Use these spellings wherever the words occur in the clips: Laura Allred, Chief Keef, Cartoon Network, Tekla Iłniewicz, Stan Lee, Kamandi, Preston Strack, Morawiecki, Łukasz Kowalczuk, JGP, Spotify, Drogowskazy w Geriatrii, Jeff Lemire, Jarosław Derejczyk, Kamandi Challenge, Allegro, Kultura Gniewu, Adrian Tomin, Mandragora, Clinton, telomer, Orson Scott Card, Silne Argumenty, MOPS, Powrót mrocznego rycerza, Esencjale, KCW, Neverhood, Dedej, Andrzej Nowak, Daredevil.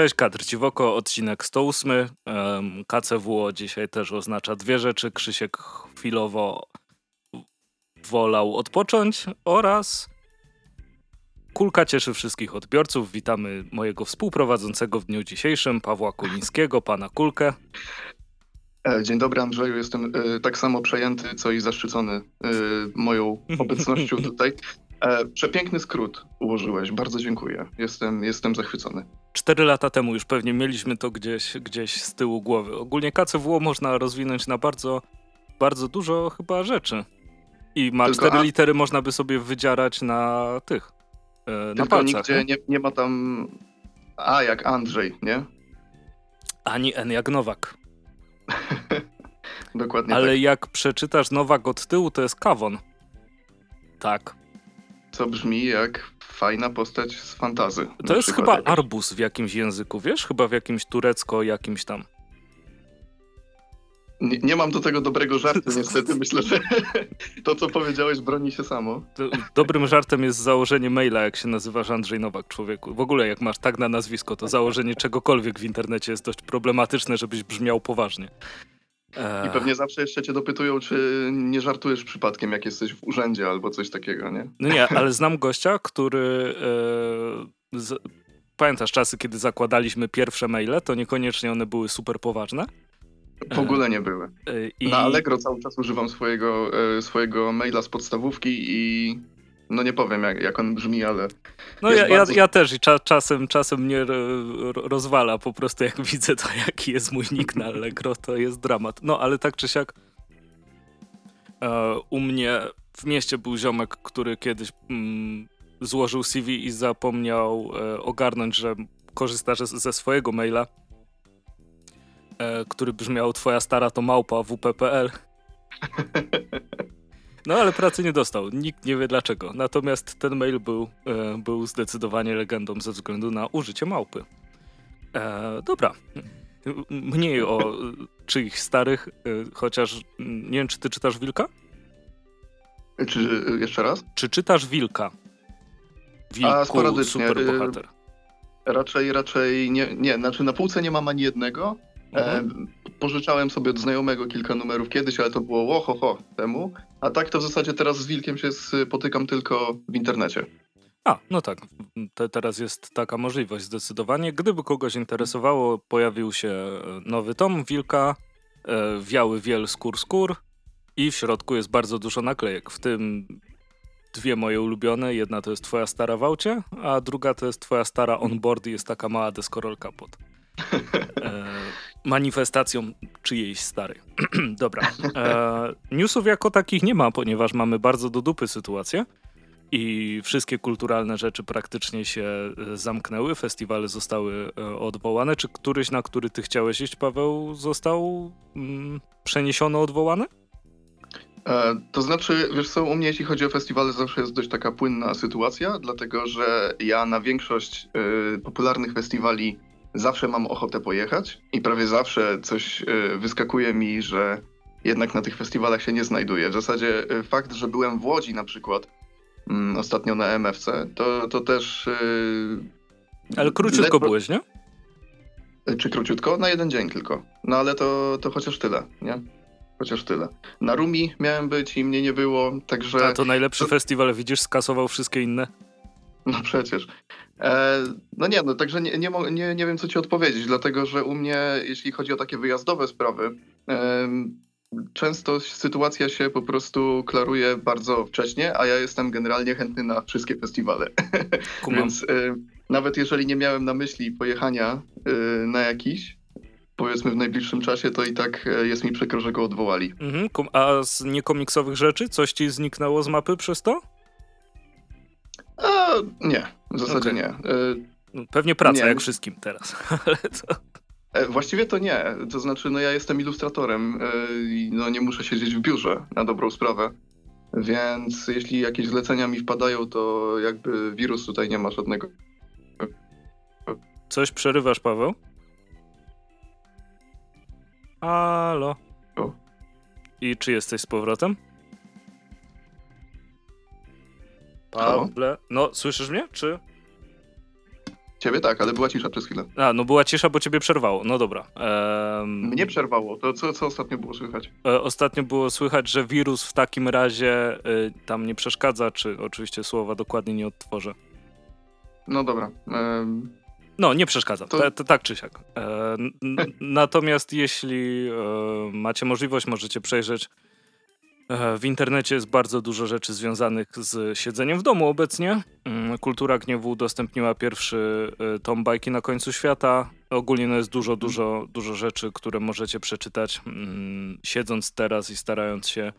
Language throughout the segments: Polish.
Cześć, kadr ci w oko, odcinek 108. KCW dzisiaj też oznacza dwie rzeczy. Krzysiek chwilowo wolał odpocząć oraz kulka cieszy wszystkich odbiorców. Witamy mojego współprowadzącego w dniu dzisiejszym, Pawła Kulińskiego, pana Kulkę. Dzień dobry, Andrzeju. Jestem tak samo przejęty, co i zaszczycony moją obecnością tutaj. Przepiękny skrót ułożyłeś, bardzo dziękuję. Jestem zachwycony. 4 lata temu już pewnie mieliśmy to gdzieś z tyłu głowy. Ogólnie KCW można rozwinąć na bardzo, bardzo dużo chyba rzeczy. I ma tylko 4 litery można by sobie wydzierać na tych, na palcach. Nigdzie nie ma tam A jak Andrzej, nie? Ani N jak Nowak. Dokładnie. Ale tak. Jak przeczytasz Nowak od tyłu, to jest Kawon. Tak. Co brzmi jak fajna postać z fantazy. To jest chyba arbuz w jakimś języku, wiesz? Chyba w jakimś turecko, jakimś tam. Nie mam do tego dobrego żartu niestety. Myślę, że to, co powiedziałeś, broni się samo. Dobrym żartem jest założenie maila, jak się nazywasz Andrzej Nowak, człowieku. W ogóle jak masz tag na nazwisko, to założenie czegokolwiek w internecie jest dość problematyczne, żebyś brzmiał poważnie. I pewnie zawsze jeszcze cię dopytują, czy nie żartujesz przypadkiem, jak jesteś w urzędzie albo coś takiego, nie? No nie, ale znam gościa, który... Pamiętasz czasy, kiedy zakładaliśmy pierwsze maile, to niekoniecznie one były super poważne. W ogóle nie były. Na Allegro cały czas używam swojego maila z podstawówki i no nie powiem, jak on brzmi, ale... No ja też i czasem mnie rozwala po prostu, jak widzę to, jaki jest mój nick na Allegro, to jest dramat. No ale tak czy siak u mnie w mieście był ziomek, który kiedyś złożył CV i zapomniał ogarnąć, że korzysta ze swojego maila, który brzmiał twoja stara to małpa wp.pl. No ale pracy nie dostał, nikt nie wie dlaczego. Natomiast ten mail był zdecydowanie legendą ze względu na użycie małpy. Dobra, mniej o czyichś starych, chociaż nie wiem, czy ty czytasz Wilka? Czy jeszcze raz? Czy czytasz Wilka? Wilku, super bohater. Raczej nie, znaczy na półce nie mam ani jednego. Pożyczałem sobie od znajomego kilka numerów kiedyś, ale to było temu. A tak to w zasadzie teraz z Wilkiem się spotykam tylko w internecie. No tak. Teraz jest taka możliwość zdecydowanie. Gdyby kogoś interesowało, pojawił się nowy tom Wilka, Wiały Wiel Skór i w środku jest bardzo dużo naklejek, w tym 2 moje ulubione. Jedna to jest twoja stara w aucie, a druga to jest twoja stara onboard i jest taka mała deskorolka pod manifestacją czyjejś starej. Dobra. Newsów jako takich nie ma, ponieważ mamy bardzo do dupy sytuację i wszystkie kulturalne rzeczy praktycznie się zamknęły. Festiwale zostały odwołane. Czy któryś, na który ty chciałeś iść, Paweł, został przeniesiony, odwołany? To znaczy, wiesz co, u mnie jeśli chodzi o festiwale zawsze jest dość taka płynna sytuacja, dlatego że ja na większość popularnych festiwali zawsze mam ochotę pojechać i prawie zawsze coś wyskakuje mi, że jednak na tych festiwalach się nie znajduję. W zasadzie fakt, że byłem w Łodzi na przykład ostatnio na MFC, to też... Ale króciutko byłeś, nie? Czy króciutko? Na 1 dzień tylko. No ale to chociaż tyle, nie? Chociaż tyle. Na Rumi miałem być i mnie nie było, także... A to najlepszy festiwal, widzisz, skasował wszystkie inne. No przecież. Także nie wiem, co ci odpowiedzieć, dlatego że u mnie, jeśli chodzi o takie wyjazdowe sprawy, często sytuacja się po prostu klaruje bardzo wcześnie, a ja jestem generalnie chętny na wszystkie festiwale. Więc nawet jeżeli nie miałem na myśli pojechania na jakiś, powiedzmy w najbliższym czasie, to i tak jest mi przykro, że go odwołali. A z niekomiksowych rzeczy coś ci zniknęło z mapy przez to? Nie, w zasadzie nie. Pewnie praca, nie. Jak wszystkim teraz. Ale to... Właściwie to nie. To znaczy, ja jestem ilustratorem i nie muszę siedzieć w biurze na dobrą sprawę. Więc jeśli jakieś zlecenia mi wpadają, to jakby wirus tutaj nie ma żadnego. Coś przerywasz, Paweł? Halo. I czy jesteś z powrotem? Pawle, słyszysz mnie, czy? Ciebie tak, ale była cisza przez chwilę. A, no była cisza, bo ciebie przerwało. No dobra. Mnie przerwało. To co ostatnio było słychać? Ostatnio było słychać, że wirus w takim razie tam nie przeszkadza, czy oczywiście słowa dokładnie nie odtworzę. No dobra. No, nie przeszkadza, to... tak czy siak. Natomiast jeśli macie możliwość, możecie przejrzeć. W internecie jest bardzo dużo rzeczy związanych z siedzeniem w domu obecnie. Kultura Gniewu udostępniła pierwszy tom bajki na końcu świata. Ogólnie no jest dużo rzeczy, które możecie przeczytać siedząc teraz i starając się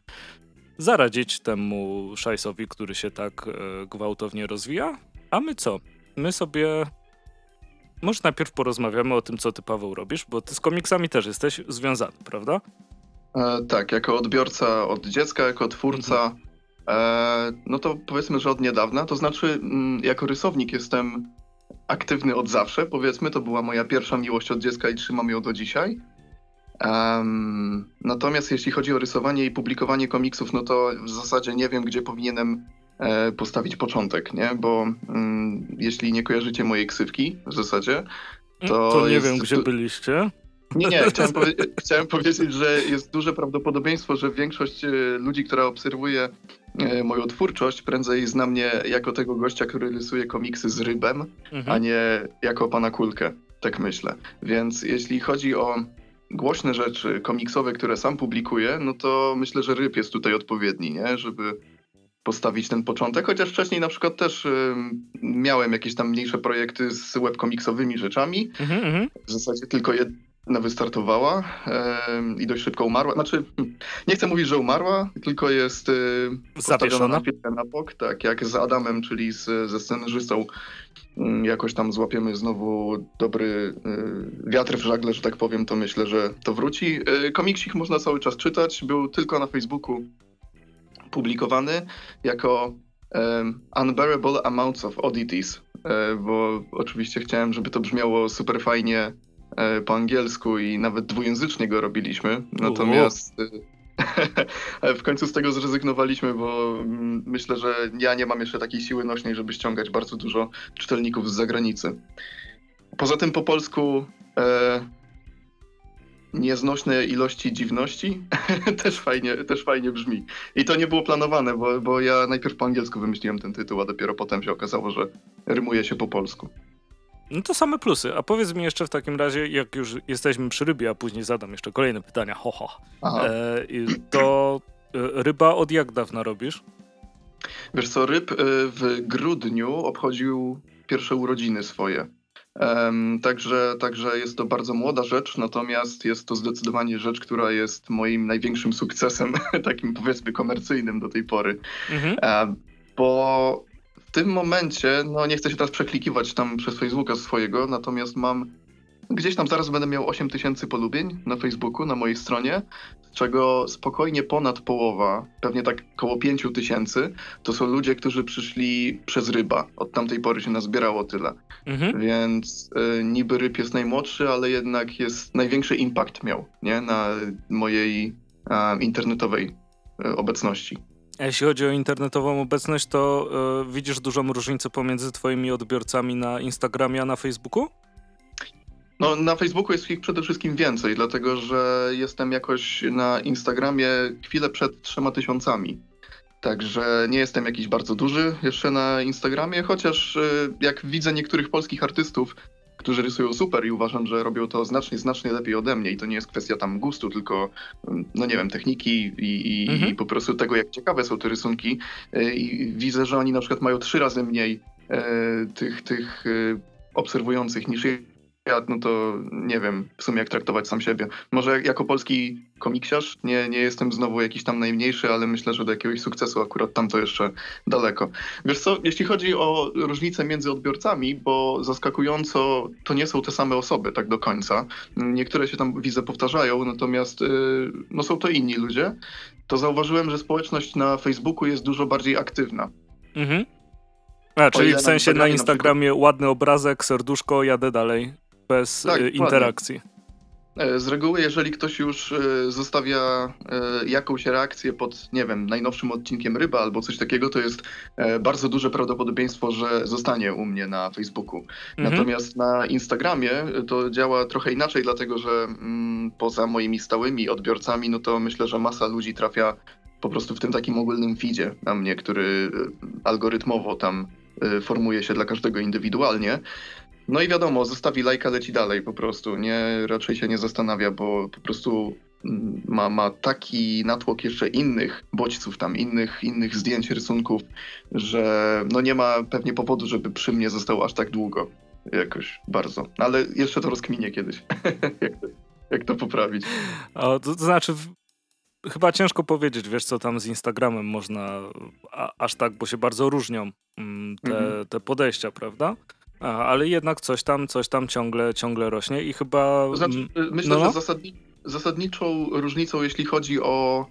zaradzić temu szajsowi, który się tak gwałtownie rozwija. A my co? My sobie... Może najpierw porozmawiamy o tym, co ty, Paweł, robisz, bo ty z komiksami też jesteś związany, prawda? Tak, jako odbiorca od dziecka, jako twórca, no to powiedzmy, że od niedawna, to znaczy jako rysownik jestem aktywny od zawsze, powiedzmy, to była moja pierwsza miłość od dziecka i trzymam ją do dzisiaj. Natomiast jeśli chodzi o rysowanie i publikowanie komiksów, no to w zasadzie nie wiem, gdzie powinienem postawić początek, nie? Bo jeśli nie kojarzycie mojej ksywki w zasadzie, to nie jest... wiem, gdzie byliście. Nie, chciałem powiedzieć, że jest duże prawdopodobieństwo, że większość ludzi, która obserwuje moją twórczość, prędzej zna mnie jako tego gościa, który rysuje komiksy z rybem, a nie jako pana Kulkę, tak myślę. Więc jeśli chodzi o głośne rzeczy komiksowe, które sam publikuję, no to myślę, że ryb jest tutaj odpowiedni, nie? Żeby postawić ten początek, chociaż wcześniej na przykład też miałem jakieś tam mniejsze projekty z webkomiksowymi rzeczami. W zasadzie tylko jedna wystartowała i dość szybko umarła. Znaczy, nie chcę mówić, że umarła, tylko jest postawiona na chwilę na bok, tak jak z Adamem, czyli ze scenarzystą. Jakoś tam złapiemy znowu dobry wiatr w żagle, że tak powiem, to myślę, że to wróci. Komiksik można cały czas czytać, był tylko na Facebooku publikowany jako Unbearable Amounts of Oddities, bo oczywiście chciałem, żeby to brzmiało super fajnie po angielsku i nawet dwujęzycznie go robiliśmy, natomiast w końcu z tego zrezygnowaliśmy, bo myślę, że ja nie mam jeszcze takiej siły nośnej, żeby ściągać bardzo dużo czytelników z zagranicy. Poza tym po polsku nieznośne ilości dziwności też fajnie brzmi. I to nie było planowane, bo ja najpierw po angielsku wymyśliłem ten tytuł, a dopiero potem się okazało, że rymuje się po polsku. No to same plusy. A powiedz mi jeszcze w takim razie, jak już jesteśmy przy rybie, a później zadam jeszcze kolejne pytania, to ryba od jak dawna robisz? Wiesz co, ryb w grudniu obchodził pierwsze urodziny swoje. Także jest to bardzo młoda rzecz, natomiast jest to zdecydowanie rzecz, która jest moim największym sukcesem, takim powiedzmy komercyjnym do tej pory. Bo... w tym momencie, no nie chcę się teraz przeklikiwać tam przez Facebooka swojego, natomiast mam, gdzieś tam zaraz będę miał 8000 polubień na Facebooku, na mojej stronie, z czego spokojnie ponad połowa, pewnie tak koło 5000, to są ludzie, którzy przyszli przez ryba. Od tamtej pory się nazbierało tyle. Więc niby ryb jest najmłodszy, ale jednak jest, największy impact miał, nie? Na mojej internetowej obecności. A jeśli chodzi o internetową obecność, to widzisz dużą różnicę pomiędzy twoimi odbiorcami na Instagramie, a na Facebooku? No, na Facebooku jest ich przede wszystkim więcej, dlatego że jestem jakoś na Instagramie chwilę przed 3000. Także nie jestem jakiś bardzo duży jeszcze na Instagramie, chociaż jak widzę niektórych polskich artystów, którzy rysują super i uważam, że robią to znacznie lepiej ode mnie i to nie jest kwestia tam gustu, tylko, no nie wiem, techniki i po prostu tego, jak ciekawe są te rysunki. I widzę, że oni na przykład mają 3 razy mniej tych obserwujących niż ja, no to nie wiem w sumie, jak traktować sam siebie. Może jako polski komiksiarz nie jestem znowu jakiś tam najmniejszy, ale myślę, że do jakiegoś sukcesu akurat tam to jeszcze daleko. Wiesz co, jeśli chodzi o różnicę między odbiorcami, bo zaskakująco to nie są te same osoby tak do końca. Niektóre się tam widzę powtarzają, natomiast no są to inni ludzie. To zauważyłem, że społeczność na Facebooku jest dużo bardziej aktywna. A, czyli w sensie na Instagramie na przykład... ładny obrazek, serduszko, jadę dalej. Bez interakcji. Ładnie. Z reguły, jeżeli ktoś już zostawia jakąś reakcję pod, nie wiem, najnowszym odcinkiem Ryba albo coś takiego, to jest bardzo duże prawdopodobieństwo, że zostanie u mnie na Facebooku. Mhm. Natomiast na Instagramie to działa trochę inaczej, dlatego że poza moimi stałymi odbiorcami, no to myślę, że masa ludzi trafia po prostu w tym takim ogólnym feedzie na mnie, który algorytmowo tam formuje się dla każdego indywidualnie. No i wiadomo, zostawi lajka, leci dalej po prostu, nie, raczej się nie zastanawia, bo po prostu ma taki natłok jeszcze innych bodźców tam, innych zdjęć, rysunków, że no nie ma pewnie powodu, żeby przy mnie został aż tak długo, jakoś bardzo, ale jeszcze to rozkminię kiedyś, jak to poprawić. O, to znaczy... Chyba ciężko powiedzieć, wiesz co, tam z Instagramem można aż tak, bo się bardzo różnią te podejścia, prawda? Ale jednak coś tam ciągle rośnie i chyba... To znaczy, myślę, że zasadniczą różnicą, jeśli chodzi o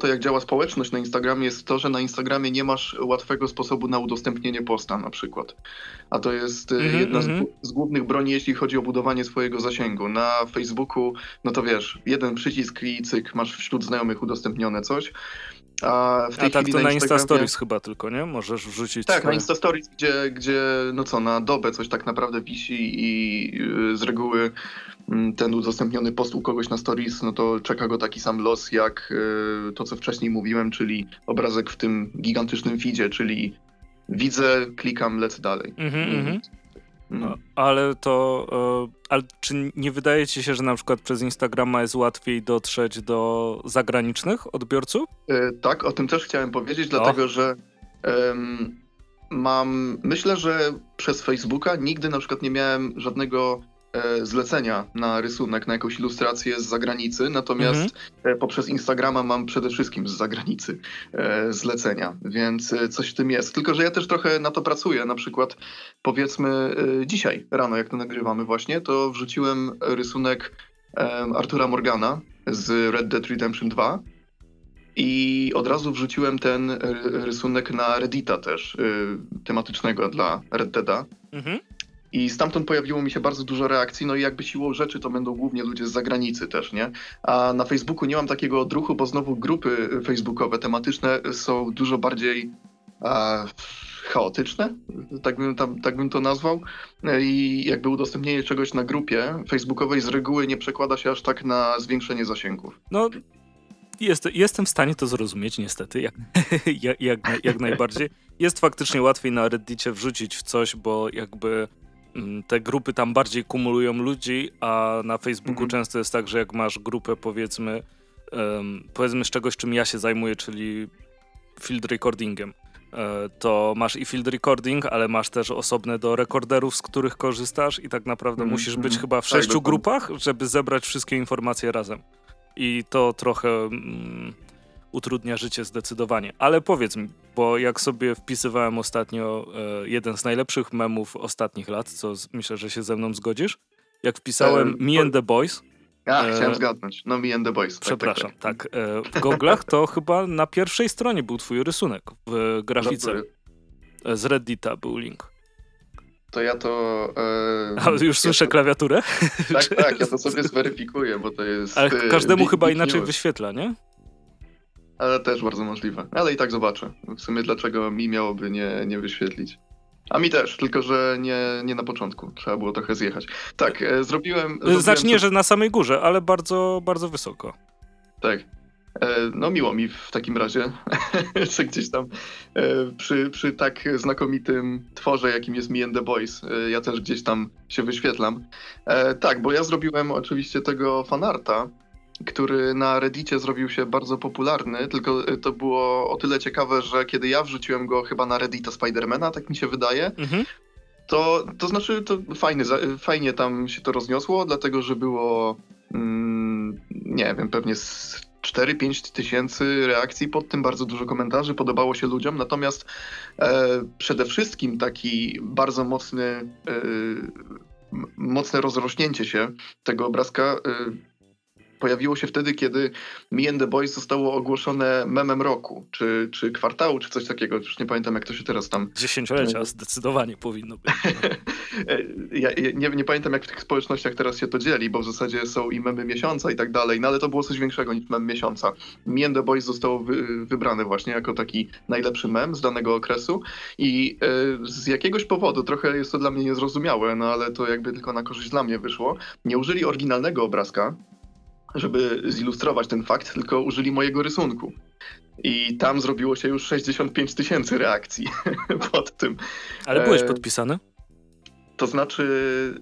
to, jak działa społeczność na Instagramie, jest to, że na Instagramie nie masz łatwego sposobu na udostępnienie posta na przykład. A to jest jedna z głównych broni, jeśli chodzi o budowanie swojego zasięgu. Na Facebooku, no to wiesz, jeden przycisk i cyk, masz wśród znajomych udostępnione coś. A w tej chwili to na Insta Stories chyba tylko, nie? Możesz wrzucić... Tak, na Insta Stories, gdzie no co, na dobę coś tak naprawdę wisi i z reguły ten udostępniony post u kogoś na Stories, no to czeka go taki sam los jak to, co wcześniej mówiłem, czyli obrazek w tym gigantycznym feedzie, czyli widzę, klikam, lecę dalej. No. Ale czy nie wydaje ci się, że na przykład przez Instagrama jest łatwiej dotrzeć do zagranicznych odbiorców? Tak, o tym też chciałem powiedzieć, dlatego że myślę, że przez Facebooka nigdy na przykład nie miałem żadnego zlecenia na rysunek, na jakąś ilustrację z zagranicy, natomiast poprzez Instagrama mam przede wszystkim z zagranicy zlecenia, więc coś w tym jest. Tylko że ja też trochę na to pracuję, na przykład powiedzmy dzisiaj rano, jak to nagrywamy właśnie, to wrzuciłem rysunek Artura Morgana z Red Dead Redemption 2 i od razu wrzuciłem ten rysunek na Reddita też, tematycznego dla Red Deada. I stamtąd pojawiło mi się bardzo dużo reakcji, no i jakby siłą rzeczy to będą głównie ludzie z zagranicy też, nie? A na Facebooku nie mam takiego odruchu, bo znowu grupy facebookowe tematyczne są dużo bardziej chaotyczne, tak bym to nazwał. I jakby udostępnienie czegoś na grupie facebookowej z reguły nie przekłada się aż tak na zwiększenie zasięgów. No, jestem w stanie to zrozumieć niestety, jak najbardziej. Jest faktycznie łatwiej na Reddicie wrzucić w coś, bo jakby te grupy tam bardziej kumulują ludzi, a na Facebooku często jest tak, że jak masz grupę powiedzmy z czegoś, czym ja się zajmuję, czyli field recordingiem, to masz i field recording, ale masz też osobne do rekorderów, z których korzystasz i tak naprawdę musisz być chyba w 6 grupach, żeby zebrać wszystkie informacje razem. I to trochę utrudnia życie zdecydowanie. Ale powiedz mi, bo jak sobie wpisywałem ostatnio jeden z najlepszych memów ostatnich lat, co myślę, że się ze mną zgodzisz, jak wpisałem Me and the Boys... chciałem zgadnąć. No Me and the Boys. Przepraszam, tak. W goglach to chyba na pierwszej stronie był twój rysunek w grafice. Z Reddita był link. To ja to... Ale już słyszę klawiaturę? Tak, ja to sobie zweryfikuję, bo to jest... Ale każdemu chyba inaczej wyświetla, nie? Ale też bardzo możliwe. Ale i tak zobaczę. W sumie dlaczego mi miałoby nie wyświetlić. A mi też, tylko że nie na początku. Trzeba było trochę zjechać. Tak, zrobiłem... Znaczy nie, że na samej górze, ale bardzo, bardzo wysoko. Tak. No miło mi w takim razie, że gdzieś tam przy tak znakomitym tworze, jakim jest Me and the Boys, ja też gdzieś tam się wyświetlam. Tak, bo ja zrobiłem oczywiście tego fanarta, który na Reddicie zrobił się bardzo popularny, tylko to było o tyle ciekawe, że kiedy ja wrzuciłem go chyba na Reddita Spidermana, tak mi się wydaje, to znaczy to fajnie tam się to rozniosło, dlatego że było, nie wiem, pewnie 4-5 tysięcy reakcji pod tym, bardzo dużo komentarzy, podobało się ludziom, natomiast przede wszystkim taki bardzo mocne rozrośnięcie się tego obrazka pojawiło się wtedy, kiedy Me and the Boys zostało ogłoszone memem roku, czy kwartału, czy coś takiego. Już nie pamiętam, jak to się teraz tam... Dziesięciolecia zdecydowanie powinno być. ja nie pamiętam, jak w tych społecznościach teraz się to dzieli, bo w zasadzie są i memy miesiąca i tak dalej, no ale to było coś większego niż mem miesiąca. Me and the Boys zostało wybrane właśnie jako taki najlepszy mem z danego okresu i z jakiegoś powodu, trochę jest to dla mnie niezrozumiałe, no ale to jakby tylko na korzyść dla mnie wyszło, nie użyli oryginalnego obrazka, żeby zilustrować ten fakt, tylko użyli mojego rysunku. I tam zrobiło się już 65,000 reakcji pod tym. Ale byłeś podpisany? To znaczy...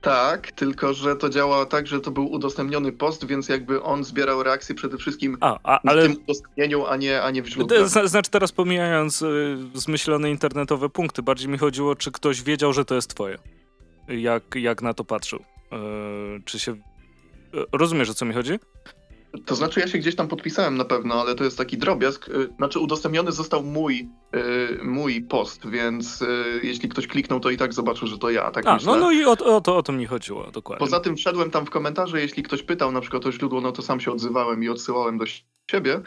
Tak, tylko że to działa tak, że to był udostępniony post, więc jakby on zbierał reakcje przede wszystkim ale... w tym udostępnieniu, a nie w źródle. Znaczy teraz pomijając zmyślone internetowe punkty, bardziej mi chodziło, czy ktoś wiedział, że to jest twoje. Jak na to patrzył. Czy się... Rozumiesz, o co mi chodzi? To znaczy ja się gdzieś tam podpisałem na pewno, ale to jest taki drobiazg. Znaczy udostępniony został mój post, więc jeśli ktoś kliknął, to i tak zobaczył, że to ja. Tak myślę. No i o to mi chodziło dokładnie. Poza tym wszedłem tam w komentarze, jeśli ktoś pytał na przykład o źródło, no to sam się odzywałem i odsyłałem do siebie.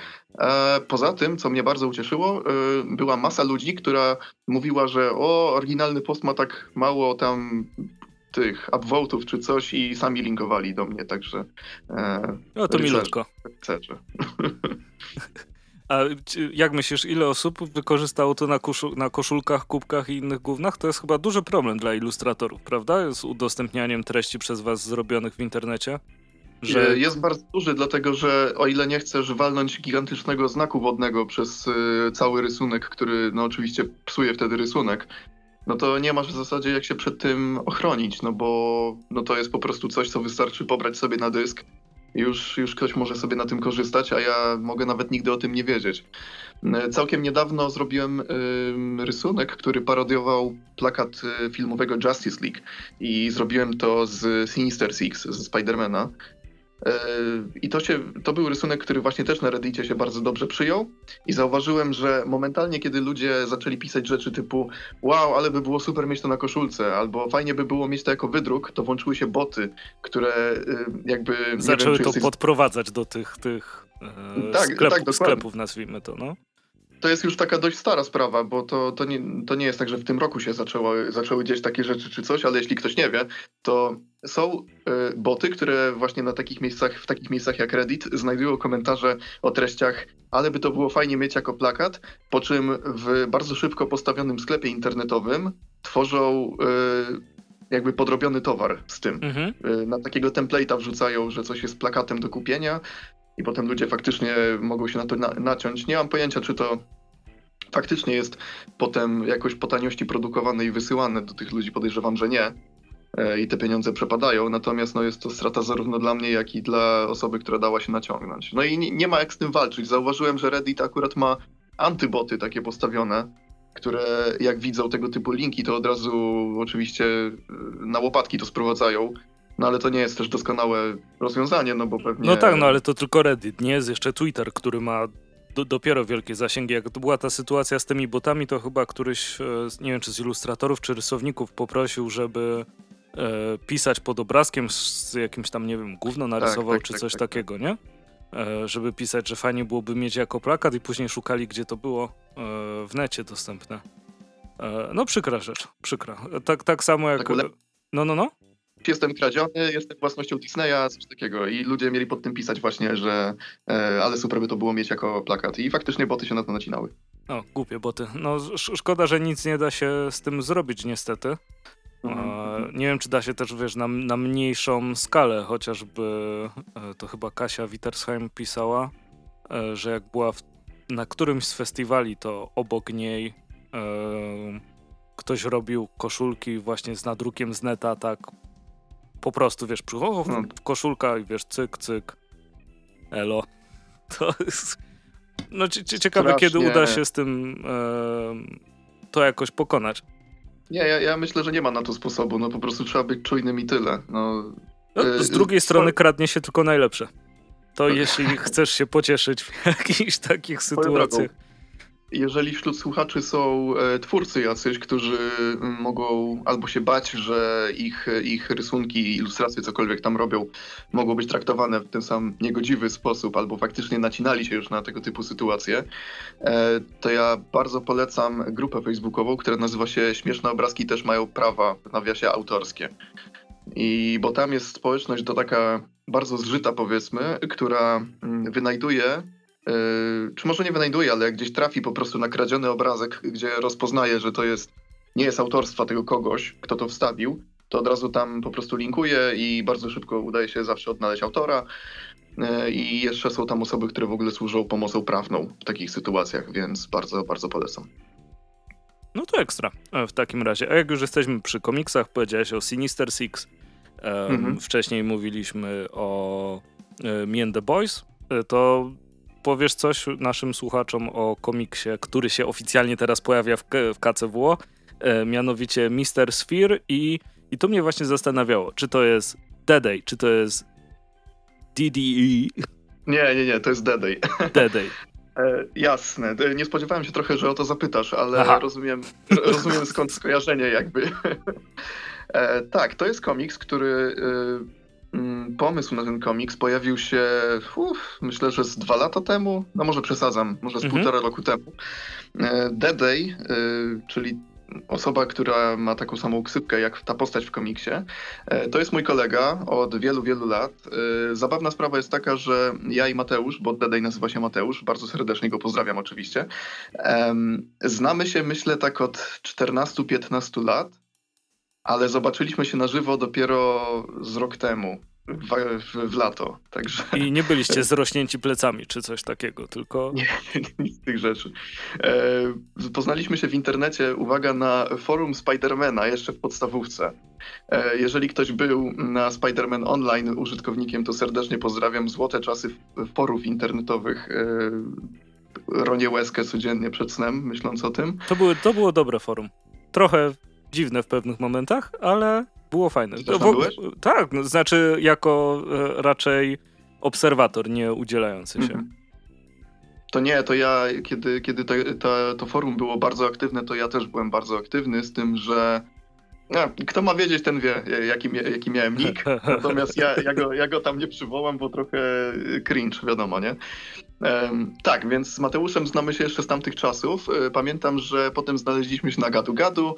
Poza tym, co mnie bardzo ucieszyło, była masa ludzi, która mówiła, że oryginalny post ma tak mało tam... tych upvote'ów czy coś i sami linkowali do mnie, także... to milutko. A jak myślisz, ile osób wykorzystało to na koszulkach, kubkach i innych gównach? To jest chyba duży problem dla ilustratorów, prawda? Z udostępnianiem treści przez was zrobionych w internecie? Że... Jest bardzo duży, dlatego że o ile nie chcesz walnąć gigantycznego znaku wodnego przez cały rysunek, który no oczywiście psuje wtedy rysunek, no to nie masz w zasadzie jak się przed tym ochronić, no bo no to jest po prostu coś, co wystarczy pobrać sobie na dysk. Już ktoś może sobie na tym korzystać, a ja mogę nawet nigdy o tym nie wiedzieć. Całkiem niedawno zrobiłem rysunek, który parodiował plakat filmowego Justice League i zrobiłem to z Sinister Six, ze Spidermana. I to był rysunek, który właśnie też na Reddicie się bardzo dobrze przyjął i zauważyłem, że momentalnie, kiedy ludzie zaczęli pisać rzeczy typu wow, ale by było super mieć to na koszulce, albo fajnie by było mieć to jako wydruk, to włączyły się boty, które jakby... Zaczęły to podprowadzać do tych sklepów, nazwijmy to, no. To jest już taka dość stara sprawa, bo to nie jest tak, że w tym roku się zaczęły dziać takie rzeczy czy coś, ale jeśli ktoś nie wie, to są boty, które właśnie w takich miejscach jak Reddit znajdują komentarze o treściach, ale by to było fajnie mieć jako plakat, po czym w bardzo szybko postawionym sklepie internetowym tworzą... jakby podrobiony towar z tym. Mhm. Na takiego template'a wrzucają, że coś jest plakatem do kupienia i potem ludzie faktycznie mogą się na to naciąć. Nie mam pojęcia, czy to faktycznie jest potem jakoś po taniości produkowane i wysyłane do tych ludzi. Podejrzewam, że nie. I te pieniądze przepadają. Natomiast no, jest to strata zarówno dla mnie, jak i dla osoby, która dała się naciągnąć. No i nie ma jak z tym walczyć. Zauważyłem, że Reddit akurat ma antyboty takie postawione, które jak widzą tego typu linki, to od razu oczywiście na łopatki to sprowadzają. No ale to nie jest też doskonałe rozwiązanie, no bo pewnie... No tak, no ale to tylko Reddit, nie jest jeszcze Twitter, który ma dopiero wielkie zasięgi. Jak to była ta sytuacja z tymi botami, to chyba któryś, nie wiem czy z ilustratorów, czy rysowników poprosił, żeby pisać pod obrazkiem z jakimś tam, nie wiem, gówno narysował, czy coś takiego, nie? Żeby pisać, że fajnie byłoby mieć jako plakat i później szukali, gdzie to było w necie dostępne. No przykra rzecz, przykra. Tak samo jak... No. Jestem kradziony, jestem własnością Disneya, coś takiego. I ludzie mieli pod tym pisać właśnie, że ale super by to było mieć jako plakat. I faktycznie boty się na to nacinały. No, głupie boty. No szkoda, że nic nie da się z tym zrobić niestety. Nie wiem, czy da się też, wiesz, na mniejszą skalę, chociażby to chyba Kasia Wittersheim pisała, że jak była na którymś z festiwali, to obok niej ktoś robił koszulki właśnie z nadrukiem z neta, tak po prostu, wiesz, koszulka i wiesz, cyk, cyk, elo. To jest, no ciekawe, strasznie. Kiedy uda się z tym to jakoś pokonać. Nie, ja myślę, że nie ma na to sposobu, no po prostu trzeba być czujnym i tyle. Z drugiej strony kradnie się tylko najlepsze. To jeśli chcesz się pocieszyć w jakichś takich sytuacjach. jeżeli wśród słuchaczy są twórcy jacyś, którzy mogą albo się bać, że ich rysunki, ilustracje, cokolwiek tam robią, mogą być traktowane w ten sam niegodziwy sposób, albo faktycznie nacinali się już na tego typu sytuacje, to ja bardzo polecam grupę facebookową, która nazywa się Śmieszne Obrazki też mają prawa, w nawiasie autorskie. I bo tam jest społeczność, to taka bardzo zżyta, powiedzmy, która wynajduje... czy może nie wynajduje, ale gdzieś trafi po prostu na kradziony obrazek, gdzie rozpoznaje, że to jest, nie jest autorstwa tego kogoś, kto to wstawił, to od razu tam po prostu linkuje i bardzo szybko udaje się zawsze odnaleźć autora. I jeszcze są tam osoby, które w ogóle służą pomocą prawną w takich sytuacjach, więc bardzo, bardzo polecam. No to ekstra w takim razie. A jak już jesteśmy przy komiksach, powiedziałeś o Sinister Six. Wcześniej mówiliśmy o Me and the Boys. To powiesz coś naszym słuchaczom o komiksie, który się oficjalnie teraz pojawia w KCWO, mianowicie Mr. Sphere i to mnie właśnie zastanawiało, czy to jest Dedej, czy to jest DDE? Nie, to jest Dedej. Dedej. Jasne, nie spodziewałem się trochę, że o to zapytasz, ale rozumiem skąd skojarzenie jakby. Tak, to jest komiks, który... Pomysł na ten komiks pojawił się myślę, że z 2 lata temu, no może przesadzam, może z 1,5 roku temu. Dedej, czyli osoba, która ma taką samą ksywkę jak ta postać w komiksie, to jest mój kolega od wielu, wielu lat. Zabawna sprawa jest taka, że ja i Mateusz, bo Dedej nazywa się Mateusz, bardzo serdecznie go pozdrawiam oczywiście, znamy się myślę tak od 14-15 lat. Ale zobaczyliśmy się na żywo dopiero z rok temu, w lato. Także... I nie byliście zrośnięci plecami czy coś takiego, tylko... Nie, nic z tych rzeczy. Poznaliśmy się w internecie, uwaga, na forum Spidermana jeszcze w podstawówce. Jeżeli ktoś był na Spiderman Online użytkownikiem, to serdecznie pozdrawiam. Złote czasy forów internetowych. Ronię łezkę codziennie przed snem, myśląc o tym. To było dobre forum. Trochę... dziwne w pewnych momentach, ale było fajne. Tak, znaczy jako raczej obserwator, nie udzielający się. To nie, to ja, kiedy to forum było bardzo aktywne, to ja też byłem bardzo aktywny, z tym, że kto ma wiedzieć, ten wie, jaki miałem nick, natomiast ja go tam nie przywołam, bo trochę cringe, wiadomo, nie? Tak, więc z Mateuszem znamy się jeszcze z tamtych czasów. Pamiętam, że potem znaleźliśmy się na gadu-gadu,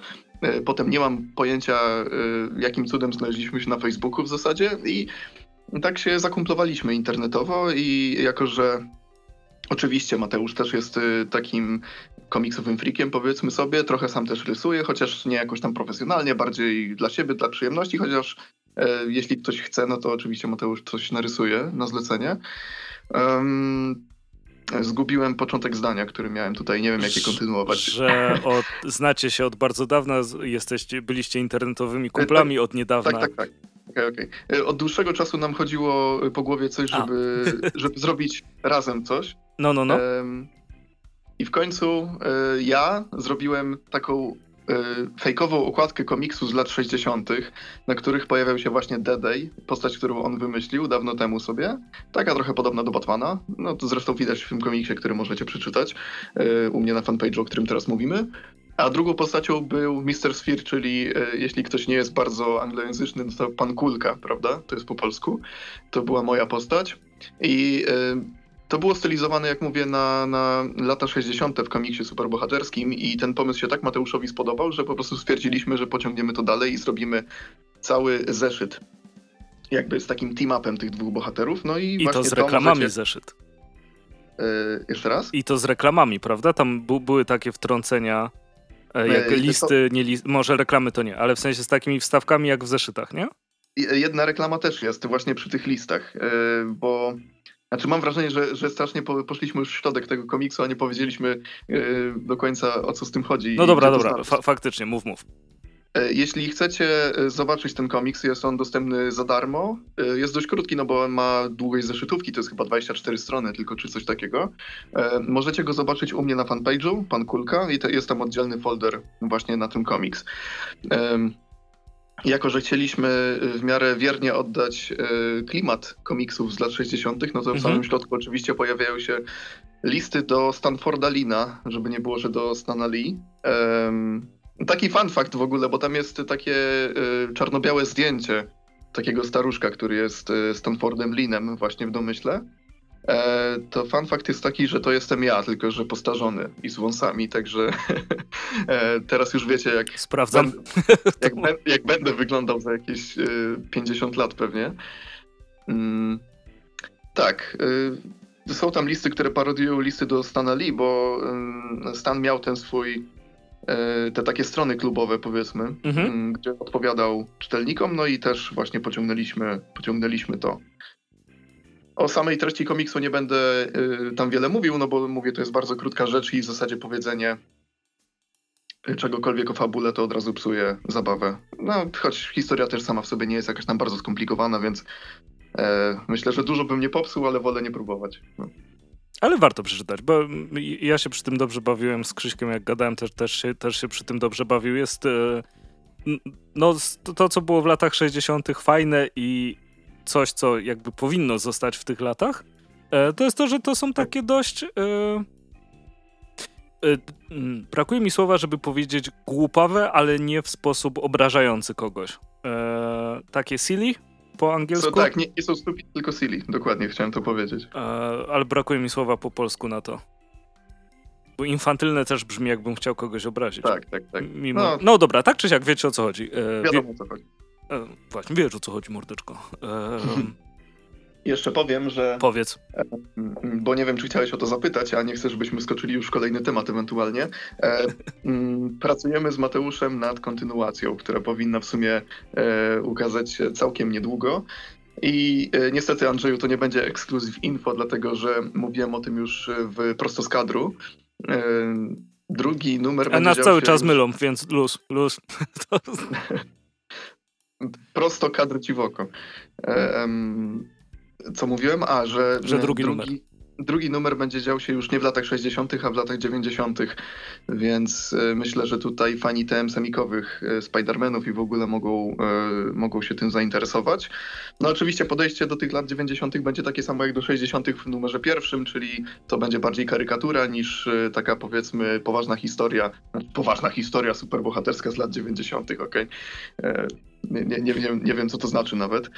potem nie mam pojęcia, jakim cudem znaleźliśmy się na Facebooku w zasadzie i tak się zakumplowaliśmy internetowo i jako, że oczywiście Mateusz też jest takim komiksowym freakiem, powiedzmy sobie, trochę sam też rysuje, chociaż nie jakoś tam profesjonalnie, bardziej dla siebie, dla przyjemności, chociaż jeśli ktoś chce, no to oczywiście Mateusz coś narysuje na zlecenie. Zgubiłem początek zdania, który miałem tutaj, nie wiem jak je kontynuować. Że znacie się od bardzo dawna, byliście internetowymi kumplami od niedawna. Tak. Okay. Od dłuższego czasu nam chodziło po głowie coś, żeby zrobić razem coś. No. I w końcu ja zrobiłem taką fejkową okładkę komiksu z lat 60., na których pojawiał się właśnie Dedej, postać, którą on wymyślił dawno temu sobie. Taka trochę podobna do Batmana. No to zresztą widać w tym komiksie, który możecie przeczytać u mnie na fanpage'u, o którym teraz mówimy. A drugą postacią był Mr. Sphere, czyli jeśli ktoś nie jest bardzo anglojęzyczny, to pan Kulka, prawda? To jest po polsku. To była moja postać. I to było stylizowane, jak mówię, na lata 60. w komiksie superbohaterskim i ten pomysł się tak Mateuszowi spodobał, że po prostu stwierdziliśmy, że pociągniemy to dalej i zrobimy cały zeszyt. Jakby z takim team-upem tych dwóch bohaterów. No i właśnie to z reklamami zeszyt. Jeszcze raz? I to z reklamami, prawda? Tam były takie wtrącenia... Jak listy, może reklamy to nie, ale w sensie z takimi wstawkami jak w zeszytach, nie? Jedna reklama też jest właśnie przy tych listach, bo znaczy mam wrażenie, że strasznie poszliśmy już w środek tego komiksu, a nie powiedzieliśmy do końca o co z tym chodzi. No dobra, faktycznie, mów. Jeśli chcecie zobaczyć ten komiks, jest on dostępny za darmo. Jest dość krótki, no bo on ma długość zeszytówki, to jest chyba 24 strony tylko, czy coś takiego. Możecie go zobaczyć u mnie na fanpage'u, pan Kulka, i jest tam oddzielny folder właśnie na ten komiks. jako że chcieliśmy w miarę wiernie oddać klimat komiksów z lat 60., no to w samym środku oczywiście pojawiają się listy do Stanforda Lina, żeby nie było, że do Stana Lee. Taki fun fact w ogóle, bo tam jest takie czarno-białe zdjęcie takiego staruszka, który jest Stanfordem Linem właśnie w domyśle. To fun fact jest taki, że to jestem ja, tylko że postarzony i z wąsami, także teraz już wiecie, jak sprawdzam, jak będę wyglądał za jakieś 50 lat pewnie. Tak, są tam listy, które parodiują listy do Stana Lee, bo Stan miał ten swój, te takie strony klubowe, powiedzmy, gdzie odpowiadał czytelnikom, no i też właśnie pociągnęliśmy to. O samej treści komiksu nie będę tam wiele mówił, no bo mówię, to jest bardzo krótka rzecz i w zasadzie powiedzenie czegokolwiek o fabule to od razu psuje zabawę. No, choć historia też sama w sobie nie jest jakaś tam bardzo skomplikowana, więc myślę, że dużo bym nie popsuł, ale wolę nie próbować. No. Ale warto przeczytać, bo ja się przy tym dobrze bawiłem z Krzyśkiem, jak gadałem, też się przy tym dobrze bawił. Jest no, to, co było w latach 60. fajne i coś, co jakby powinno zostać w tych latach, to jest to, że to są takie dość... brakuje mi słowa, żeby powiedzieć głupawe, ale nie w sposób obrażający kogoś. Takie silly po angielsku? So, tak, nie są stupid, tylko silly. Dokładnie, chciałem to powiedzieć. Ale brakuje mi słowa po polsku na to. Bo infantylne też brzmi, jakbym chciał kogoś obrazić. Tak. Mimo... No dobra, tak czy siak, wiecie o co chodzi. Wiadomo o co chodzi. Właśnie, wiesz o co chodzi, mordeczko. Jeszcze powiem, że... Powiedz. Bo nie wiem, czy chciałeś o to zapytać, a nie chcę, żebyśmy skoczyli już w kolejny temat ewentualnie. Pracujemy z Mateuszem nad kontynuacją, która powinna w sumie ukazać się całkiem niedługo. I niestety, Andrzeju, to nie będzie ekskluzyw info, dlatego że mówiłem o tym już w prosto z kadru. Drugi numer... A nas cały czas mylą, więc luz. Prosto kadr ci w oko. Co mówiłem? A, że drugi numer będzie dział się już nie w latach 60., a w latach 90., więc myślę, że tutaj fani TM-semikowych Spider-Manów i w ogóle mogą się tym zainteresować. No oczywiście podejście do tych lat 90. będzie takie samo jak do 60. w numerze pierwszym, czyli to będzie bardziej karykatura niż taka, powiedzmy, poważna historia superbohaterska z lat 90., okej. Nie wiem, co to znaczy nawet.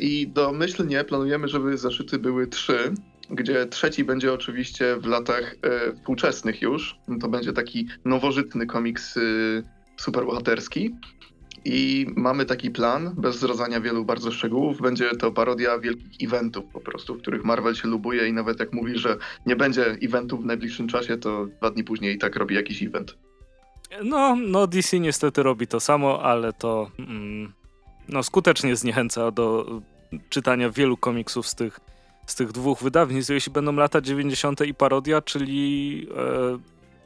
I domyślnie planujemy, żeby zeszyty były 3, gdzie trzeci będzie oczywiście w latach współczesnych już. To będzie taki nowożytny komiks superbohaterski. I mamy taki plan, bez zdradzania wielu bardzo szczegółów, będzie to parodia wielkich eventów po prostu, w których Marvel się lubuje i nawet jak mówi, że nie będzie eventów w najbliższym czasie, to 2 dni później i tak robi jakiś event. No DC niestety robi to samo, ale to skutecznie zniechęca do czytania wielu komiksów z tych 2 wydawnictw. Jeśli będą lata 90. i parodia, czyli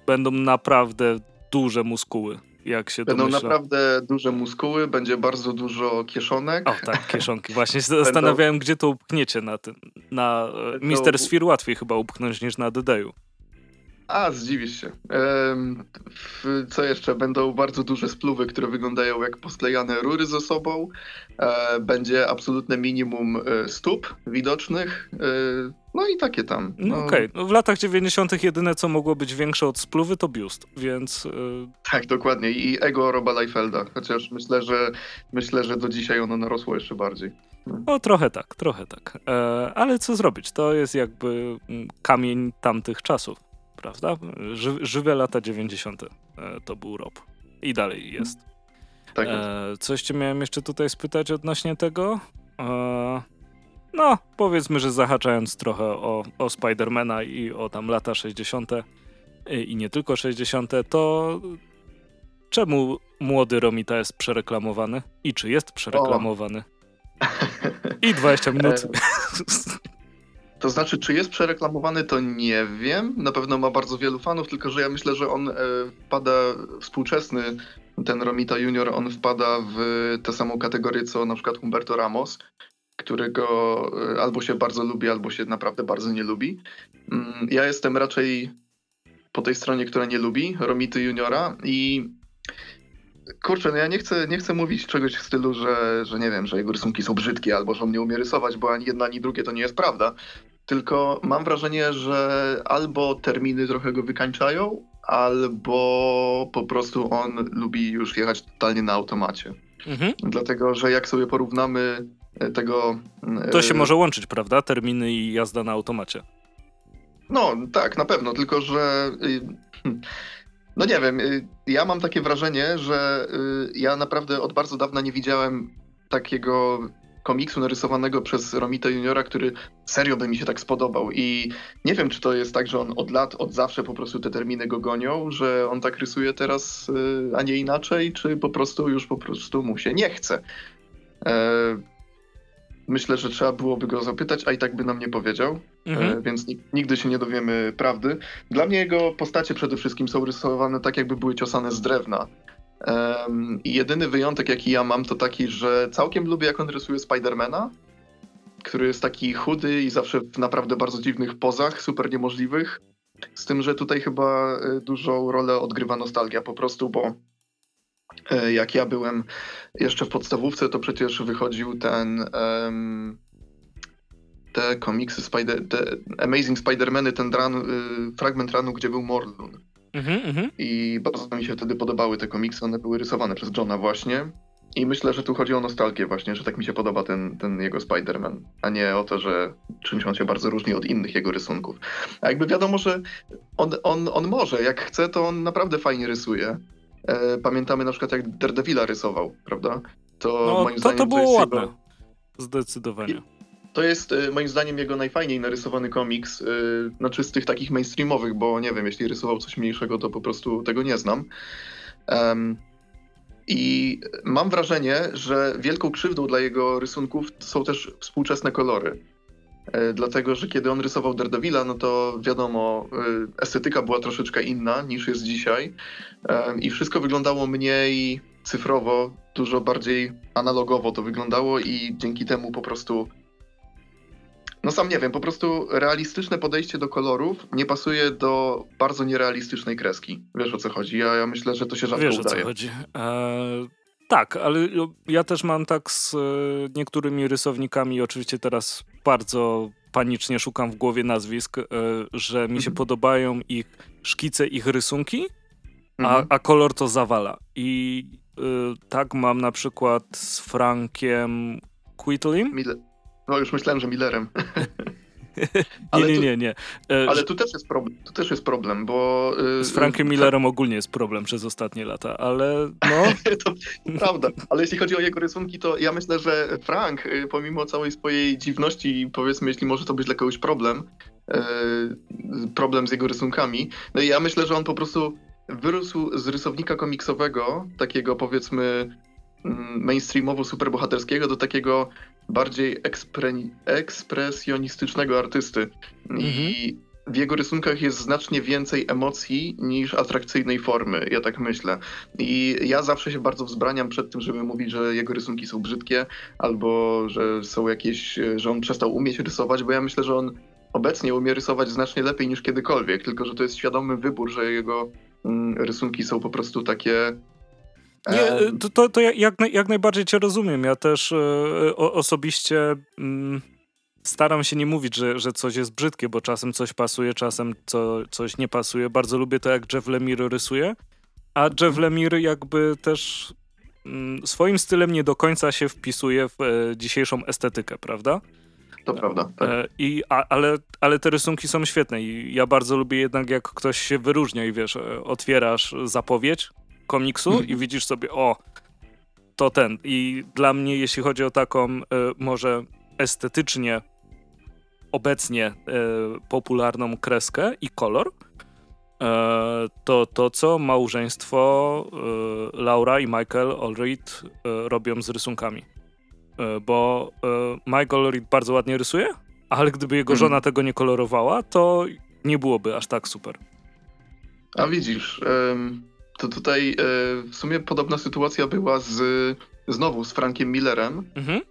będą naprawdę duże muskuły, jak się domyśla. Będą naprawdę duże muskuły, będzie bardzo dużo kieszonek. O tak, kieszonki. Właśnie się zastanawiałem, gdzie to upchniecie na tym. Na Mister Sphere łatwiej chyba upchnąć niż na Dedeju. A, zdziwisz się. Co jeszcze? Będą bardzo duże spluwy, które wyglądają jak posklejane rury ze sobą. Będzie absolutne minimum stóp widocznych. No i takie tam. No. Okej. W latach 90. jedyne, co mogło być większe od spluwy, to biust, więc... Tak, dokładnie. I ego Roba Liefelda. Chociaż myślę, że do dzisiaj ono narosło jeszcze bardziej. No trochę tak. Ale co zrobić? To jest jakby kamień tamtych czasów. Prawda? Żywe lata 90. To był rop. I dalej jest. Tak jest. Coś cię miałem jeszcze tutaj spytać odnośnie tego? Powiedzmy, że zahaczając trochę o Spider-Mana i o tam lata 60. i nie tylko 60., to czemu młody Romita jest przereklamowany? I czy jest przereklamowany? I 20 minut. To znaczy, czy jest przereklamowany, to nie wiem. Na pewno ma bardzo wielu fanów, tylko że ja myślę, że on wpada, współczesny ten Romita Jr., on wpada w tę samą kategorię, co na przykład Humberto Ramos, którego albo się bardzo lubi, albo się naprawdę bardzo nie lubi. Ja jestem raczej po tej stronie, która nie lubi Romity Juniora i Kurczę, no ja nie chcę mówić czegoś w stylu, że nie wiem, że jego rysunki są brzydkie albo że on nie umie rysować, bo ani jedna, ani drugie to nie jest prawda. Tylko mam wrażenie, że albo terminy trochę go wykańczają, albo po prostu on lubi już jechać totalnie na automacie. Mhm. Dlatego, że jak sobie porównamy tego... To się może łączyć, prawda? Terminy i jazda na automacie. No tak, na pewno, tylko że... No nie wiem, ja mam takie wrażenie, że ja naprawdę od bardzo dawna nie widziałem takiego komiksu narysowanego przez Romita Juniora, który serio by mi się tak spodobał i nie wiem, czy to jest tak, że on od lat, od zawsze po prostu te terminy go gonią, że on tak rysuje teraz, a nie inaczej, czy po prostu mu się nie chce. Myślę, że trzeba byłoby go zapytać, a i tak by nam nie powiedział, więc nigdy się nie dowiemy prawdy. Dla mnie jego postacie przede wszystkim są rysowane tak, jakby były ciosane z drewna. Jedyny wyjątek, jaki ja mam, to taki, że całkiem lubię, jak on rysuje Spidermana, który jest taki chudy i zawsze w naprawdę bardzo dziwnych pozach, super niemożliwych. Z tym, że tutaj chyba dużą rolę odgrywa nostalgia po prostu, bo jak ja byłem jeszcze w podstawówce, to przecież wychodził te komiksy, te Amazing Spider-Many, ten fragment ranu, gdzie był Morlun. I bardzo mi się wtedy podobały te komiksy, one były rysowane przez Johna właśnie. I myślę, że tu chodzi o nostalgię właśnie, że tak mi się podoba ten jego Spider-Man, a nie o to, że czymś on się bardzo różni od innych jego rysunków. A jakby wiadomo, że on może, jak chce, to on naprawdę fajnie rysuje. Pamiętamy na przykład, jak Daredevila rysował, prawda? To było ładne. Chyba... Zdecydowanie. To jest moim zdaniem jego najfajniej narysowany komiks, znaczy z tych takich mainstreamowych, bo nie wiem, jeśli rysował coś mniejszego, to po prostu tego nie znam. I mam wrażenie, że wielką krzywdą dla jego rysunków są też współczesne kolory. Dlatego, że kiedy on rysował Daredevila, no to wiadomo, estetyka była troszeczkę inna niż jest dzisiaj i wszystko wyglądało mniej cyfrowo, dużo bardziej analogowo to wyglądało i dzięki temu po prostu, no sam nie wiem, po prostu realistyczne podejście do kolorów nie pasuje do bardzo nierealistycznej kreski. Wiesz, o co chodzi? Ja myślę, że to się rzadko udaje. Wiesz, o co chodzi. Tak, ale ja też mam tak z niektórymi rysownikami, oczywiście teraz bardzo panicznie szukam w głowie nazwisk, że mi się podobają ich szkice, ich rysunki, a kolor to zawala. I tak mam na przykład z Frankiem Quitlim. No już myślałem, że Millerem. Nie. Ale tu też jest problem, bo... Z Frankiem Millerem ogólnie jest problem przez ostatnie lata, ale no... To prawda, ale jeśli chodzi o jego rysunki, to ja myślę, że Frank, pomimo całej swojej dziwności, powiedzmy, jeśli może to być dla kogoś problem z jego rysunkami, no i ja myślę, że on po prostu wyrósł z rysownika komiksowego, takiego powiedzmy mainstreamowo superbohaterskiego, do takiego bardziej ekspresjonistycznego artysty. I w jego rysunkach jest znacznie więcej emocji niż atrakcyjnej formy, ja tak myślę. I ja zawsze się bardzo wzbraniam przed tym, żeby mówić, że jego rysunki są brzydkie, albo że są jakieś, że on przestał umieć rysować, bo ja myślę, że on obecnie umie rysować znacznie lepiej niż kiedykolwiek, tylko że to jest świadomy wybór, że jego rysunki są po prostu takie... Nie, to jak najbardziej cię rozumiem. Ja też osobiście staram się nie mówić, że coś jest brzydkie, bo czasem coś pasuje, czasem coś nie pasuje. Bardzo lubię to, jak Jeff Lemire rysuje, a Jeff Lemire jakby też swoim stylem nie do końca się wpisuje w dzisiejszą estetykę, prawda? To prawda, tak. Ale te rysunki są świetne i ja bardzo lubię jednak, jak ktoś się wyróżnia i wiesz, otwierasz zapowiedź komiksu i widzisz sobie, o, to ten. I dla mnie, jeśli chodzi o taką może estetycznie obecnie popularną kreskę i kolor, to co małżeństwo Laura i Michael Allred robią z rysunkami. Bo Michael Allred bardzo ładnie rysuje, ale gdyby jego żona tego nie kolorowała, to nie byłoby aż tak super. A widzisz... To tutaj w sumie podobna sytuacja była znowu z Frankiem Millerem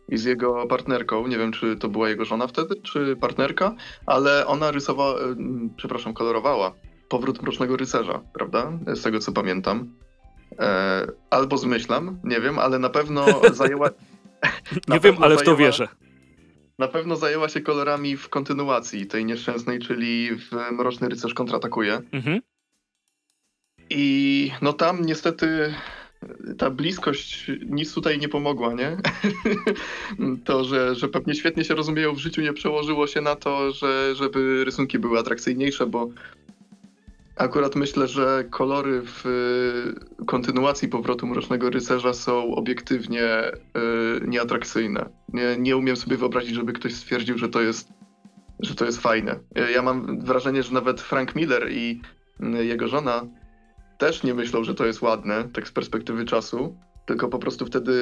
i z jego partnerką. Nie wiem, czy to była jego żona wtedy, czy partnerka, ale ona kolorowała Powrót Mrocznego Rycerza, prawda? Z tego, co pamiętam. Albo zmyślam, nie wiem, ale na pewno zajęła... Nie wiem, ale w to wierzę. Na pewno zajęła się kolorami w kontynuacji tej nieszczęsnej, czyli w Mroczny Rycerz kontratakuje. Mhm. I no tam niestety ta bliskość nic tutaj nie pomogła, nie? To, że pewnie świetnie się rozumieją w życiu, nie przełożyło się na to, żeby rysunki były atrakcyjniejsze, bo akurat myślę, że kolory w kontynuacji Powrotu Mrocznego Rycerza są obiektywnie nieatrakcyjne. Nie umiem sobie wyobrazić, żeby ktoś stwierdził, że to jest fajne. Ja mam wrażenie, że nawet Frank Miller i jego żona też nie myślą, że to jest ładne, tak z perspektywy czasu, tylko po prostu wtedy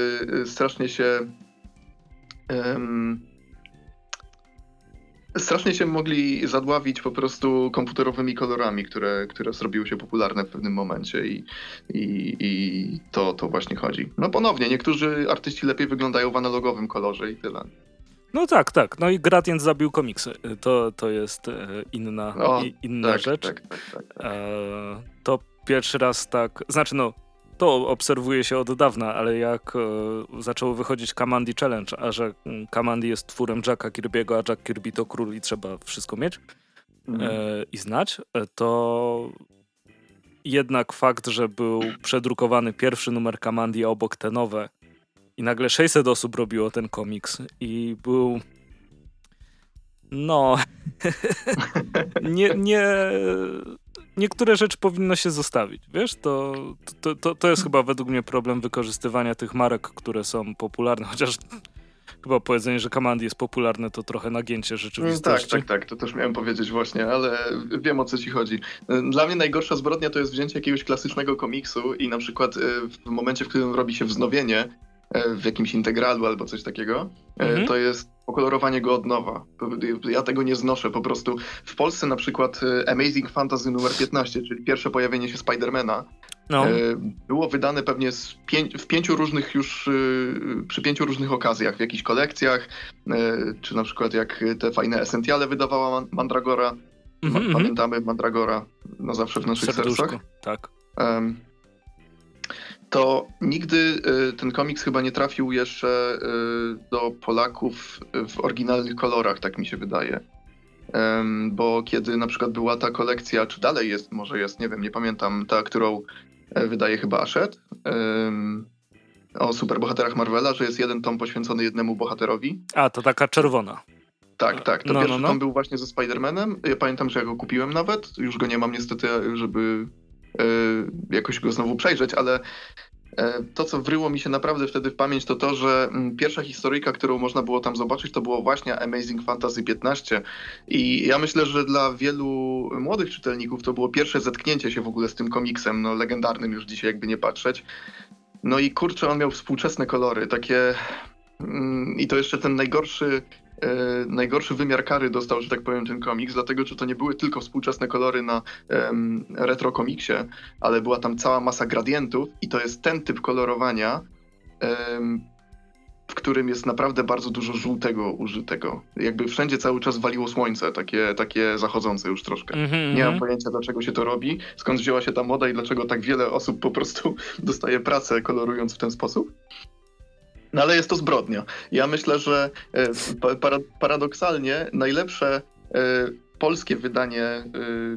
strasznie się mogli zadławić po prostu komputerowymi kolorami, które zrobiły się popularne w pewnym momencie i to właśnie chodzi. No ponownie, niektórzy artyści lepiej wyglądają w analogowym kolorze i tyle. No tak. No i gradient zabił komiksy. To jest inna rzecz. Tak. To pierwszy raz tak... Znaczy to obserwuje się od dawna, ale jak zaczęło wychodzić Kamandi Challenge, a że Kamandi jest twórem Jacka Kirby'ego, a Jack Kirby to król i trzeba wszystko mieć i znać, to jednak fakt, że był przedrukowany pierwszy numer Kamandi, a obok te nowe, i nagle 600 osób robiło ten komiks i był... No... Niektóre rzeczy powinno się zostawić, wiesz? To jest chyba według mnie problem wykorzystywania tych marek, które są popularne, chociaż chyba powiedzenie, że Kamandi jest popularne, to trochę nagięcie rzeczywistości. Tak, to też miałem powiedzieć właśnie, ale wiem, o co ci chodzi. Dla mnie najgorsza zbrodnia to jest wzięcie jakiegoś klasycznego komiksu i na przykład w momencie, w którym robi się wznowienie w jakimś integralu albo coś takiego, to jest pokolorowanie go od nowa. Ja tego nie znoszę po prostu. W Polsce na przykład Amazing Fantasy numer 15, czyli pierwsze pojawienie się Spidermana, było wydane pewnie w pięciu różnych już, przy pięciu różnych okazjach, w jakichś kolekcjach, czy na przykład jak te fajne Essentiale wydawała Mandragora. Pamiętamy Mandragora na zawsze w naszych sercach. Tak. To nigdy ten komiks chyba nie trafił jeszcze do Polaków w oryginalnych kolorach, tak mi się wydaje. Bo kiedy na przykład była ta kolekcja, czy dalej jest, może jest, nie wiem, nie pamiętam, ta, którą wydaje chyba Allred, o superbohaterach Marvela, że jest jeden tom poświęcony jednemu bohaterowi. A, to taka czerwona. Tak. To pierwszy tom był właśnie ze Spider-Manem. Ja pamiętam, że ja go kupiłem nawet. Już go nie mam niestety, żeby... jakoś go znowu przejrzeć, ale to, co wryło mi się naprawdę wtedy w pamięć, to to, że pierwsza historyjka, którą można było tam zobaczyć, to było właśnie Amazing Fantasy 15 i ja myślę, że dla wielu młodych czytelników to było pierwsze zetknięcie się w ogóle z tym komiksem, no legendarnym już dzisiaj, jakby nie patrzeć. No i kurczę, on miał współczesne kolory, takie i to jeszcze ten najgorszy wymiar kary dostał, że tak powiem, ten komiks, dlatego, że to nie były tylko współczesne kolory na retro komiksie, ale była tam cała masa gradientów i to jest ten typ kolorowania, w którym jest naprawdę bardzo dużo żółtego użytego. Jakby wszędzie cały czas waliło słońce, takie zachodzące już troszkę. Nie mam pojęcia, dlaczego się to robi, skąd wzięła się ta moda i dlaczego tak wiele osób po prostu dostaje pracę kolorując w ten sposób. No ale jest to zbrodnia. Ja myślę, że paradoksalnie najlepsze polskie wydanie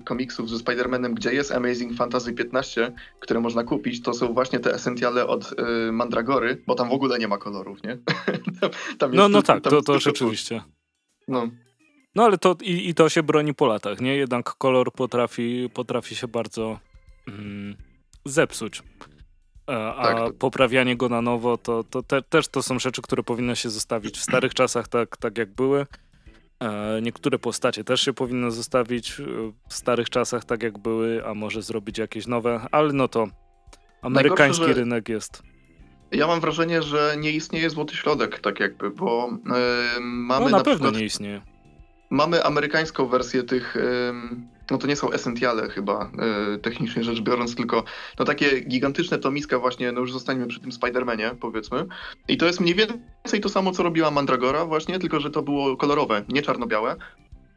komiksów ze Spider-Manem, gdzie jest Amazing Fantasy 15, które można kupić, to są właśnie te Essentiale od Mandragory, bo tam w ogóle nie ma kolorów, nie? Rzeczywiście. No ale to i to się broni po latach, nie? Jednak kolor potrafi się bardzo zepsuć. A poprawianie go na nowo, też to są rzeczy, które powinno się zostawić. W starych czasach tak jak były. Niektóre postacie też się powinno zostawić w starych czasach tak jak były, a może zrobić jakieś nowe, ale no to amerykański rynek jest. Ja mam wrażenie, że nie istnieje złoty środek tak jakby, bo mamy na pewno przykład, nie istnieje. Mamy amerykańską wersję tych... No to nie są Essentiale chyba, technicznie rzecz biorąc, tylko no takie gigantyczne tomiska właśnie, no już zostańmy przy tym Spider-Manie, powiedzmy. I to jest mniej więcej to samo, co robiła Mandragora właśnie, tylko że to było kolorowe, nie czarno-białe.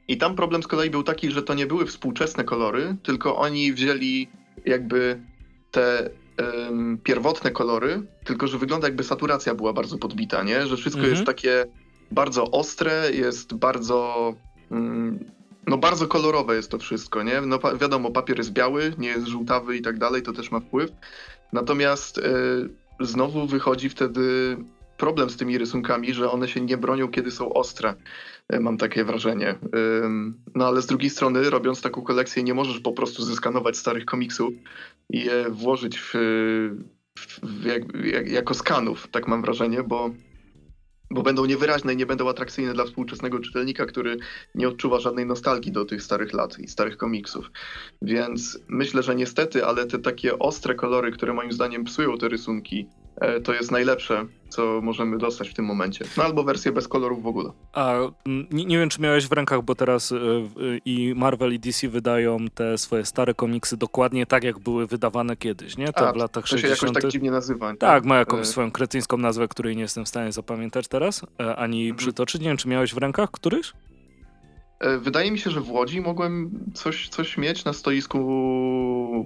I tam problem z kolei był taki, że to nie były współczesne kolory, tylko oni wzięli jakby te pierwotne kolory, tylko że wygląda jakby saturacja była bardzo podbita, nie? Że wszystko jest takie bardzo ostre, jest bardzo... no bardzo kolorowe jest to wszystko, nie? No wiadomo, papier jest biały, nie jest żółtawy i tak dalej, to też ma wpływ. Natomiast znowu wychodzi wtedy problem z tymi rysunkami, że one się nie bronią, kiedy są ostre. Mam takie wrażenie. No ale z drugiej strony, robiąc taką kolekcję, nie możesz po prostu zeskanować starych komiksów i je włożyć jako skanów, tak mam wrażenie, bo będą niewyraźne i nie będą atrakcyjne dla współczesnego czytelnika, który nie odczuwa żadnej nostalgii do tych starych lat i starych komiksów. Więc myślę, że niestety, ale te takie ostre kolory, które moim zdaniem psują te rysunki, to jest najlepsze, co możemy dostać w tym momencie. No albo wersję bez kolorów w ogóle. A nie wiem, czy miałeś w rękach, bo teraz i Marvel i DC wydają te swoje stare komiksy dokładnie tak, jak były wydawane kiedyś, nie? Tam w latach 60. To się jakoś tak dziwnie nazywa. Nie? Tak, ma jakąś swoją kretyńską nazwę, której nie jestem w stanie zapamiętać teraz, ani przytoczyć. Nie wiem, czy miałeś w rękach któryś? Wydaje mi się, że w Łodzi mogłem coś mieć na stoisku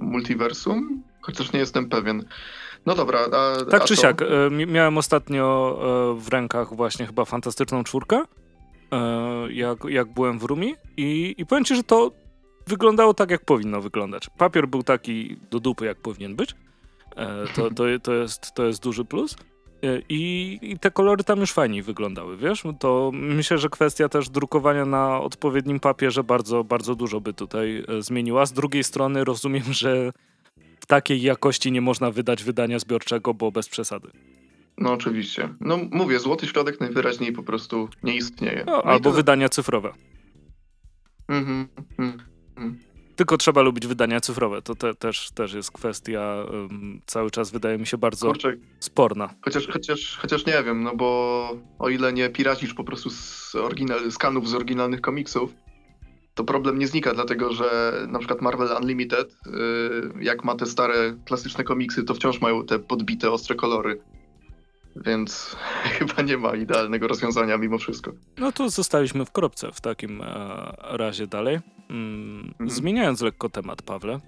Multiversum, chociaż nie jestem pewien. No dobra. Tak czy siak, miałem ostatnio w rękach właśnie chyba Fantastyczną Czwórkę, jak byłem w Rumi i powiem ci, że to wyglądało tak, jak powinno wyglądać. Papier był taki do dupy, jak powinien być. To jest duży plus. I te kolory tam już fajniej wyglądały, wiesz? To myślę, że kwestia też drukowania na odpowiednim papierze bardzo, bardzo dużo by tutaj zmieniła. Z drugiej strony rozumiem, że w takiej jakości nie można wydać wydania zbiorczego, bo bez przesady. No oczywiście. No mówię, złoty środek najwyraźniej po prostu nie istnieje. No, albo wydania cyfrowe. Tylko trzeba lubić wydania cyfrowe. To też jest kwestia cały czas, wydaje mi się, bardzo sporna. Chociaż nie wiem, no bo o ile nie piracisz po prostu skanów z oryginalnych komiksów, to problem nie znika, dlatego że na przykład Marvel Unlimited, jak ma te stare, klasyczne komiksy, to wciąż mają te podbite, ostre kolory. Więc chyba nie ma idealnego rozwiązania mimo wszystko. No to zostaliśmy w kropce w takim razie dalej. Zmieniając lekko temat, Pawle.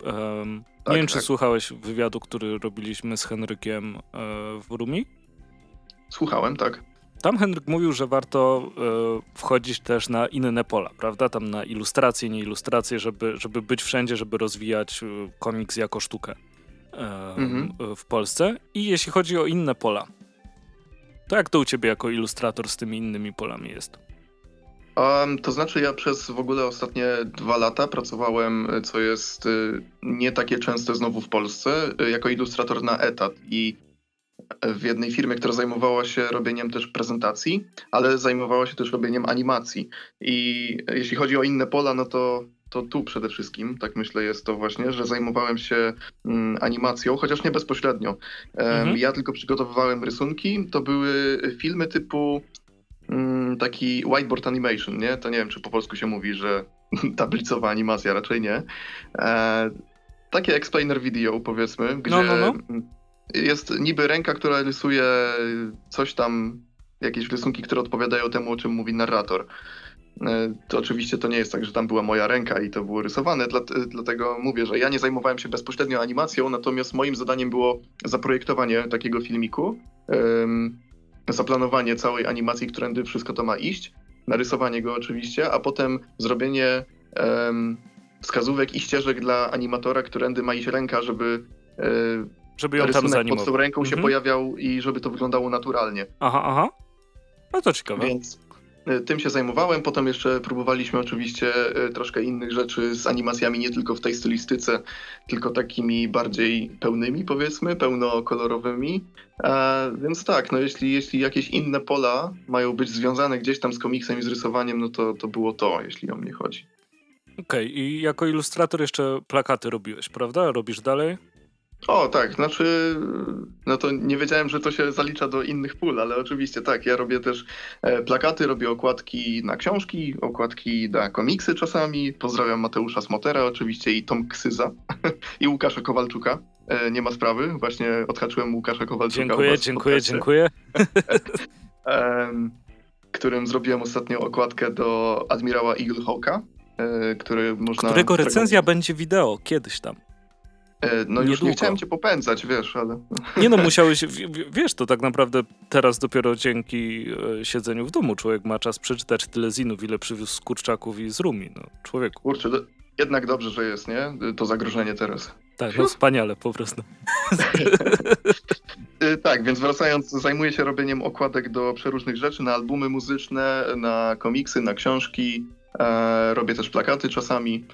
Tak, nie wiem, czy słuchałeś wywiadu, który robiliśmy z Henrykiem w Rumi? Słuchałem, tak. Tam Henryk mówił, że warto wchodzić też na inne pola, prawda? Tam na ilustracje, nie ilustracje, żeby być wszędzie, żeby rozwijać komiks jako sztukę w Polsce. I jeśli chodzi o inne pola, to jak to u ciebie jako ilustrator z tymi innymi polami jest? To znaczy ja przez w ogóle ostatnie 2 lata pracowałem, co jest nie takie częste znowu w Polsce, jako ilustrator na etat i w jednej firmie, która zajmowała się robieniem też prezentacji, ale zajmowała się też robieniem animacji. I jeśli chodzi o inne pola, no to tu przede wszystkim, tak myślę, jest to właśnie, że zajmowałem się animacją, chociaż nie bezpośrednio. Ja tylko przygotowywałem rysunki, to były filmy typu taki whiteboard animation, nie? To nie wiem, czy po polsku się mówi, że tablicowa animacja, raczej nie. Takie explainer video, powiedzmy, gdzie jest niby ręka, która rysuje coś tam, jakieś rysunki, które odpowiadają temu, o czym mówi narrator. To oczywiście to nie jest tak, że tam była moja ręka i to było rysowane, dlatego mówię, że ja nie zajmowałem się bezpośrednio animacją, natomiast moim zadaniem było zaprojektowanie takiego filmiku, zaplanowanie całej animacji, którędy wszystko to ma iść, narysowanie go oczywiście, a potem zrobienie wskazówek i ścieżek dla animatora, którędy ma iść ręka, żeby ją rysunek tam zanimował. Pod tą ręką się pojawiał i żeby to wyglądało naturalnie. Aha. No to ciekawe. Więc tym się zajmowałem, potem jeszcze próbowaliśmy oczywiście troszkę innych rzeczy z animacjami, nie tylko w tej stylistyce, tylko takimi bardziej pełnymi, powiedzmy, pełnokolorowymi. Więc tak, no jeśli jakieś inne pola mają być związane gdzieś tam z komiksem i z rysowaniem, no to było to, jeśli o mnie chodzi. Okej, i jako ilustrator jeszcze plakaty robiłeś, prawda? Robisz dalej? O tak, znaczy, no to nie wiedziałem, że to się zalicza do innych pól, ale oczywiście tak, ja robię też plakaty, robię okładki na książki, okładki na komiksy czasami, pozdrawiam Mateusza Smotera oczywiście i Tom Ksyza i Łukasza Kowalczuka, nie ma sprawy, właśnie odhaczyłem Łukasza Kowalczuka. Dziękuję. Którym zrobiłem ostatnio okładkę do Admirała Eaglehawka, którego recenzja będzie wideo kiedyś tam. No już niedługo. Nie chciałem cię popędzać, wiesz, ale... Nie no, musiałeś, wiesz, to tak naprawdę teraz dopiero dzięki siedzeniu w domu człowiek ma czas przeczytać tyle zinów, ile przywiózł z kurczaków i z Rumi, no, człowieku. Kurczę, jednak dobrze, że jest, nie? To zagrożenie teraz. Tak, no wspaniale, po prostu. Tak, więc wracając, zajmuję się robieniem okładek do przeróżnych rzeczy, na albumy muzyczne, na komiksy, na książki, robię też plakaty czasami.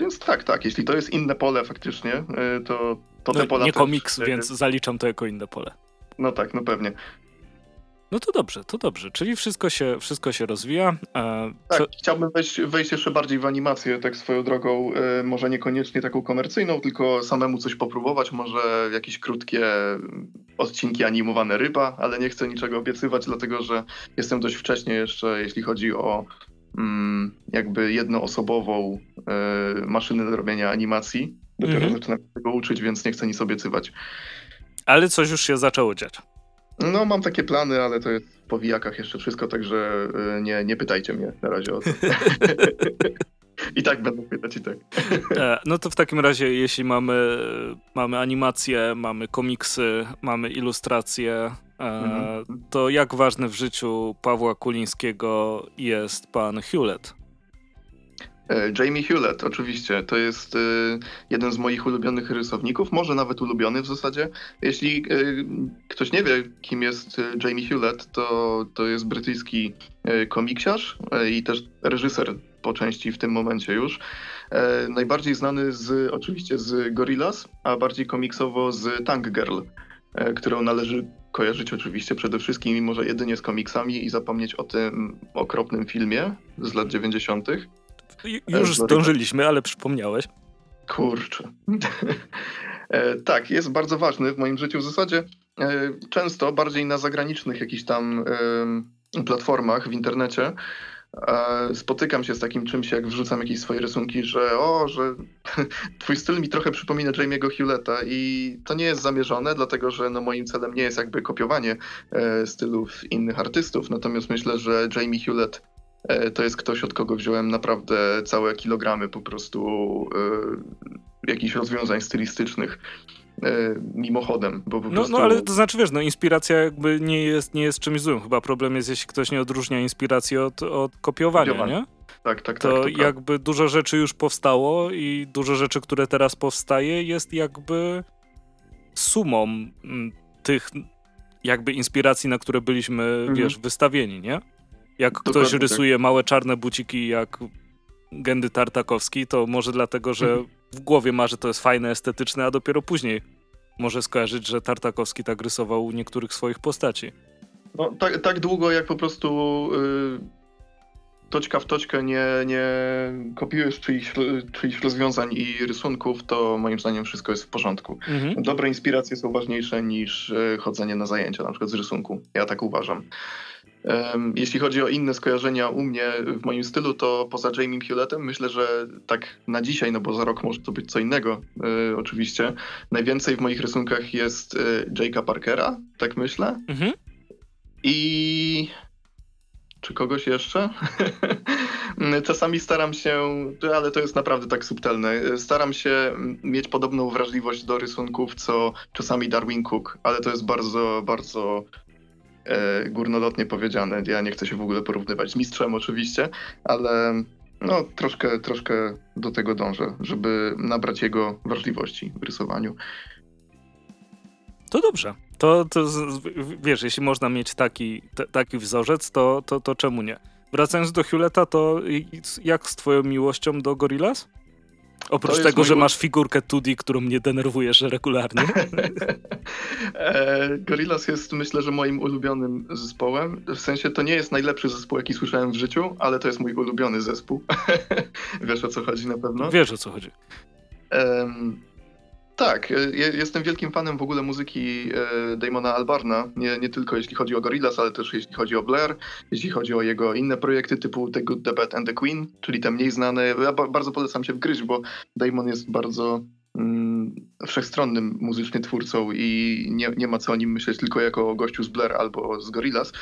Więc tak, jeśli to jest inne pole faktycznie, to no, te pola... Nie też... komiks, więc zaliczam to jako inne pole. No tak, no pewnie. No to dobrze, czyli wszystko się rozwija. Tak, chciałbym wejść jeszcze bardziej w animację, tak swoją drogą, może niekoniecznie taką komercyjną, tylko samemu coś popróbować, może jakieś krótkie odcinki animowane ryba, ale nie chcę niczego obiecywać, dlatego że jestem dość wcześnie jeszcze, jeśli chodzi o jakby jednoosobową maszynę do robienia animacji. Dopiero zaczynam tego uczyć, więc nie chcę nic obiecywać. Ale coś już się zaczęło dziać. No, mam takie plany, ale to jest w powijakach jeszcze wszystko, także nie pytajcie mnie na razie o to. I tak będę pytać, i tak. No to w takim razie, jeśli mamy animację, mamy komiksy, mamy ilustracje, to jak ważny w życiu Pawła Kulińskiego jest pan Hewlett? Jamie Hewlett, oczywiście. To jest jeden z moich ulubionych rysowników, może nawet ulubiony w zasadzie. Jeśli ktoś nie wie, kim jest Jamie Hewlett, to jest brytyjski komiksiarz i też reżyser po części w tym momencie już. Najbardziej znany oczywiście z Gorillaz, a bardziej komiksowo z Tank Girl, którą należy kojarzyć oczywiście przede wszystkim, mimo że jedynie z komiksami, i zapomnieć o tym okropnym filmie z lat 90. Już zdążyliśmy, ale przypomniałeś. Kurczę. Tak, jest bardzo ważny w moim życiu w zasadzie. Często bardziej na zagranicznych jakichś tam platformach w internecie spotykam się z takim czymś, jak wrzucam jakieś swoje rysunki, że twój styl mi trochę przypomina Jamie'ego Hewletta, i to nie jest zamierzone, dlatego że moim celem nie jest jakby kopiowanie stylów innych artystów, natomiast myślę, że Jamie Hewlett to jest ktoś, od kogo wziąłem naprawdę całe kilogramy po prostu jakichś rozwiązań stylistycznych mimochodem. Bo po prostu... no ale to znaczy, wiesz, inspiracja jakby nie jest czymś złym. Chyba problem jest, jeśli ktoś nie odróżnia inspiracji od kopiowania, nie? Tak. To jakby dużo rzeczy już powstało i dużo rzeczy, które teraz powstaje, jest jakby sumą tych jakby inspiracji, na które byliśmy, wiesz, wystawieni, nie? Jak dokładnie ktoś rysuje małe czarne buciki jak Gendy Tartakowski, to może dlatego, że w głowie ma, że to jest fajne, estetyczne, a dopiero później może skojarzyć, że Tartakowski tak rysował niektórych swoich postaci. No, tak długo, jak po prostu toczka w toczkę nie kopiujesz czyichś rozwiązań i rysunków, to moim zdaniem wszystko jest w porządku. Dobre inspiracje są ważniejsze niż chodzenie na zajęcia, na przykład z rysunku. Ja tak uważam. Jeśli chodzi o inne skojarzenia u mnie w moim stylu, to poza Jamie Hewlettem myślę, że tak na dzisiaj, no bo za rok może to być co innego oczywiście, najwięcej w moich rysunkach jest Jake'a Parkera, tak myślę. I... czy kogoś jeszcze? Czasami staram się, ale to jest naprawdę tak subtelne, staram się mieć podobną wrażliwość do rysunków, co czasami Darwin Cook, ale to jest bardzo, bardzo górnolotnie powiedziane. Ja nie chcę się w ogóle porównywać z mistrzem oczywiście, ale no troszkę do tego dążę, żeby nabrać jego wrażliwości w rysowaniu. To dobrze. To wiesz, jeśli można mieć taki wzorzec, to czemu nie? Wracając do Hewletta, to jak z twoją miłością do Gorillaz? Oprócz tego, że masz figurkę 2D, którą mnie denerwujesz regularnie. Gorillaz jest, myślę, że moim ulubionym zespołem. W sensie to nie jest najlepszy zespół, jaki słyszałem w życiu, ale to jest mój ulubiony zespół. Wiesz, o co chodzi na pewno? Wiesz, o co chodzi. Tak, jestem wielkim fanem w ogóle muzyki Damona Albarna, nie tylko jeśli chodzi o Gorillaz, ale też jeśli chodzi o Blur, jeśli chodzi o jego inne projekty typu The Good, The Bad and The Queen, czyli te mniej znane. Ja bardzo polecam się wgryźć, bo Damon jest bardzo wszechstronnym muzycznie twórcą i nie ma co o nim myśleć tylko jako o gościu z Blur albo z Gorillaz.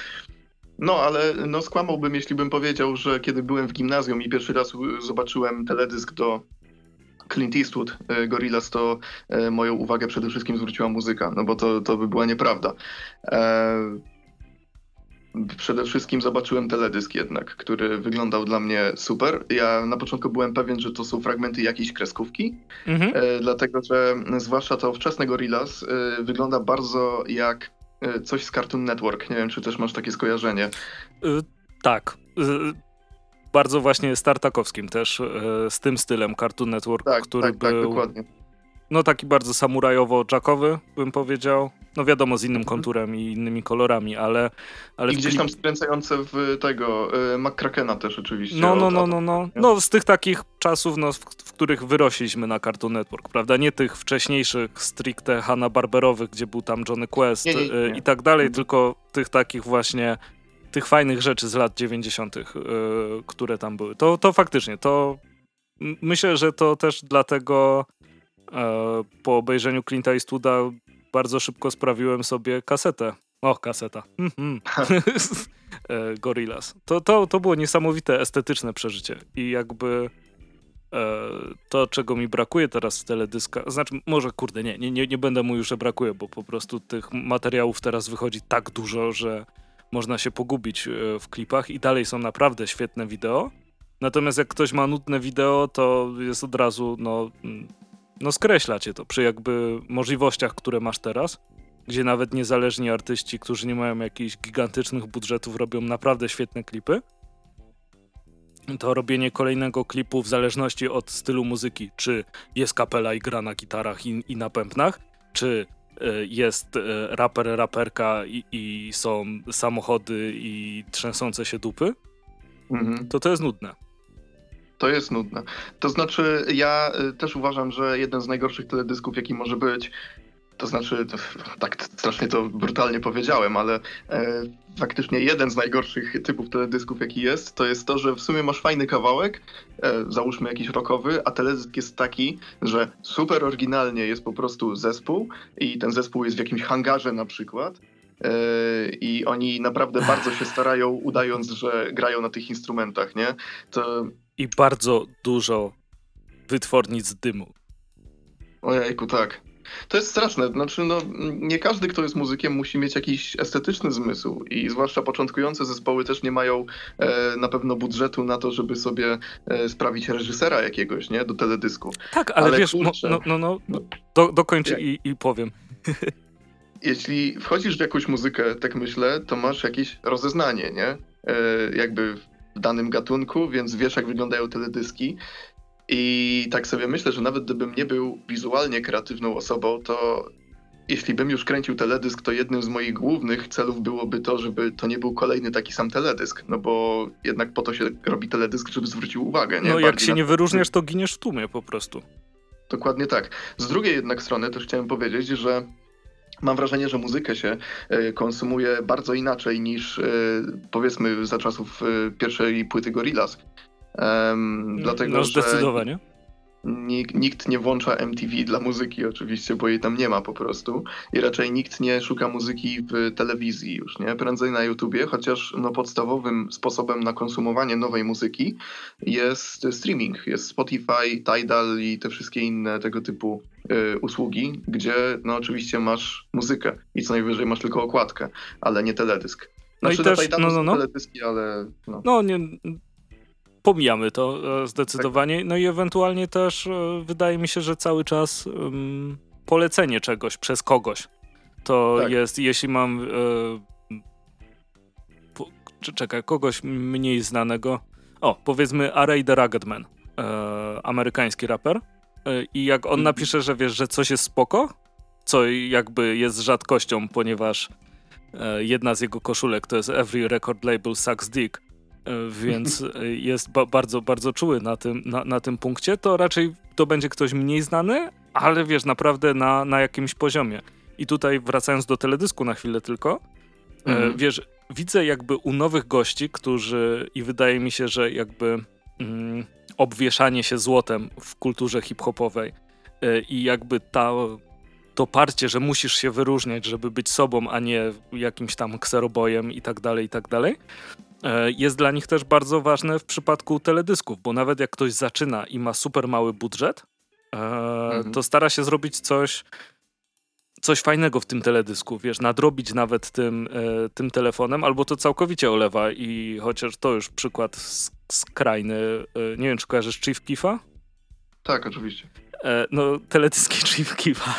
No, ale no, skłamałbym, jeśli bym powiedział, że kiedy byłem w gimnazjum i pierwszy raz zobaczyłem teledysk do Clint Eastwood, Gorillaz, to moją uwagę przede wszystkim zwróciła muzyka, no bo to by była nieprawda. Przede wszystkim zobaczyłem teledysk jednak, który wyglądał dla mnie super. Ja na początku byłem pewien, że to są fragmenty jakiejś kreskówki, dlatego że zwłaszcza to wczesne Gorillaz wygląda bardzo jak coś z Cartoon Network. Nie wiem, czy też masz takie skojarzenie. Tak. Bardzo właśnie z Tartakowskim też, z tym stylem Cartoon Network, tak, który był... Tak, dokładnie. No taki bardzo samurajowo-jackowy, bym powiedział. No wiadomo, z innym konturem i innymi kolorami, ale... I gdzieś tam skręcające w tego McCrackena też oczywiście. No, z tych takich czasów, w których wyrośliśmy na Cartoon Network, prawda? Nie tych wcześniejszych, stricte Hanna-Barberowych, gdzie był tam Johnny Quest i tak dalej, tylko tych takich właśnie... tych fajnych rzeczy z lat 90., które tam były. To faktycznie, to myślę, że to też dlatego po obejrzeniu Clint'a Eastwooda bardzo szybko sprawiłem sobie kasetę. Gorillaz. To było niesamowite estetyczne przeżycie i jakby to, czego mi brakuje teraz w teledyskach, znaczy może kurde, nie będę mówił, że brakuje, bo po prostu tych materiałów teraz wychodzi tak dużo, że można się pogubić w klipach i dalej są naprawdę świetne wideo. Natomiast jak ktoś ma nudne wideo, to jest od razu, skreśla cię to przy jakby możliwościach, które masz teraz, gdzie nawet niezależni artyści, którzy nie mają jakichś gigantycznych budżetów, robią naprawdę świetne klipy. To robienie kolejnego klipu w zależności od stylu muzyki, czy jest kapela i gra na gitarach i na pępnach, czy... jest raper, raperka i są samochody i trzęsące się dupy, to jest nudne. To jest nudne. To znaczy, ja też uważam, że jeden z najgorszych teledysków, jaki może być, to znaczy, tak strasznie to brutalnie powiedziałem, ale faktycznie jeden z najgorszych typów teledysków, jaki jest, to jest to, że w sumie masz fajny kawałek, załóżmy jakiś rockowy, a teledysk jest taki, że super oryginalnie jest po prostu zespół i ten zespół jest w jakimś hangarze na przykład i oni naprawdę bardzo się starają, udając, że grają na tych instrumentach, nie? To... I bardzo dużo wytwornic dymu. Ojejku, tak. To jest straszne, znaczy nie każdy, kto jest muzykiem, musi mieć jakiś estetyczny zmysł i zwłaszcza początkujące zespoły też nie mają na pewno budżetu na to, żeby sobie sprawić reżysera jakiegoś, nie, do teledysku. Tak, ale wiesz, kurczę, dokończę i powiem. Jeśli wchodzisz w jakąś muzykę, tak myślę, to masz jakieś rozeznanie, nie, jakby w danym gatunku, więc wiesz, jak wyglądają teledyski. I tak sobie myślę, że nawet gdybym nie był wizualnie kreatywną osobą, to jeśli bym już kręcił teledysk, to jednym z moich głównych celów byłoby to, żeby to nie był kolejny taki sam teledysk, no bo jednak po to się robi teledysk, żeby zwrócił uwagę. Nie? No jak się nie wyróżniasz, to giniesz w tłumie po prostu. Dokładnie tak. Z drugiej jednak strony też chciałem powiedzieć, że mam wrażenie, że muzykę się konsumuje bardzo inaczej niż powiedzmy za czasów pierwszej płyty Gorillaz. Dlatego, no zdecydowanie. Nikt nie włącza MTV dla muzyki oczywiście, bo jej tam nie ma po prostu i raczej nikt nie szuka muzyki w telewizji już, nie? Prędzej na YouTubie, chociaż podstawowym sposobem na konsumowanie nowej muzyki jest streaming, jest Spotify, Tidal i te wszystkie inne tego typu usługi, gdzie oczywiście masz muzykę i co najwyżej masz tylko okładkę, ale nie teledysk. Pomijamy to zdecydowanie, i ewentualnie też wydaje mi się, że cały czas polecenie czegoś przez kogoś to jest, jeśli mam kogoś mniej znanego, powiedzmy Array the Rugged Man, amerykański raper i jak on napisze, że wiesz, że coś jest spoko, co jakby jest rzadkością, ponieważ jedna z jego koszulek to jest Every Record Label Sucks Dick, więc jest bardzo, bardzo czuły na tym punkcie, to raczej to będzie ktoś mniej znany, ale wiesz, naprawdę na jakimś poziomie. I tutaj wracając do teledysku na chwilę tylko, wiesz, widzę jakby u nowych gości, którzy i wydaje mi się, że jakby obwieszanie się złotem w kulturze hip-hopowej i jakby to parcie, że musisz się wyróżniać, żeby być sobą, a nie jakimś tam kserobojem i tak dalej, jest dla nich też bardzo ważne w przypadku teledysków, bo nawet jak ktoś zaczyna i ma super mały budżet, to stara się zrobić coś fajnego w tym teledysku, wiesz, nadrobić nawet tym telefonem, albo to całkowicie olewa i chociaż to już przykład skrajny, nie wiem, czy kojarzysz Chief Keefa? Tak, oczywiście. No, teledyski Chief Keefa.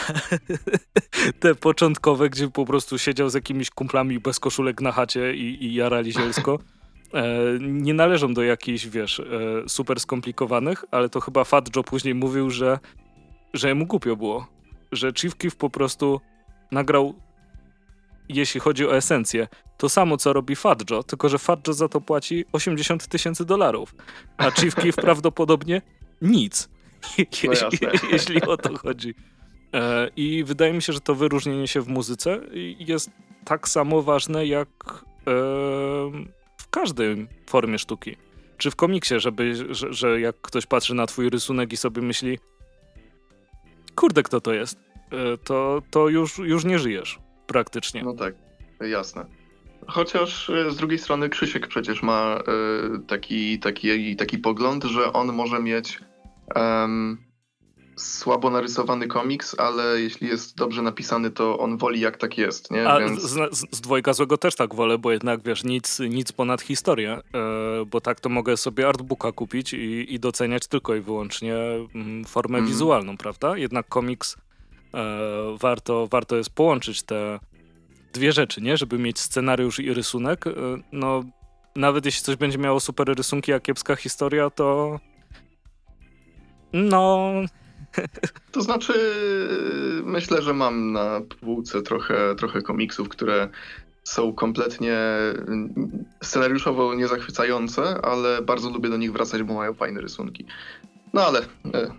Te początkowe, gdzie po prostu siedział z jakimiś kumplami bez koszulek na chacie i jarali zielsko. Nie należą do jakichś, wiesz, super skomplikowanych, ale to chyba Fat Joe później mówił, że mu głupio było. Że Chief Keef po prostu nagrał, jeśli chodzi o esencję, to samo, co robi Fat Joe, tylko że Fat Joe za to płaci $80,000, a Chief Keef prawdopodobnie nic. Jeśli o to chodzi. I wydaje mi się, że to wyróżnienie się w muzyce jest tak samo ważne jak w każdej formie sztuki. Czy w komiksie, że jak ktoś patrzy na twój rysunek i sobie myśli, kurde, kto to jest, to już nie żyjesz praktycznie. No tak, jasne. Chociaż z drugiej strony Krzysiek przecież ma taki pogląd, że on może mieć słabo narysowany komiks, ale jeśli jest dobrze napisany, to on woli, jak tak jest, nie? Więc... z Dwojga Złego też tak wolę, bo jednak, wiesz, nic ponad historię, bo tak to mogę sobie artbooka kupić i doceniać tylko i wyłącznie formę wizualną, prawda? Jednak komiks, warto jest połączyć te dwie rzeczy, nie? Żeby mieć scenariusz i rysunek. No, nawet jeśli coś będzie miało super rysunki, a kiepska historia, to... No... To znaczy, myślę, że mam na półce trochę komiksów, które są kompletnie scenariuszowo niezachwycające, ale bardzo lubię do nich wracać, bo mają fajne rysunki. No ale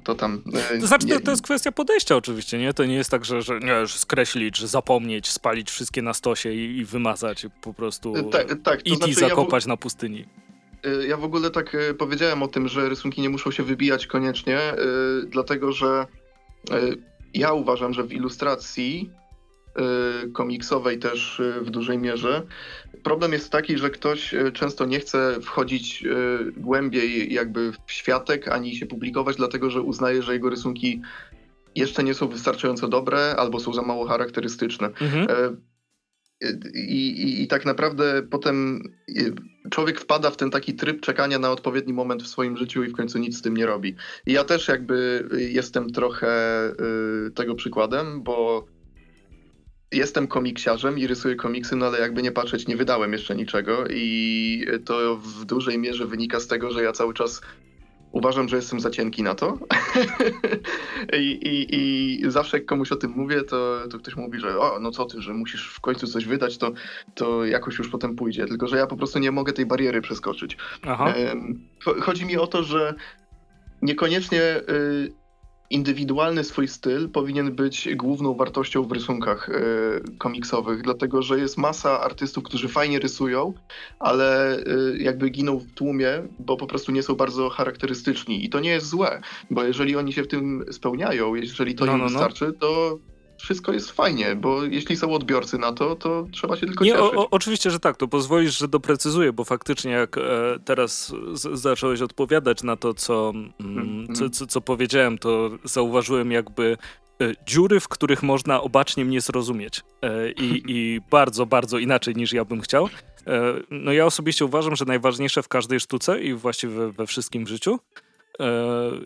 to tam... To znaczy, to jest kwestia podejścia oczywiście, nie? To nie jest tak, że nie, już skreślić, że zapomnieć, spalić wszystkie na stosie i wymazać po prostu tak, to znaczy, zakopać na pustyni. Ja w ogóle tak powiedziałem o tym, że rysunki nie muszą się wybijać koniecznie, dlatego że ja uważam, że w ilustracji komiksowej też w dużej mierze problem jest taki, że ktoś często nie chce wchodzić głębiej jakby w światek, ani się publikować, dlatego że uznaje, że jego rysunki jeszcze nie są wystarczająco dobre albo są za mało charakterystyczne. I tak naprawdę potem człowiek wpada w ten taki tryb czekania na odpowiedni moment w swoim życiu i w końcu nic z tym nie robi. I ja też jakby jestem trochę tego przykładem, bo jestem komiksiarzem i rysuję komiksy, no ale jakby nie patrzeć, nie wydałem jeszcze niczego i to w dużej mierze wynika z tego, że ja cały czas uważam, że jestem za cienki na to. I zawsze jak komuś o tym mówię, to ktoś mówi, że o, no co ty, że musisz w końcu coś wydać, to jakoś już potem pójdzie. Tylko że ja po prostu nie mogę tej bariery przeskoczyć. Chodzi mi o to, że niekoniecznie indywidualny swój styl powinien być główną wartością w rysunkach komiksowych, dlatego że jest masa artystów, którzy fajnie rysują, ale jakby giną w tłumie, bo po prostu nie są bardzo charakterystyczni. I to nie jest złe, bo jeżeli oni się w tym spełniają, jeżeli to im wystarczy, to wszystko jest fajnie, bo jeśli są odbiorcy na to, to trzeba się tylko cieszyć. Oczywiście, że tak, to pozwolisz, że doprecyzuję, bo faktycznie jak teraz zacząłeś odpowiadać na to, co powiedziałem, to zauważyłem jakby dziury, w których można obacznie mnie zrozumieć i bardzo, bardzo inaczej niż ja bym chciał. No ja osobiście uważam, że najważniejsze w każdej sztuce i właściwie we wszystkim w życiu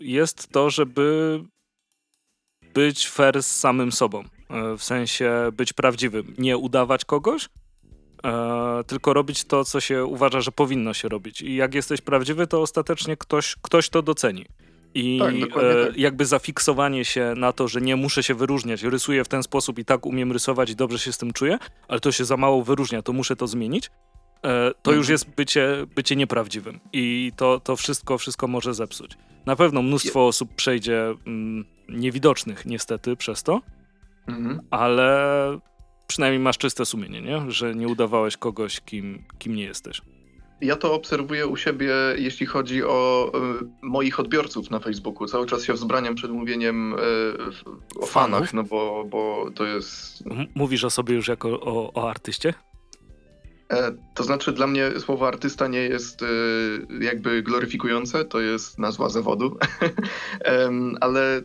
jest to, żeby być fair z samym sobą, w sensie być prawdziwym, nie udawać kogoś, tylko robić to, co się uważa, że powinno się robić. I jak jesteś prawdziwy, to ostatecznie ktoś to doceni. I tak, tak. Jakby zafiksowanie się na to, że nie muszę się wyróżniać, rysuję w ten sposób i tak umiem rysować i dobrze się z tym czuję, ale to się za mało wyróżnia, to muszę to zmienić, to już jest bycie nieprawdziwym. I to wszystko może zepsuć. Na pewno mnóstwo osób przejdzie... niewidocznych niestety przez to, ale przynajmniej masz czyste sumienie, nie? Że nie udawałeś kogoś, kim nie jesteś. Ja to obserwuję u siebie, jeśli chodzi o moich odbiorców na Facebooku. Cały czas się wzbraniam przed mówieniem o fanach, no bo to jest... Mówisz o sobie już jako o artyście? To znaczy dla mnie słowo artysta nie jest jakby gloryfikujące, to jest nazwa zawodu, ale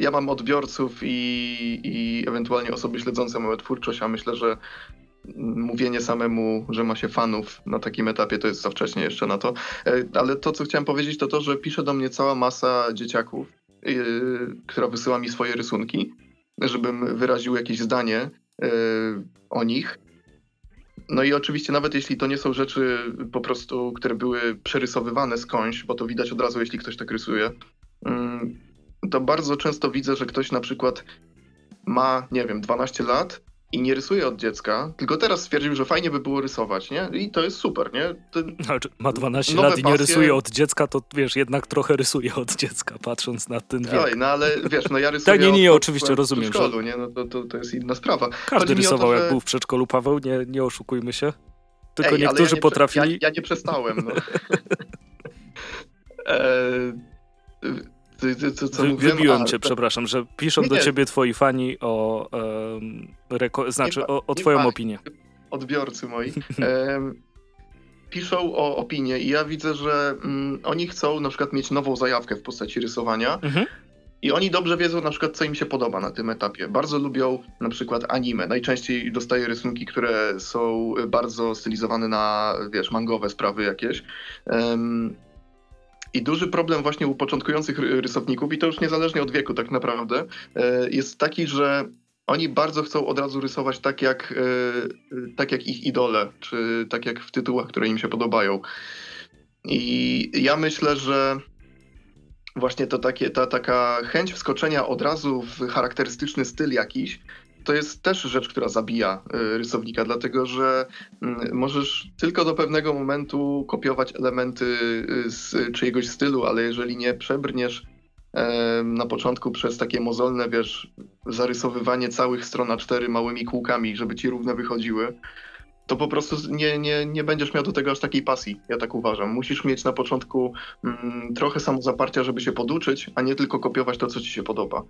ja mam odbiorców i ewentualnie osoby śledzące moją twórczość, a myślę, że mówienie samemu, że ma się fanów na takim etapie, to jest za wcześnie jeszcze na to. Ale to, co chciałem powiedzieć, to to, że pisze do mnie cała masa dzieciaków, która wysyła mi swoje rysunki, żebym wyraził jakieś zdanie o nich. No i oczywiście nawet jeśli to nie są rzeczy po prostu, które były przerysowywane skądś, bo to widać od razu, jeśli ktoś tak rysuje, to bardzo często widzę, że ktoś na przykład ma, nie wiem, 12 lat i nie rysuje od dziecka, tylko teraz stwierdził, że fajnie by było rysować, nie? I to jest super, nie? Znaczy, ma 12 lat i nie rysuje od dziecka, to wiesz, jednak trochę rysuje od dziecka, patrząc na ten wiek. Oj, no ale wiesz, no ja rysuję nie, oczywiście rozumiem, przedszkolu, że... nie? No to jest inna sprawa. Każdy rysował, to, że... jak był w przedszkolu, Paweł, nie oszukujmy się. Tylko niektórzy potrafili... Ja nie przestałem, no. Co wybiłem cię, przepraszam, że piszą do ciebie twoi fani o twoją opinię. Odbiorcy moi piszą o opinię i ja widzę, że oni chcą na przykład mieć nową zajawkę w postaci rysowania i oni dobrze wiedzą na przykład, co im się podoba na tym etapie. Bardzo lubią na przykład anime. Najczęściej dostaję rysunki, które są bardzo stylizowane na, wiesz, mangowe sprawy jakieś. I duży problem właśnie u początkujących rysowników, i to już niezależnie od wieku tak naprawdę, jest taki, że oni bardzo chcą od razu rysować tak jak ich idole, czy tak jak w tytułach, które im się podobają. I ja myślę, że właśnie to taka chęć wskoczenia od razu w charakterystyczny styl jakiś, to jest też rzecz, która zabija rysownika, dlatego że możesz tylko do pewnego momentu kopiować elementy z czyjegoś stylu, ale jeżeli nie przebrniesz na początku przez takie mozolne, wiesz, zarysowywanie całych stron A4 małymi kółkami, żeby ci równe wychodziły, to po prostu nie będziesz miał do tego aż takiej pasji, ja tak uważam. Musisz mieć na początku trochę samozaparcia, żeby się poduczyć, a nie tylko kopiować to, co ci się podoba.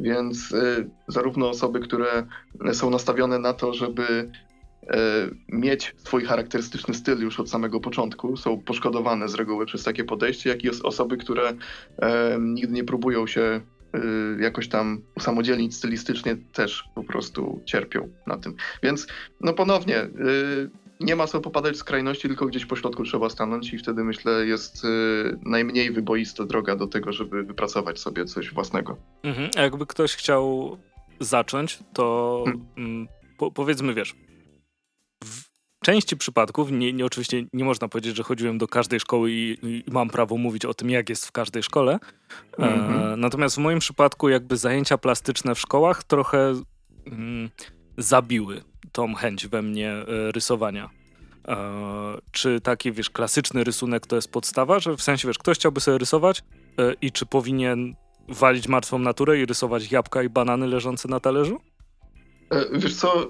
Więc zarówno osoby, które są nastawione na to, żeby mieć swój charakterystyczny styl już od samego początku, są poszkodowane z reguły przez takie podejście, jak i osoby, które nigdy nie próbują się jakoś tam usamodzielnić stylistycznie, też po prostu cierpią na tym. Więc no ponownie, nie ma co popadać w skrajności, tylko gdzieś po środku trzeba stanąć i wtedy myślę jest najmniej wyboista droga do tego, żeby wypracować sobie coś własnego. A jakby ktoś chciał zacząć, to powiedzmy, wiesz, w części przypadków, oczywiście nie można powiedzieć, że chodziłem do każdej szkoły i mam prawo mówić o tym, jak jest w każdej szkole. Natomiast w moim przypadku jakby zajęcia plastyczne w szkołach trochę zabiły tą chęć we mnie rysowania. Czy taki, wiesz, klasyczny rysunek to jest podstawa, że w sensie, wiesz, ktoś chciałby sobie rysować i czy powinien walić martwą naturę i rysować jabłka i banany leżące na talerzu? Wiesz co...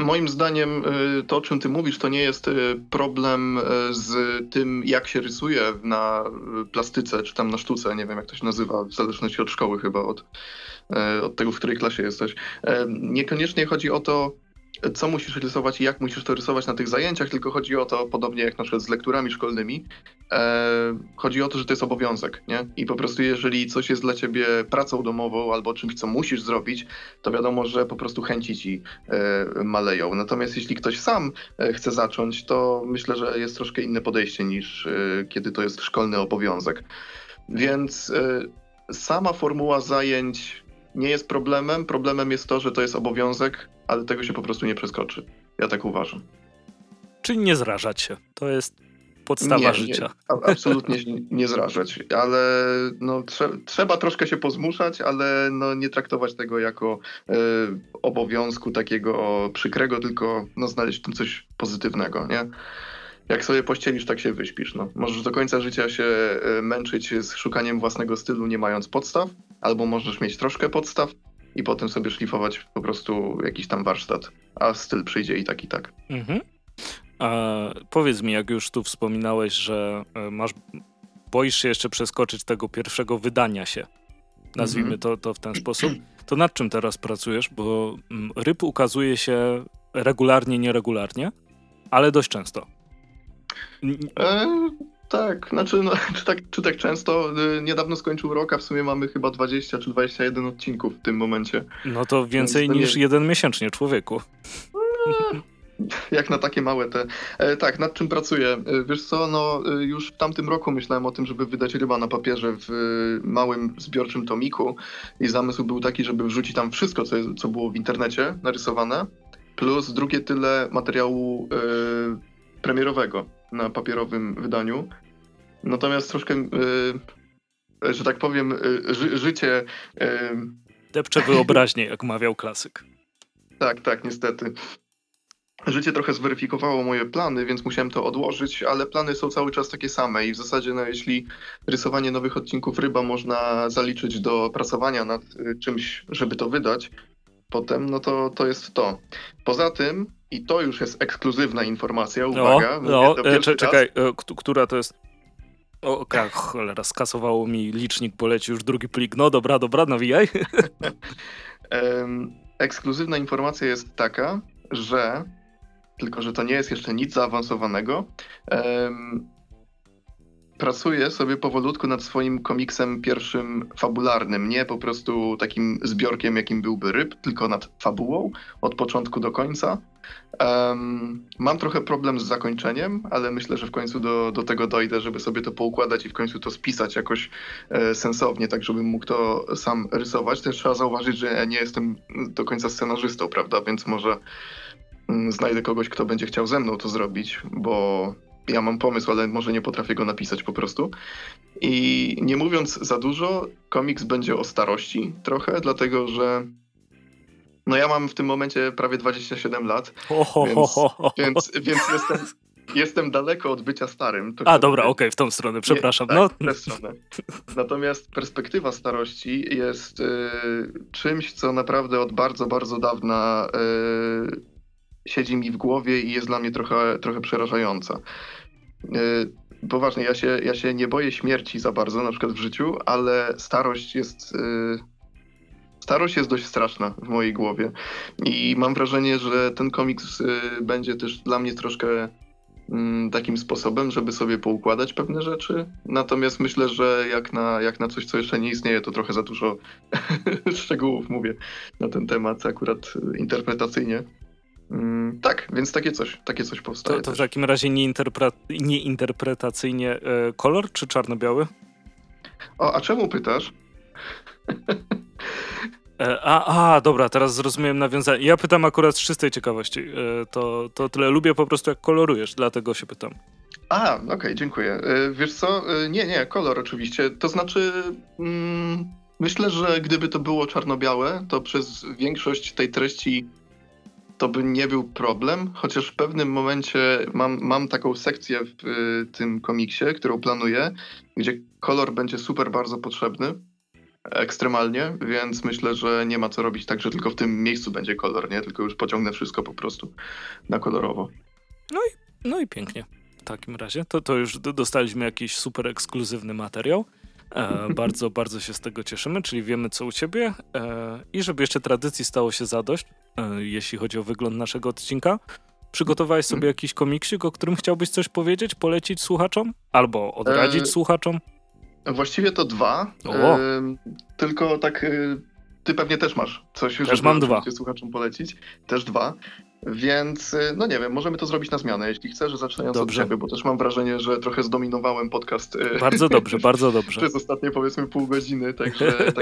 Moim zdaniem to, o czym ty mówisz, to nie jest problem z tym, jak się rysuje na plastyce, czy tam na sztuce, nie wiem jak to się nazywa, w zależności od szkoły chyba, od tego, w której klasie jesteś. Niekoniecznie chodzi o to, co musisz rysować i jak musisz to rysować na tych zajęciach, tylko chodzi o to, podobnie jak na przykład z lekturami szkolnymi, chodzi o to, że to jest obowiązek, nie? I po prostu jeżeli coś jest dla ciebie pracą domową albo czymś, co musisz zrobić, to wiadomo, że po prostu chęci ci maleją. Natomiast jeśli ktoś sam chce zacząć, to myślę, że jest troszkę inne podejście niż kiedy to jest szkolny obowiązek. Więc sama formuła zajęć nie jest problemem. Problemem jest to, że to jest obowiązek, ale tego się po prostu nie przeskoczy. Ja tak uważam. Czyli nie zrażać się. To jest podstawa życia. Absolutnie się nie zrażać. Ale no, trzeba troszkę się pozmuszać, ale no, nie traktować tego jako obowiązku takiego przykrego, tylko no, znaleźć w tym coś pozytywnego, nie? Jak sobie pościelisz, tak się wyśpisz. No. Możesz do końca życia się męczyć z szukaniem własnego stylu, nie mając podstaw, albo możesz mieć troszkę podstaw i potem sobie szlifować po prostu jakiś tam warsztat, a styl przyjdzie i tak, i tak. Powiedz mi, jak już tu wspominałeś, że boisz się jeszcze przeskoczyć tego pierwszego wydania się, nazwijmy to w ten sposób, to nad czym teraz pracujesz? Bo ryb ukazuje się regularnie, nieregularnie, ale dość często. Tak, znaczy no, czy tak często. Niedawno skończył rok, a w sumie mamy chyba 20 czy 21 odcinków w tym momencie. No to więcej niż jeden miesięcznie, człowieku. Jak na takie małe te... Tak, nad czym pracuję? Wiesz co, no już w tamtym roku myślałem o tym, żeby wydać Ryba na papierze w małym zbiorczym tomiku i zamysł był taki, żeby wrzucić tam wszystko, co było w internecie narysowane, plus drugie tyle materiału premierowego na papierowym wydaniu. Natomiast troszkę, że tak powiem, życie... Depcze wyobraźnię, jak mawiał klasyk. Tak, niestety. Życie trochę zweryfikowało moje plany, więc musiałem to odłożyć, ale plany są cały czas takie same i w zasadzie no, jeśli rysowanie nowych odcinków Ryba można zaliczyć do pracowania nad czymś, żeby to wydać potem, no to jest to. Poza tym, i to już jest ekskluzywna informacja, uwaga. Czekaj, która to jest? O, cholera, skasowało mi licznik, poleci już drugi plik. No dobra, nawijaj. Ekskluzywna informacja jest taka, że tylko, że to nie jest jeszcze nic zaawansowanego. Pracuję sobie powolutku nad swoim komiksem pierwszym fabularnym. Nie po prostu takim zbiorkiem, jakim byłby Ryb, tylko nad fabułą od początku do końca. Mam trochę problem z zakończeniem, ale myślę, że w końcu do tego dojdę, żeby sobie to poukładać i w końcu to spisać jakoś sensownie, tak żebym mógł to sam rysować. Też trzeba zauważyć, że ja nie jestem do końca scenarzystą, prawda? Więc może znajdę kogoś, kto będzie chciał ze mną to zrobić, bo ja mam pomysł, ale może nie potrafię go napisać po prostu. I nie mówiąc za dużo, komiks będzie o starości trochę, dlatego że no ja mam w tym momencie prawie 27 lat, więc jestem daleko od bycia starym. Dobra, okej, w tą stronę, przepraszam. W tę stronę. Natomiast perspektywa starości jest czymś, co naprawdę od bardzo, bardzo dawna siedzi mi w głowie i jest dla mnie trochę przerażająca. Poważnie, ja się nie boję śmierci za bardzo, na przykład w życiu, ale starość jest dość straszna w mojej głowie i mam wrażenie, że ten komiks będzie też dla mnie troszkę takim sposobem, żeby sobie poukładać pewne rzeczy. Natomiast myślę, że jak na coś, co jeszcze nie istnieje, to trochę za dużo szczegółów mówię na ten temat, akurat interpretacyjnie. Tak, więc takie coś powstaje. To w takim razie nieinterpretacyjnie kolor czy czarno-biały? O, a czemu pytasz? Dobra, teraz zrozumiałem nawiązanie. Ja pytam akurat z czystej ciekawości. To tyle. Lubię po prostu, jak kolorujesz, dlatego się pytam. Okej, dziękuję. Wiesz co? Nie, kolor oczywiście. To znaczy... myślę, że gdyby to było czarno-białe, to przez większość tej treści to by nie był problem, chociaż w pewnym momencie mam taką sekcję w tym komiksie, którą planuję, gdzie kolor będzie super bardzo potrzebny, ekstremalnie, więc myślę, że nie ma co robić tak, że tylko w tym miejscu będzie kolor, nie? Tylko już pociągnę wszystko po prostu na kolorowo. No i pięknie. W takim razie to już dostaliśmy jakiś super ekskluzywny materiał. Bardzo, bardzo się z tego cieszymy, czyli wiemy, co u ciebie. I żeby jeszcze tradycji stało się zadość, jeśli chodzi o wygląd naszego odcinka, przygotowałeś sobie jakiś komiksik, o którym chciałbyś coś powiedzieć, polecić słuchaczom? Albo odradzić słuchaczom? Właściwie to dwa. Tylko tak, ty pewnie też masz coś, żeby mam dwa. Słuchaczom polecić. Też dwa. Więc, no nie wiem, możemy to zrobić na zmianę, jeśli chcesz, zaczynając dobrze od ciebie, bo też mam wrażenie, że trochę zdominowałem podcast. Bardzo dobrze, bardzo dobrze. Przez ostatnie, powiedzmy, pół godziny, także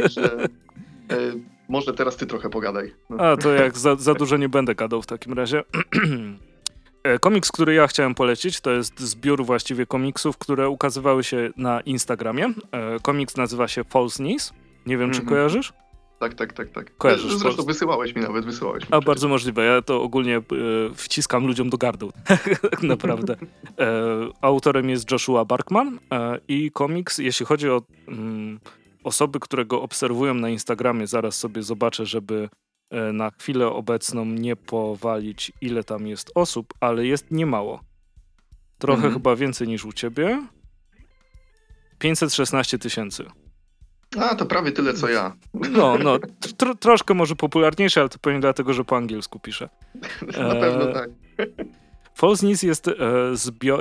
może teraz ty trochę pogadaj. No. To jak za dużo nie będę gadał w takim razie. Komiks, który ja chciałem polecić, to jest zbiór właściwie komiksów, które ukazywały się na Instagramie. Komiks nazywa się False Knees. Nie wiem, czy kojarzysz? Tak. Kojarzysz, zresztą wysyłałeś mi. Bardzo możliwe, ja to ogólnie wciskam ludziom do gardła, tak naprawdę. Autorem jest Joshua Barkman i komiks, jeśli chodzi o osoby, które go obserwują na Instagramie, zaraz sobie zobaczę, żeby na chwilę obecną nie powalić, ile tam jest osób, ale jest niemało. Trochę chyba więcej niż u ciebie. 516 000. To prawie tyle, co ja. No, troszkę może popularniejsze, ale to pewnie dlatego, że po angielsku piszę. Na pewno tak. False News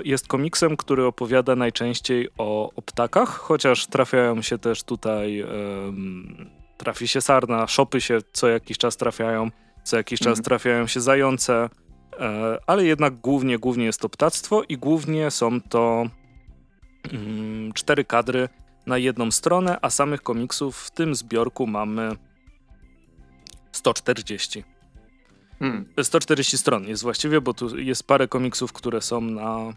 jest komiksem, który opowiada najczęściej o ptakach, chociaż trafiają się też tutaj, trafi się sarna, szopy się co jakiś czas trafiają się zające, ale jednak głównie jest to ptactwo i głównie są to 4 kadry na jedną stronę, a samych komiksów w tym zbiorku mamy 140. 140 stron jest właściwie, bo tu jest parę komiksów, które są na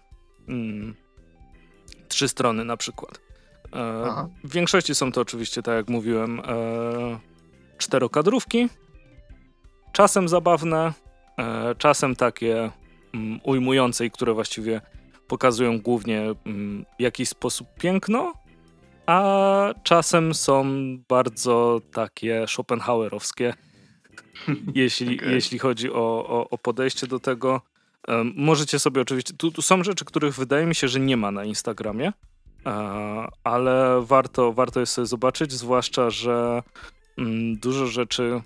3 strony na przykład. W większości są to oczywiście, tak jak mówiłem, 4-kadrówki. Czasem zabawne, czasem takie ujmujące i które właściwie pokazują głównie w jakiś sposób piękno, a czasem są bardzo takie schopenhauerowskie, jeśli chodzi o podejście do tego. Możecie sobie oczywiście... Tu są rzeczy, których wydaje mi się, że nie ma na Instagramie, ale warto jest sobie zobaczyć, zwłaszcza, że dużo rzeczy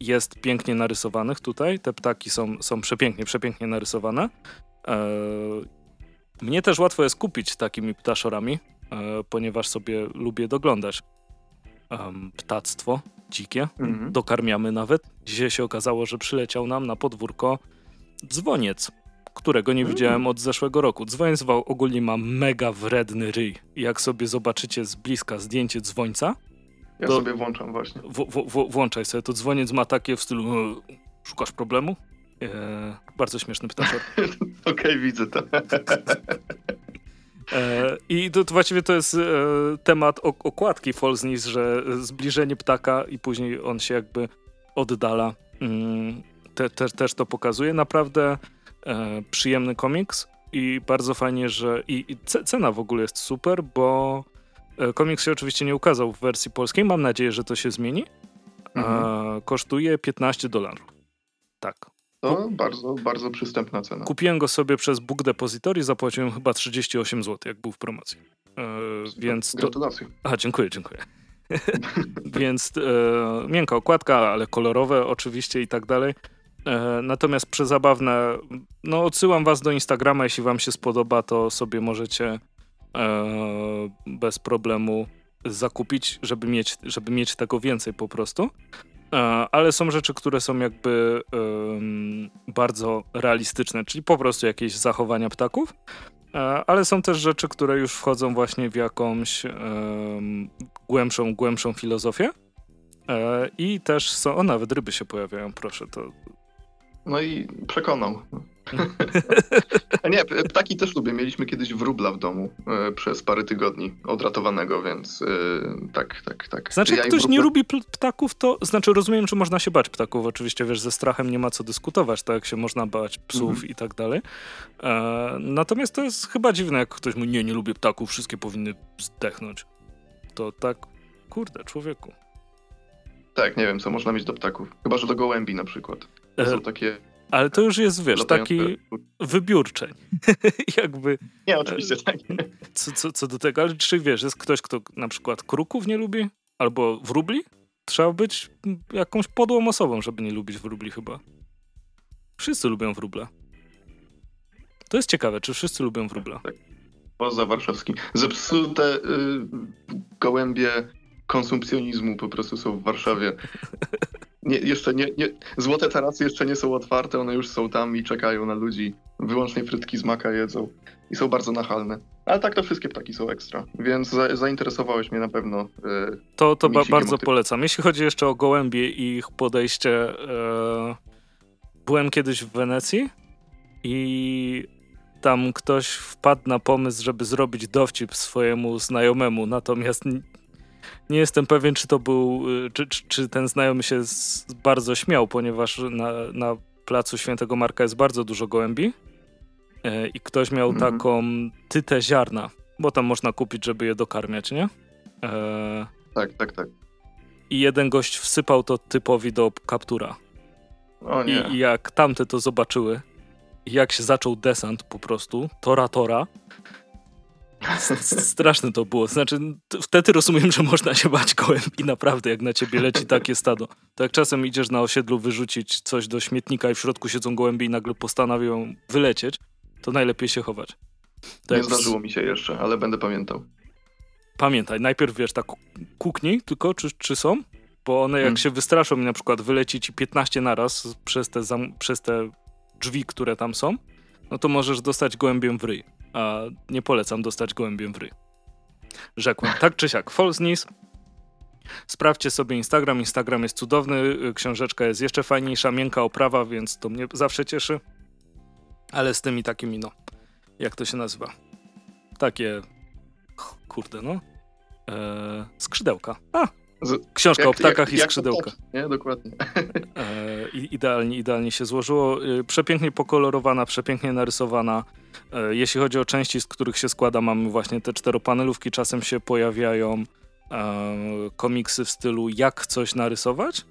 jest pięknie narysowanych tutaj. Te ptaki są przepięknie narysowane. Mnie też łatwo jest kupić takimi ptaszorami, ponieważ sobie lubię doglądać ptactwo dzikie. Dokarmiamy nawet. Dzisiaj się okazało, że przyleciał nam na podwórko dzwoniec, którego nie widziałem od zeszłego roku. Dzwoniec ogólnie ma mega wredny ryj. Jak sobie zobaczycie z bliska zdjęcie dzwońca, ja sobie włączam właśnie. Włączaj sobie. To dzwoniec ma takie w stylu szukasz problemu? Bardzo śmieszny ptaszor. Okej, widzę to. I to właściwie to jest temat okładki False News, że zbliżenie ptaka i później on się jakby oddala. Też to pokazuje. Naprawdę przyjemny komiks i bardzo fajnie, że i cena w ogóle jest super, bo komiks się oczywiście nie ukazał w wersji polskiej. Mam nadzieję, że to się zmieni. Kosztuje $15. Tak. To bardzo, bardzo przystępna cena. Kupiłem go sobie przez Book Depository, zapłaciłem chyba 38 zł, jak był w promocji. Więc gratulacje. Dziękuję. Więc miękka okładka, ale kolorowe oczywiście i tak dalej. Natomiast przezabawne, odsyłam was do Instagrama, jeśli wam się spodoba, to sobie możecie bez problemu zakupić, żeby mieć tego więcej po prostu. Ale są rzeczy, które są jakby bardzo realistyczne, czyli po prostu jakieś zachowania ptaków, ale są też rzeczy, które już wchodzą właśnie w jakąś głębszą filozofię i też są, nawet ryby się pojawiają, proszę, to... No i przekonam. Nie, ptaki też lubię. Mieliśmy kiedyś wróbla w domu przez parę tygodni odratowanego, więc tak. Znaczy, jak ktoś nie lubi ptaków, to znaczy rozumiem, że można się bać ptaków. Oczywiście, wiesz, ze strachem nie ma co dyskutować, tak jak się można bać psów i tak dalej. Natomiast to jest chyba dziwne, jak ktoś mówi, nie lubię ptaków, wszystkie powinny zdechnąć. To tak, kurde, człowieku. Tak, nie wiem, co można mieć do ptaków. Chyba że do gołębi na przykład. To są takie... Ale to już jest, wiesz, taki wybiórczeń. Jakby. Nie, oczywiście tak. Co do tego, ale czy wiesz, jest ktoś, kto na przykład kruków nie lubi? Albo wróbli? Trzeba być jakąś podłą osobą, żeby nie lubić wróbli chyba. Wszyscy lubią wróbla. To jest ciekawe, czy wszyscy lubią wróbla. Tak. Poza warszawskim. Zepsute gołębie konsumpcjonizmu po prostu są w Warszawie. Nie, złote tarasy jeszcze nie są otwarte, one już są tam i czekają na ludzi. Wyłącznie frytki z maka jedzą i są bardzo nachalne. Ale tak to wszystkie ptaki są ekstra, więc zainteresowałeś mnie na pewno. To bardzo polecam. Jeśli chodzi jeszcze o gołębie i ich podejście, byłem kiedyś w Wenecji i tam ktoś wpadł na pomysł, żeby zrobić dowcip swojemu znajomemu, natomiast... Nie jestem pewien, czy to był, czy ten znajomy się bardzo śmiał, ponieważ na placu Świętego Marka jest bardzo dużo gołębi i ktoś miał taką tytę ziarna, bo tam można kupić, żeby je dokarmiać, nie? Tak. I jeden gość wsypał to typowi do kaptura. O nie. I jak tamte to zobaczyły, jak się zaczął desant po prostu, tora, Straszne to było. Znaczy, wtedy rozumiem, że można się bać gołębi, naprawdę, jak na ciebie leci takie stado. To jak czasem idziesz na osiedlu wyrzucić coś do śmietnika i w środku siedzą gołębie i nagle postanawiają wylecieć, to najlepiej się chować. Tak, nie zdarzyło mi się jeszcze, ale będę pamiętał. Pamiętaj, najpierw wiesz, tak kuknij tylko, czy są, bo one jak się wystraszą i na przykład wyleci ci 15 naraz przez te drzwi, które tam są, no to możesz dostać gołębiem w ryj. A nie polecam dostać gołębiem w ryj. Rzekłem. Tak czy siak, false news. Sprawdźcie sobie Instagram. Instagram jest cudowny, książeczka jest jeszcze fajniejsza, miękka oprawa, więc to mnie zawsze cieszy. Ale z tymi takimi, no, jak to się nazywa? Takie, kurde, no, skrzydełka. Książka o ptakach i skrzydełka. Nie, dokładnie. Idealnie się złożyło. Przepięknie pokolorowana, przepięknie narysowana. Jeśli chodzi o części, z których się składa, mamy właśnie te czteropanelówki. Czasem się pojawiają komiksy w stylu jak coś narysować.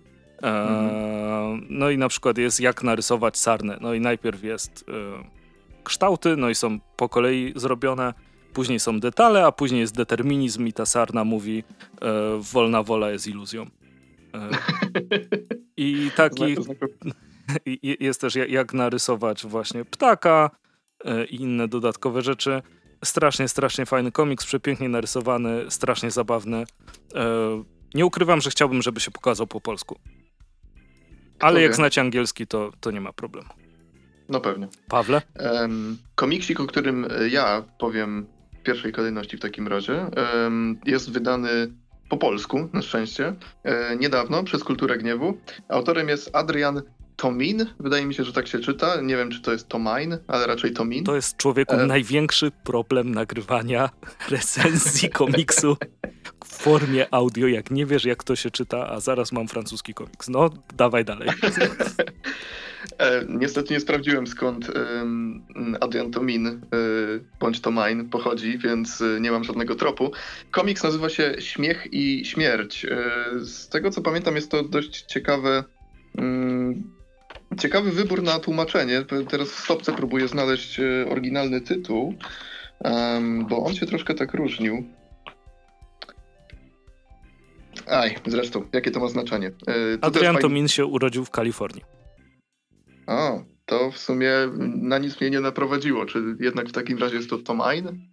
No i na przykład jest jak narysować sarnę. No i najpierw jest kształty, no i są po kolei zrobione. Później są detale, a później jest determinizm i ta sarna mówi wolna wola jest iluzją. I taki jest też jak narysować właśnie ptaka i inne dodatkowe rzeczy. Strasznie fajny komiks, przepięknie narysowany, strasznie zabawny. Nie ukrywam, że chciałbym, żeby się pokazał po polsku. Ale jak znacie angielski, to nie ma problemu. No pewnie. Pawle? Komiksik, o którym ja powiem w pierwszej kolejności w takim razie, jest wydany po polsku, na szczęście, niedawno przez Kulturę Gniewu. Autorem jest Adrian Tomin, wydaje mi się, że tak się czyta. Nie wiem, czy to jest Tomain, ale raczej Tomin. To jest, człowieku, największy problem nagrywania recenzji komiksu w formie audio, jak nie wiesz, jak to się czyta, a zaraz mam francuski komiks. No, dawaj dalej. Niestety nie sprawdziłem, skąd Adrian Tomin bądź Tomain pochodzi, więc nie mam żadnego tropu. Komiks nazywa się Śmiech i Śmierć. Z tego, co pamiętam, jest to dość ciekawy wybór na tłumaczenie. Teraz w stopce próbuję znaleźć oryginalny tytuł, bo on się troszkę tak różnił. Zresztą, jakie to ma znaczenie? Adrian Tomin się urodził w Kalifornii. To w sumie na nic mnie nie naprowadziło. Czy jednak w takim razie jest to Tomain?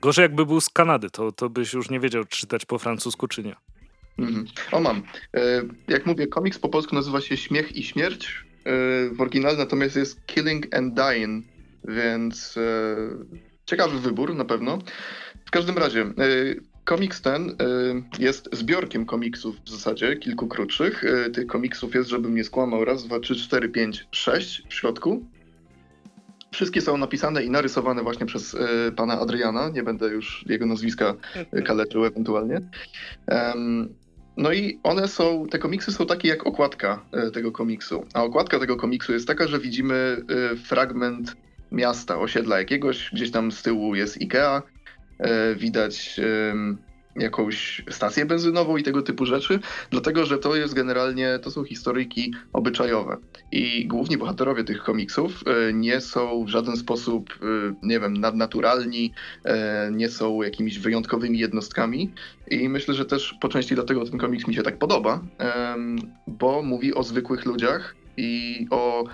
Gorzej jakby był z Kanady, to byś już nie wiedział, czy czytać po francusku, czy nie. Mam. Jak mówię, komiks po polsku nazywa się Śmiech i Śmierć. W oryginale natomiast jest Killing and Dying, więc ciekawy wybór na pewno. W każdym razie komiks ten jest zbiorkiem komiksów w zasadzie, kilku krótszych. Tych komiksów jest, żebym nie skłamał, 1, 2, 3, 4, 5, 6 w środku. Wszystkie są napisane i narysowane właśnie przez pana Adriana. Nie będę już jego nazwiska kaleczył ewentualnie. No i te komiksy są takie jak okładka tego komiksu. A okładka tego komiksu jest taka, że widzimy fragment miasta, osiedla jakiegoś. Gdzieś tam z tyłu jest Ikea. Widać jakąś stację benzynową i tego typu rzeczy, dlatego że to jest generalnie, to są historyjki obyczajowe i główni bohaterowie tych komiksów nie są w żaden sposób, nie wiem, nadnaturalni, nie są jakimiś wyjątkowymi jednostkami i myślę, że też po części dlatego ten komiks mi się tak podoba, bo mówi o zwykłych ludziach i o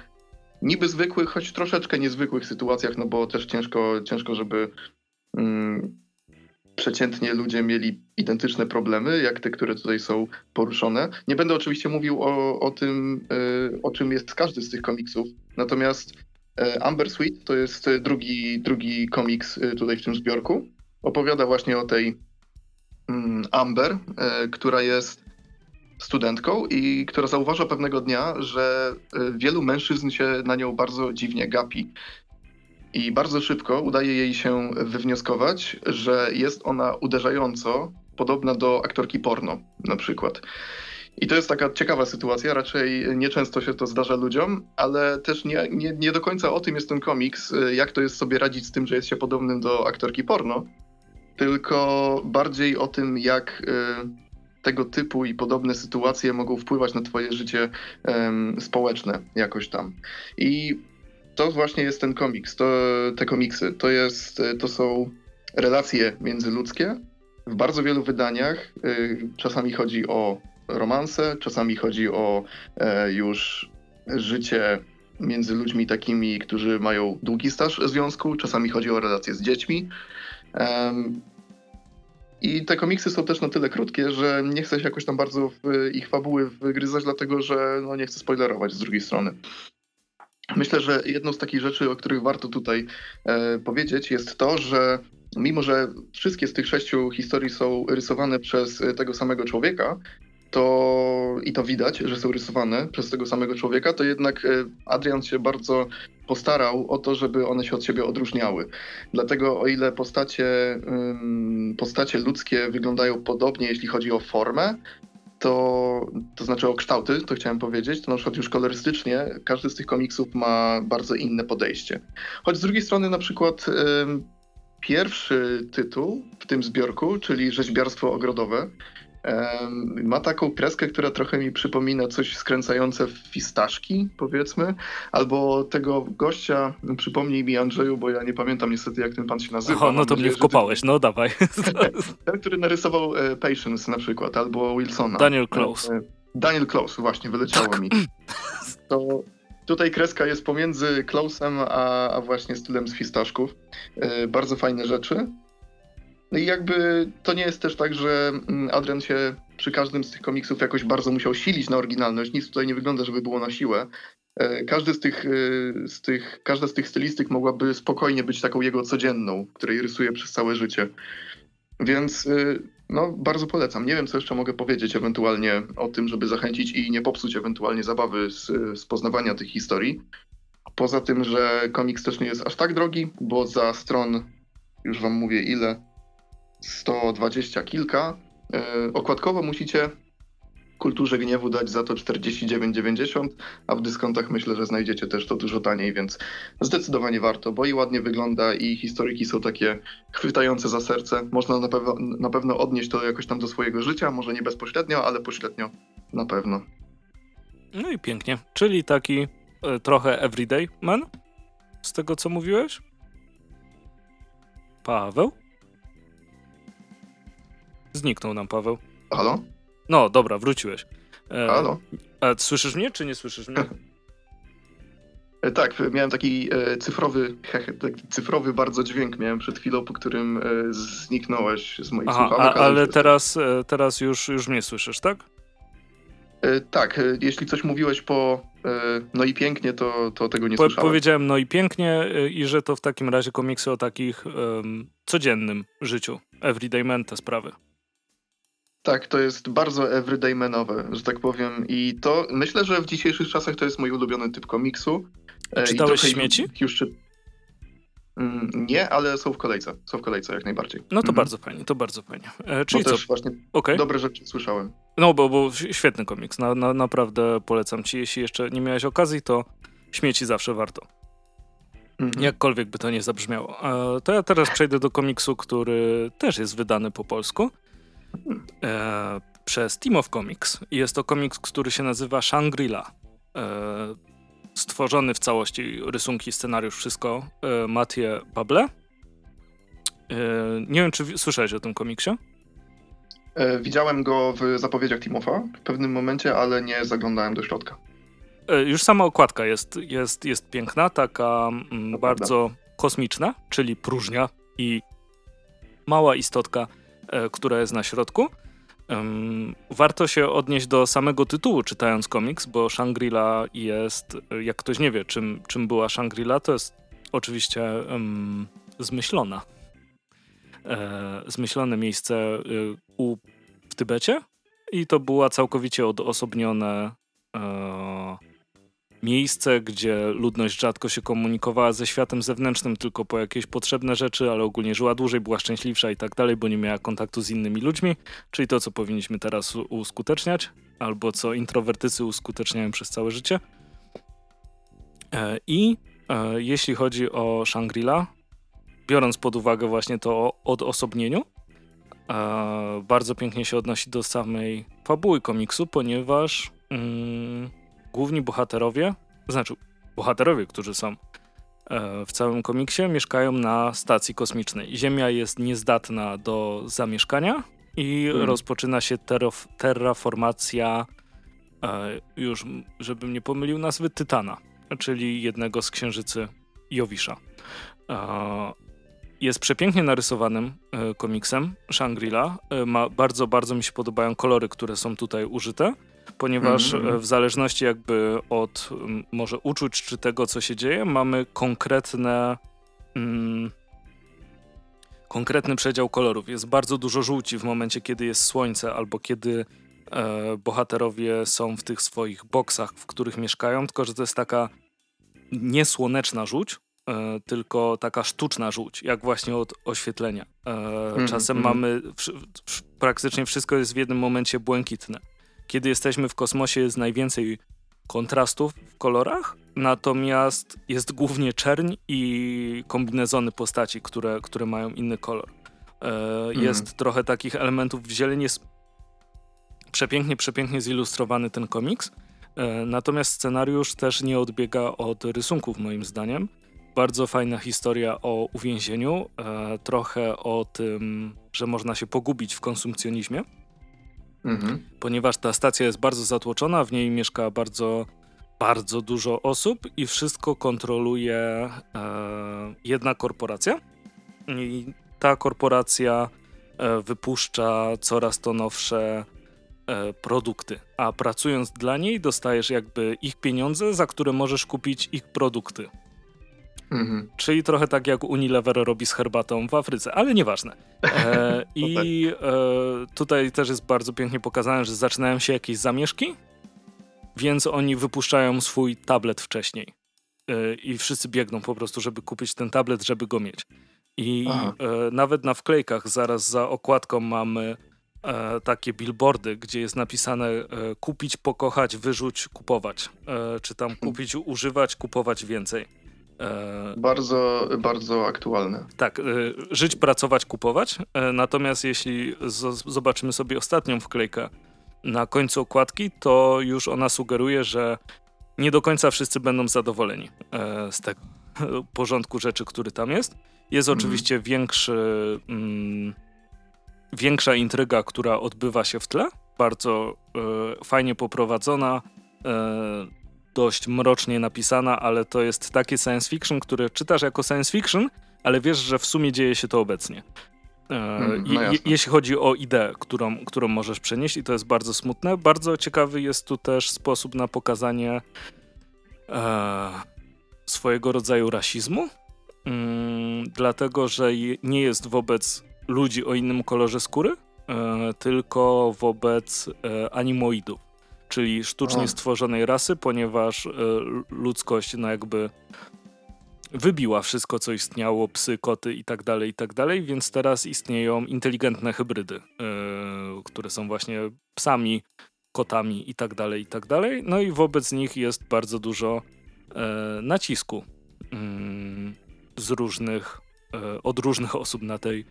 niby zwykłych, choć troszeczkę niezwykłych sytuacjach, no bo też ciężko, żeby przeciętnie ludzie mieli identyczne problemy, jak te, które tutaj są poruszone. Nie będę oczywiście mówił o tym, o czym jest każdy z tych komiksów, natomiast Amber Sweet to jest drugi komiks tutaj w tym zbiorku. Opowiada właśnie o tej Amber, która jest studentką i która zauważa pewnego dnia, że wielu mężczyzn się na nią bardzo dziwnie gapi. I bardzo szybko udaje jej się wywnioskować, że jest ona uderzająco podobna do aktorki porno na przykład. I to jest taka ciekawa sytuacja, raczej nieczęsto się to zdarza ludziom, ale też nie do końca o tym jest ten komiks, jak to jest sobie radzić z tym, że jest się podobnym do aktorki porno, tylko bardziej o tym, jak tego typu i podobne sytuacje mogą wpływać na twoje życie społeczne jakoś tam. I to właśnie jest ten komiks, te komiksy. To są relacje międzyludzkie. W bardzo wielu wydaniach czasami chodzi o romanse, czasami chodzi o już życie między ludźmi takimi, którzy mają długi staż związku, czasami chodzi o relacje z dziećmi. I te komiksy są też na tyle krótkie, że nie chcę się jakoś tam bardzo w ich fabuły wgryzać, dlatego że no, nie chcę spoilerować z drugiej strony. Myślę, że jedną z takich rzeczy, o których warto tutaj powiedzieć, jest to, że mimo, że wszystkie z tych 6 historii są rysowane przez tego samego człowieka, to i to widać, że są rysowane przez tego samego człowieka, to jednak Adrian się bardzo postarał o to, żeby one się od siebie odróżniały. Dlatego o ile postacie ludzkie wyglądają podobnie, jeśli chodzi o formę, to znaczy o kształty, to chciałem powiedzieć, to na przykład już kolorystycznie każdy z tych komiksów ma bardzo inne podejście. Choć z drugiej strony na przykład pierwszy tytuł w tym zbiorku, czyli Rzeźbiarstwo ogrodowe, ma taką kreskę, która trochę mi przypomina coś skręcające w fistaszki, powiedzmy, albo tego gościa, przypomnij mi Andrzeju, bo ja nie pamiętam niestety, jak ten pan się nazywa. Oho, no to mnie wkopałeś, no dawaj. Ten, który narysował Patience na przykład, albo Wilsona. Daniel Close, właśnie, wyleciało tak mi. To tutaj kreska jest pomiędzy Close'em a właśnie stylem z fistaszków. Bardzo fajne rzeczy. No i jakby to nie jest też tak, że Adrian się przy każdym z tych komiksów jakoś bardzo musiał silić na oryginalność. Nic tutaj nie wygląda, żeby było na siłę. Każda z tych stylistyk mogłaby spokojnie być taką jego codzienną, której rysuje przez całe życie. Więc no, bardzo polecam. Nie wiem, co jeszcze mogę powiedzieć ewentualnie o tym, żeby zachęcić i nie popsuć ewentualnie zabawy z poznawania tych historii. Poza tym, że komiks też nie jest aż tak drogi, bo za stron, już wam mówię ile, 120 kilka. Okładkowo musicie Kulturze Gniewu dać za to 49,90, a w dyskontach myślę, że znajdziecie też to dużo taniej, więc zdecydowanie warto, bo i ładnie wygląda, i historyki są takie chwytające za serce. Można na pewno odnieść to jakoś tam do swojego życia, może nie bezpośrednio, ale pośrednio na pewno. No i pięknie, czyli taki trochę everyday man z tego, co mówiłeś? Paweł? Zniknął nam Paweł. Halo? No, dobra, wróciłeś. Halo? Słyszysz mnie, czy nie słyszysz mnie? Tak, miałem taki cyfrowy bardzo dźwięk miałem przed chwilą, po którym zniknąłeś z moich słuchawek. Ale teraz już mnie słyszysz, tak? Tak, jeśli coś mówiłeś po no i pięknie, to tego nie słyszałem. Powiedziałem no i pięknie i że to w takim razie komiksy o takich codziennym życiu. Everyday man te sprawy. Tak, to jest bardzo everydaymanowe, że tak powiem. I to myślę, że w dzisiejszych czasach to jest mój ulubiony typ komiksu. Czytałeś śmieci? Nie, ale są w kolejce. Są w kolejce jak najbardziej. No to bardzo fajnie, to bardzo fajnie. Czyli to też właśnie okay. Dobre rzeczy słyszałem. No bo świetny komiks, naprawdę polecam ci. Jeśli jeszcze nie miałeś okazji, to śmieci zawsze warto. Jakkolwiek by to nie zabrzmiało. To ja teraz przejdę do komiksu, który też jest wydany po polsku przez Team of Comics. Jest to komiks, który się nazywa Shangri-La. Stworzony w całości, rysunki, scenariusz, wszystko, Mathieu Bable. Nie wiem, czy słyszałeś o tym komiksie? Widziałem go w zapowiedziach Team Offa w pewnym momencie, ale nie zaglądałem do środka. Już sama okładka jest piękna, taka bardzo kosmiczna, czyli próżnia i mała istotka, która jest na środku. Warto się odnieść do samego tytułu, czytając komiks, bo Shangri-La jest, jak ktoś nie wie, czym była Shangri-La, to jest oczywiście zmyślona. Zmyślone miejsce w Tybecie i to była całkowicie odosobnione miejsce, gdzie ludność rzadko się komunikowała ze światem zewnętrznym, tylko po jakieś potrzebne rzeczy, ale ogólnie żyła dłużej, była szczęśliwsza i tak dalej, bo nie miała kontaktu z innymi ludźmi, czyli to, co powinniśmy teraz uskuteczniać, albo co introwertycy uskuteczniają przez całe życie. I jeśli chodzi o Shangri-La, biorąc pod uwagę właśnie to o odosobnieniu, bardzo pięknie się odnosi do samej fabuły komiksu, ponieważ główni bohaterowie, którzy są w całym komiksie mieszkają na stacji kosmicznej. Ziemia jest niezdatna do zamieszkania i rozpoczyna się terraformacja, już żebym nie pomylił nazwy, Tytana, czyli jednego z księżycy Jowisza. Jest przepięknie narysowanym komiksem Shangri-La. Bardzo, bardzo mi się podobają kolory, które są tutaj użyte, ponieważ w zależności jakby od może uczuć czy tego, co się dzieje, mamy konkretny przedział kolorów. Jest bardzo dużo żółci w momencie, kiedy jest słońce albo kiedy bohaterowie są w tych swoich boksach, w których mieszkają, tylko że to jest taka niesłoneczna żółć, tylko taka sztuczna żółć, jak właśnie od oświetlenia. Czasem mamy, praktycznie wszystko jest w jednym momencie błękitne. Kiedy jesteśmy w kosmosie, jest najwięcej kontrastów w kolorach, natomiast jest głównie czerń i kombinezony postaci, które mają inny kolor. Jest trochę takich elementów w zieleni, jest przepięknie zilustrowany ten komiks, natomiast scenariusz też nie odbiega od rysunków moim zdaniem. Bardzo fajna historia o uwięzieniu, trochę o tym, że można się pogubić w konsumpcjonizmie, ponieważ ta stacja jest bardzo zatłoczona, w niej mieszka bardzo, bardzo dużo osób i wszystko kontroluje jedna korporacja. I ta korporacja wypuszcza coraz to nowsze produkty, a pracując dla niej dostajesz jakby ich pieniądze, za które możesz kupić ich produkty. Czyli trochę tak jak Unilever robi z herbatą w Afryce, ale nieważne. Tutaj też jest bardzo pięknie pokazane, że zaczynają się jakieś zamieszki, więc oni wypuszczają swój tablet wcześniej i wszyscy biegną po prostu, żeby kupić ten tablet, żeby go mieć. I nawet na wklejkach zaraz za okładką mamy takie billboardy, gdzie jest napisane kupić, pokochać, wyrzuć, kupować. Czy tam kupić, używać, kupować więcej. Bardzo, bardzo aktualne. Tak, żyć, pracować, kupować. Natomiast jeśli zobaczymy sobie ostatnią wklejkę na końcu okładki, to już ona sugeruje, że nie do końca wszyscy będą zadowoleni z tego porządku rzeczy, który tam jest. Jest oczywiście większa intryga, która odbywa się w tle. Bardzo fajnie poprowadzona, dość mrocznie napisana, ale to jest takie science fiction, które czytasz jako science fiction, ale wiesz, że w sumie dzieje się to obecnie. Jeśli chodzi o ideę, którą możesz przenieść, i to jest bardzo smutne. Bardzo ciekawy jest tu też sposób na pokazanie swojego rodzaju rasizmu, dlatego, że nie jest wobec ludzi o innym kolorze skóry, tylko wobec animoidów, czyli sztucznie stworzonej rasy, ponieważ ludzkość jakby wybiła wszystko, co istniało, psy, koty i tak dalej, więc teraz istnieją inteligentne hybrydy, które są właśnie psami, kotami i tak dalej, no i wobec nich jest bardzo dużo nacisku od różnych osób na tej,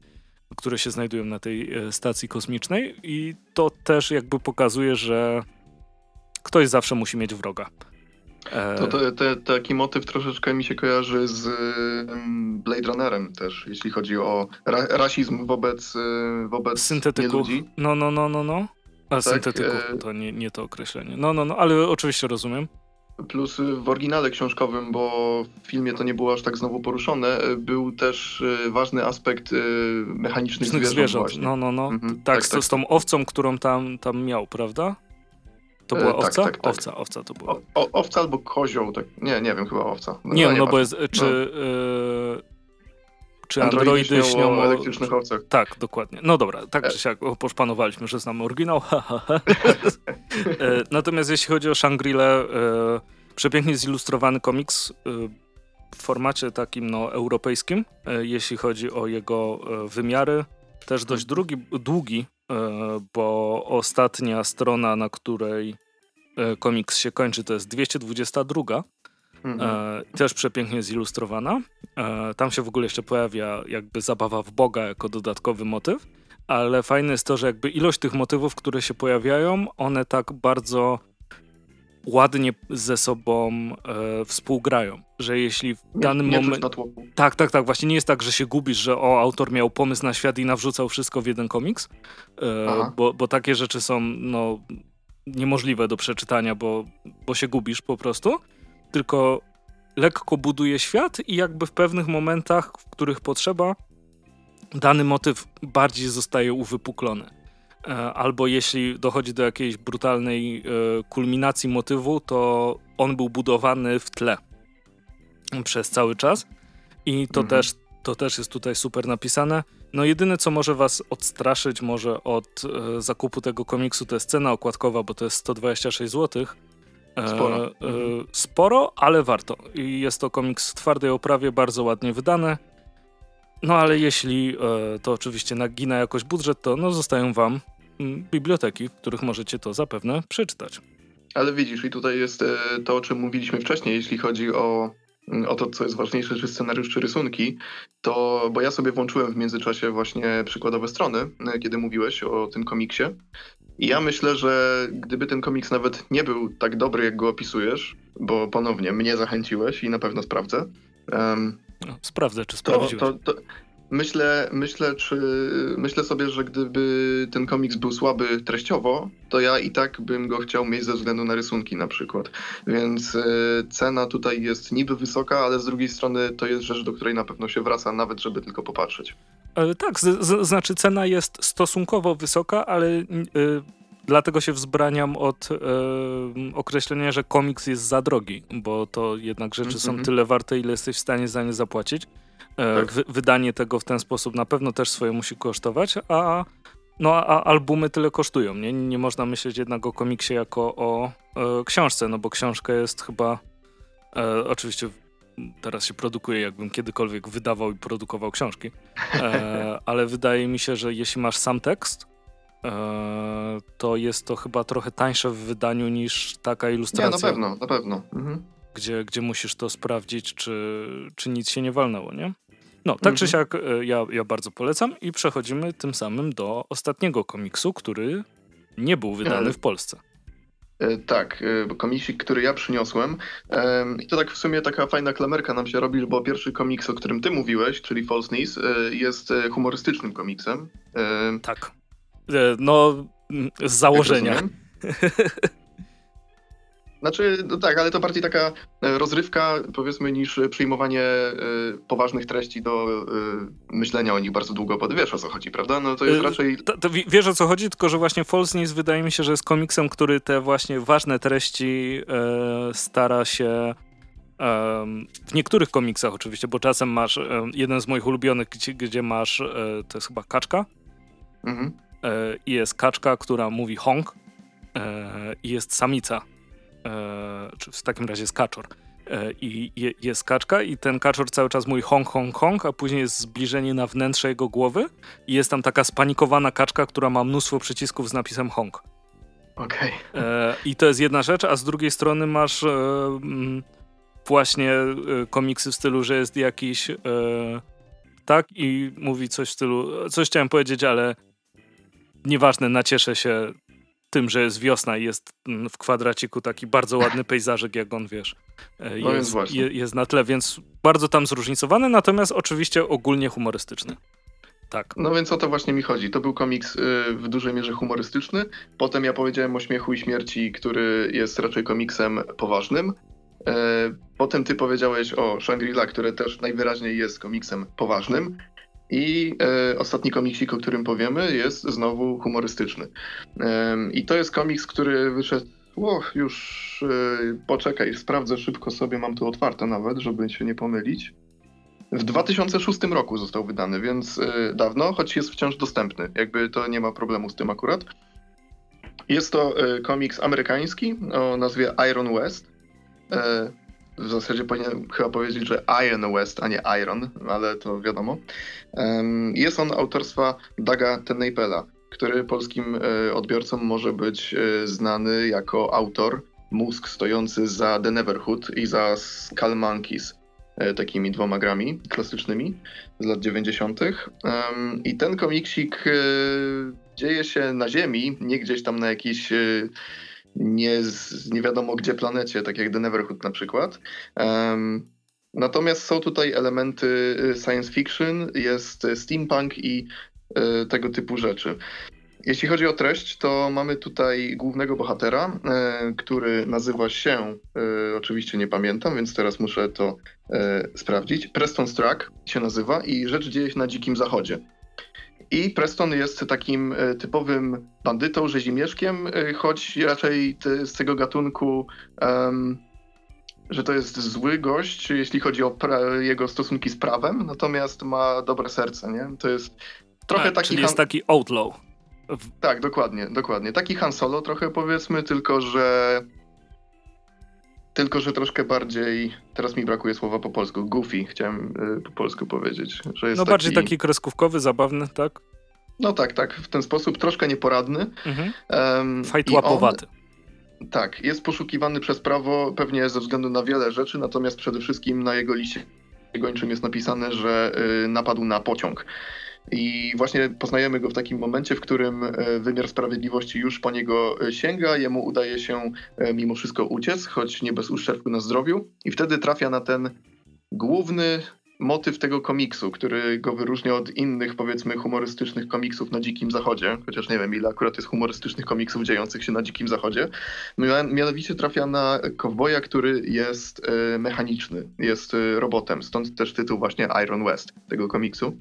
które się znajdują na tej stacji kosmicznej, i to też jakby pokazuje, że ktoś zawsze musi mieć wroga. Taki motyw troszeczkę mi się kojarzy z Blade Runnerem też, jeśli chodzi o rasizm wobec syntetyków. Ludzi. No. Ale tak, syntetyków to nie to określenie. No, ale oczywiście rozumiem. Plus w oryginale książkowym, bo w filmie to nie było aż tak znowu poruszone, był też ważny aspekt mechanicznych zwierząt. No. Tak, z tą owcą, którą tam miał, prawda? To była owca? Tak. Owca to była. Owca albo kozioł, tak. Nie wiem, chyba owca. No, bo jest, czy androidy śnią o elektrycznych owcach. Tak, dokładnie. No dobra, tak czy siak poszpanowaliśmy, że znamy oryginał. Natomiast jeśli chodzi o Shangri-La, przepięknie zilustrowany komiks w formacie takim europejskim, jeśli chodzi o jego wymiary. Też dość długi, bo ostatnia strona, na której komiks się kończy, to jest 222. Też przepięknie zilustrowana. Tam się w ogóle jeszcze pojawia jakby zabawa w Boga jako dodatkowy motyw, ale fajne jest to, że jakby ilość tych motywów, które się pojawiają, one tak bardzo ładnie ze sobą współgrają, że jeśli w danym momencie... Tak, właśnie nie jest tak, że się gubisz, że autor miał pomysł na świat i nawrzucał wszystko w jeden komiks, bo takie rzeczy są niemożliwe do przeczytania, bo się gubisz po prostu, tylko lekko buduje świat i jakby w pewnych momentach, w których potrzeba, dany motyw bardziej zostaje uwypuklony. Albo jeśli dochodzi do jakiejś brutalnej kulminacji motywu, to on był budowany w tle przez cały czas i to też jest tutaj super napisane. No jedyne, co może was odstraszyć może od zakupu tego komiksu, to jest cena okładkowa, bo to jest 126 zł. Sporo, ale warto. I jest to komiks w twardej oprawie, bardzo ładnie wydany. No ale jeśli to oczywiście nagina jakoś budżet, to zostają wam biblioteki, w których możecie to zapewne przeczytać. Ale widzisz, i tutaj jest to, o czym mówiliśmy wcześniej, jeśli chodzi o to, co jest ważniejsze, czy scenariusz, czy rysunki, to, bo ja sobie włączyłem w międzyczasie właśnie przykładowe strony, kiedy mówiłeś o tym komiksie. I ja myślę, że gdyby ten komiks nawet nie był tak dobry, jak go opisujesz, bo ponownie mnie zachęciłeś i na pewno sprawdzę. Sprawdzę, czy sprawdziłeś. To myślę sobie, że gdyby ten komiks był słaby treściowo, to ja i tak bym go chciał mieć ze względu na rysunki na przykład. Więc cena tutaj jest niby wysoka, ale z drugiej strony to jest rzecz, do której na pewno się wraca, nawet żeby tylko popatrzeć. Tak, znaczy cena jest stosunkowo wysoka, ale dlatego się wzbraniam od określenia, że komiks jest za drogi, bo to jednak rzeczy są tyle warte, ile jesteś w stanie za nie zapłacić. Tak. Wydanie tego w ten sposób na pewno też swoje musi kosztować, a albumy tyle kosztują. Nie można myśleć jednak o komiksie jako o książce, bo książka jest chyba... oczywiście teraz się produkuje, jakbym kiedykolwiek wydawał i produkował książki, ale wydaje mi się, że jeśli masz sam tekst, to jest to chyba trochę tańsze w wydaniu niż taka ilustracja. Nie, na pewno. Mhm. Gdzie musisz to sprawdzić, czy nic się nie walnęło, nie? Tak czy siak ja bardzo polecam i przechodzimy tym samym do ostatniego komiksu, który nie był wydany w Polsce. Tak, komiksik, który ja przyniosłem. I to tak w sumie taka fajna klamerka nam się robi, bo pierwszy komiks, o którym ty mówiłeś, czyli False Knees, jest humorystycznym komiksem. Tak. Z założenia. Znaczy, tak, ale to bardziej taka rozrywka, powiedzmy, niż przyjmowanie poważnych treści do myślenia o nich bardzo długo, bo wiesz, o co chodzi, prawda? To jest raczej... Wiesz, o co chodzi, tylko że właśnie False Knees wydaje mi się, że jest komiksem, który te właśnie ważne treści stara się... w niektórych komiksach oczywiście, bo czasem masz jeden z moich ulubionych, gdzie masz, to jest chyba kaczka, i jest kaczka, która mówi honk i jest samica. Czy w takim razie jest kaczor. I jest kaczka i ten kaczor cały czas mówi honk, honk, honk, a później jest zbliżenie na wnętrze jego głowy i jest tam taka spanikowana kaczka, która ma mnóstwo przycisków z napisem honk. Okej. I to jest jedna rzecz, a z drugiej strony masz właśnie komiksy w stylu, że jest jakiś tak i mówi coś w stylu, coś chciałem powiedzieć, ale nieważne, nacieszę się tym, że jest wiosna i jest w kwadraciku taki bardzo ładny pejzażek, jak on, wiesz, jest na tle, więc bardzo tam zróżnicowany, natomiast oczywiście ogólnie humorystyczny. Tak. No więc o to właśnie mi chodzi. To był komiks w dużej mierze humorystyczny, potem ja powiedziałem o Śmiechu i Śmierci, który jest raczej komiksem poważnym, potem ty powiedziałeś o Shangri-La, który też najwyraźniej jest komiksem poważnym, i ostatni komiksik, o którym powiemy, jest znowu humorystyczny. I to jest komiks, który wyszedł... poczekaj, sprawdzę szybko sobie, mam tu otwarte nawet, żeby się nie pomylić. W 2006 roku został wydany, więc dawno, choć jest wciąż dostępny. Jakby to nie ma problemu z tym akurat. Jest to komiks amerykański o nazwie Iron West. W zasadzie powinienem chyba powiedzieć, że Iron West, a nie Iron, ale to wiadomo. Jest on autorstwa Daga Tenapela, który polskim odbiorcom może być znany jako autor, mózg stojący za The Neverhood i za Skull Monkeys, takimi dwoma grami klasycznymi z lat 90. I ten komiksik dzieje się na ziemi, nie gdzieś tam na jakiejś nie wiadomo gdzie planecie, tak jak The Neverhood na przykład. Natomiast są tutaj elementy science fiction, jest steampunk i tego typu rzeczy. Jeśli chodzi o treść, to mamy tutaj głównego bohatera, który nazywa się, oczywiście nie pamiętam, więc teraz muszę to sprawdzić, Preston Strack się nazywa i rzecz dzieje się na Dzikim Zachodzie. I Preston jest takim typowym bandytą, rzezimieszkiem, choć raczej z tego gatunku, że to jest zły gość, jeśli chodzi o jego stosunki z prawem, natomiast ma dobre serce, nie? To jest trochę taki... Czyli jest taki outlaw. Tak, dokładnie. Taki Han Solo trochę, powiedzmy, tylko że troszkę bardziej, teraz mi brakuje słowa po polsku, goofy, chciałem po polsku powiedzieć. Że jest bardziej taki kreskówkowy, zabawny, tak? No tak, w ten sposób, troszkę nieporadny. Mhm. Fajt łapowaty. Tak, jest poszukiwany przez prawo pewnie ze względu na wiele rzeczy, natomiast przede wszystkim na jego liście gończym jest napisane, że napadł na pociąg. I właśnie poznajemy go w takim momencie, w którym wymiar sprawiedliwości już po niego sięga, jemu udaje się mimo wszystko uciec, choć nie bez uszczerbku na zdrowiu. I wtedy trafia na ten główny motyw tego komiksu, który go wyróżnia od innych, powiedzmy, humorystycznych komiksów na Dzikim Zachodzie, chociaż nie wiem ile akurat jest humorystycznych komiksów dziejących się na Dzikim Zachodzie. Mianowicie trafia na kowboja, który jest mechaniczny, jest robotem, stąd też tytuł właśnie Iron West tego komiksu.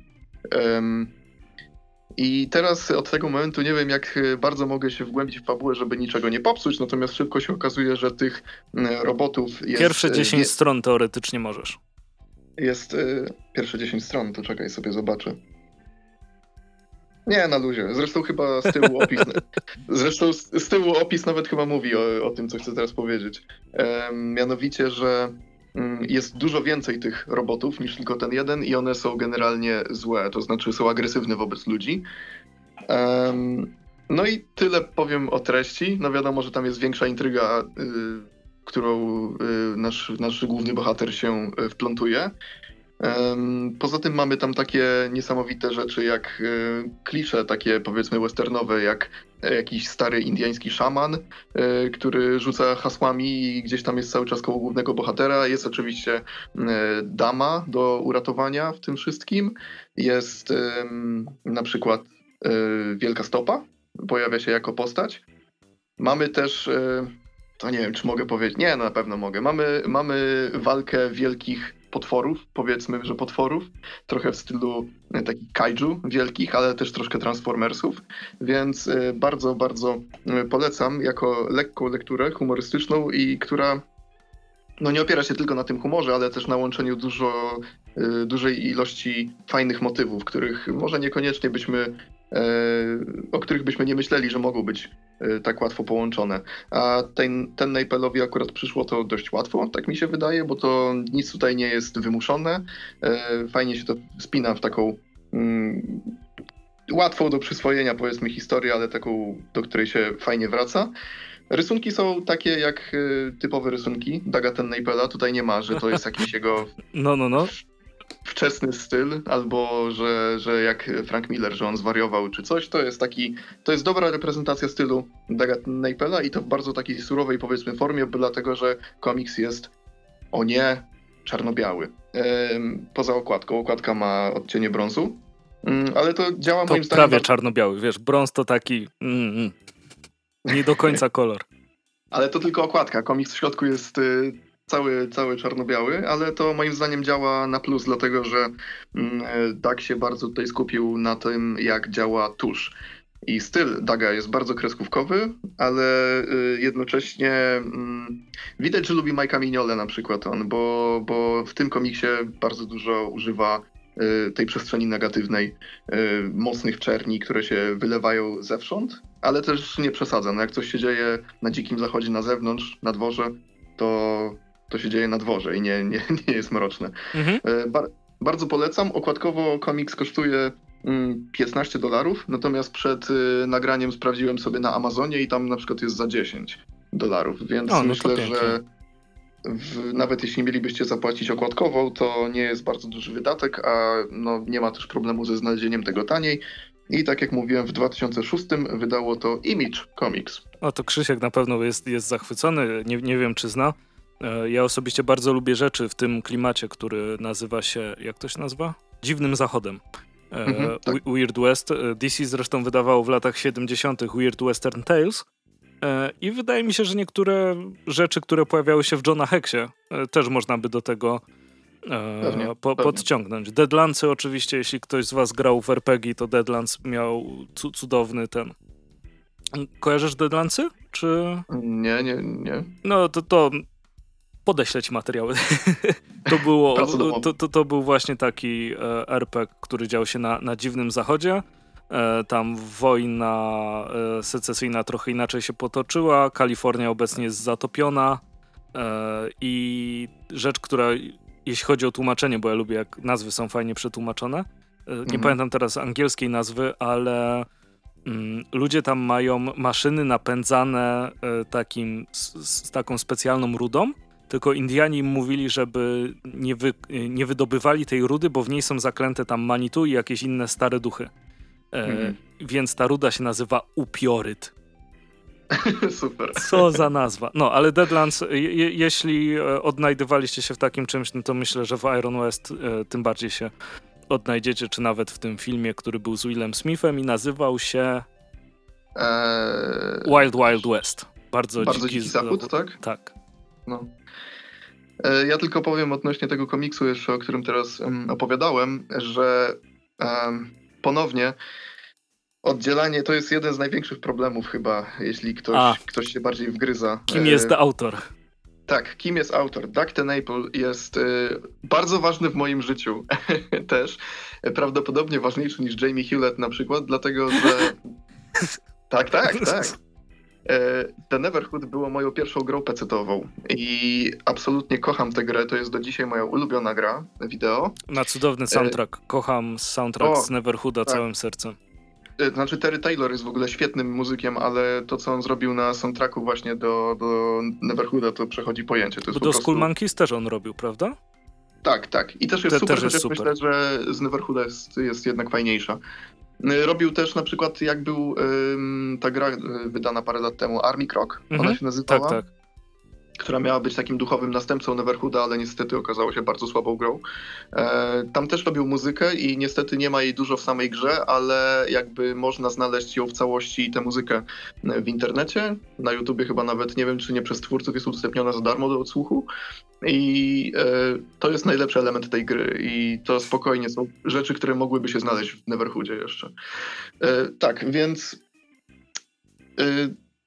I teraz od tego momentu nie wiem, jak bardzo mogę się wgłębić w fabułę, żeby niczego nie popsuć, natomiast szybko się okazuje, że tych robotów jest... Pierwsze 10 stron teoretycznie możesz. Jest pierwsze 10 stron, to czekaj, sobie zobaczę. Nie, na luzie. Zresztą chyba z tyłu opis... Zresztą z tyłu opis nawet chyba mówi o tym, co chcę teraz powiedzieć. Mianowicie, że... jest dużo więcej tych robotów niż tylko ten jeden i one są generalnie złe, to znaczy są agresywne wobec ludzi. No i tyle powiem o treści. No wiadomo, że tam jest większa intryga, którą nasz główny bohater się wplątuje. Poza tym mamy tam takie niesamowite rzeczy jak klisze, takie powiedzmy westernowe, jak jakiś stary indyjski szaman, który rzuca hasłami i gdzieś tam jest cały czas koło głównego bohatera. Jest oczywiście dama do uratowania w tym wszystkim. Jest na przykład Wielka Stopa, pojawia się jako postać. Mamy też... to nie wiem, czy mogę powiedzieć. Nie, no na pewno mogę. Mamy walkę wielkich potworów, powiedzmy, że potworów, trochę w stylu takich kaiju wielkich, ale też troszkę Transformersów, więc bardzo, bardzo polecam jako lekką lekturę humorystyczną i która no nie opiera się tylko na tym humorze, ale też na łączeniu dużej ilości fajnych motywów, których może niekoniecznie o których byśmy nie myśleli, że mogą być tak łatwo połączone. A ten Napelowi akurat przyszło to dość łatwo, tak mi się wydaje, bo to nic tutaj nie jest wymuszone. Fajnie się to spina w taką łatwą do przyswojenia, powiedzmy, historię, ale taką, do której się fajnie wraca. Rysunki są takie jak typowe rysunki Daga Ten Napela. Tutaj nie ma, że to jest jakiś jego... No. Wczesny styl, albo że jak Frank Miller, że on zwariował czy coś, to jest dobra reprezentacja stylu Daga Napela i to w bardzo takiej surowej, powiedzmy, formie, dlatego że komiks jest czarno-biały. Poza okładką. Okładka ma odcienie brązu, ale to działa moim zdaniem... To prawie czarno-biały, wiesz, brąz to taki nie do końca kolor. Ale to tylko okładka, komiks w środku jest... Cały czarno-biały, ale to moim zdaniem działa na plus, dlatego że Doug się bardzo tutaj skupił na tym, jak działa tusz. I styl Douga jest bardzo kreskówkowy, ale jednocześnie widać, że lubi Mike'a Mignolę na przykład on, bo w tym komiksie bardzo dużo używa tej przestrzeni negatywnej, mocnych czerni, które się wylewają zewsząd, ale też nie przesadza. No jak coś się dzieje na Dzikim Zachodzie, na zewnątrz, na dworze, to się dzieje na dworze i nie jest mroczne. Mhm. Bardzo polecam. Okładkowo komiks kosztuje $15, natomiast przed nagraniem sprawdziłem sobie na Amazonie i tam na przykład jest za $10, więc myślę, że nawet jeśli mielibyście zapłacić okładkową, to nie jest bardzo duży wydatek, a no nie ma też problemu ze znalezieniem tego taniej. I tak jak mówiłem, w 2006 wydało to Image Comics. No to Krzysiek na pewno jest zachwycony, nie wiem czy zna. Ja osobiście bardzo lubię rzeczy w tym klimacie, który nazywa się, jak to się nazywa? Dziwnym Zachodem. Tak. Weird West. DC zresztą wydawało w latach 70. Weird Western Tales. I wydaje mi się, że niektóre rzeczy, które pojawiały się w Johna Hexie, też można by do tego pewnie podciągnąć. Deadlandsy oczywiście, jeśli ktoś z was grał w RPG, to Deadlands miał cudowny ten... Kojarzysz Deadlandsy? Czy... Nie. No to podeślę ci materiały. To był właśnie taki RPG, który dział się na Dziwnym Zachodzie. Tam wojna secesyjna trochę inaczej się potoczyła. Kalifornia obecnie jest zatopiona. I rzecz, która, jeśli chodzi o tłumaczenie, bo ja lubię, jak nazwy są fajnie przetłumaczone. Nie pamiętam teraz angielskiej nazwy, ale ludzie tam mają maszyny napędzane taką specjalną rudą. Tylko Indianie im mówili, żeby nie wydobywali tej rudy, bo w niej są zaklęte tam manitu i jakieś inne stare duchy. Więc ta ruda się nazywa upioryt. Super. Co za nazwa. No, ale Deadlands, jeśli odnajdywaliście się w takim czymś, no to myślę, że w Iron West tym bardziej się odnajdziecie, czy nawet w tym filmie, który był z Willem Smithem i nazywał się Wild Wild West. Bardzo dziki zachód, tak? Tak. No. Ja tylko powiem odnośnie tego komiksu jeszcze, o którym teraz opowiadałem, że ponownie oddzielanie to jest jeden z największych problemów chyba, jeśli ktoś się bardziej wgryza. Kim jest autor? Tak, kim jest autor? Doug Tenable jest bardzo ważny w moim życiu też. Prawdopodobnie ważniejszy niż Jamie Hewlett na przykład, dlatego że... tak. The Neverhood było moją pierwszą grą pecetową i absolutnie kocham tę grę, to jest do dzisiaj moja ulubiona gra wideo. Na cudowny soundtrack, kocham soundtrack z Neverhooda całym sercem. Znaczy Terry Taylor jest w ogóle świetnym muzykiem, ale to co on zrobił na soundtracku właśnie do Neverhooda to przechodzi pojęcie. To jest bo do School Monkeys też on robił, prawda? Tak i też jest super, też jest chociaż super. Myślę, że z Neverhooda jest jednak fajniejsza. Robił też na przykład, jak był ta gra wydana parę lat temu, Army Croc, ona się nazywała, tak. Która miała być takim duchowym następcą Neverhooda, ale niestety okazało się bardzo słabą grą. Tam też robił muzykę i niestety nie ma jej dużo w samej grze, ale jakby można znaleźć ją w całości, tę muzykę w internecie, na YouTubie chyba nawet, nie wiem czy nie przez twórców jest udostępniona za darmo do odsłuchu. I to jest najlepszy element tej gry i to spokojnie są rzeczy, które mogłyby się znaleźć w Neverhoodzie jeszcze.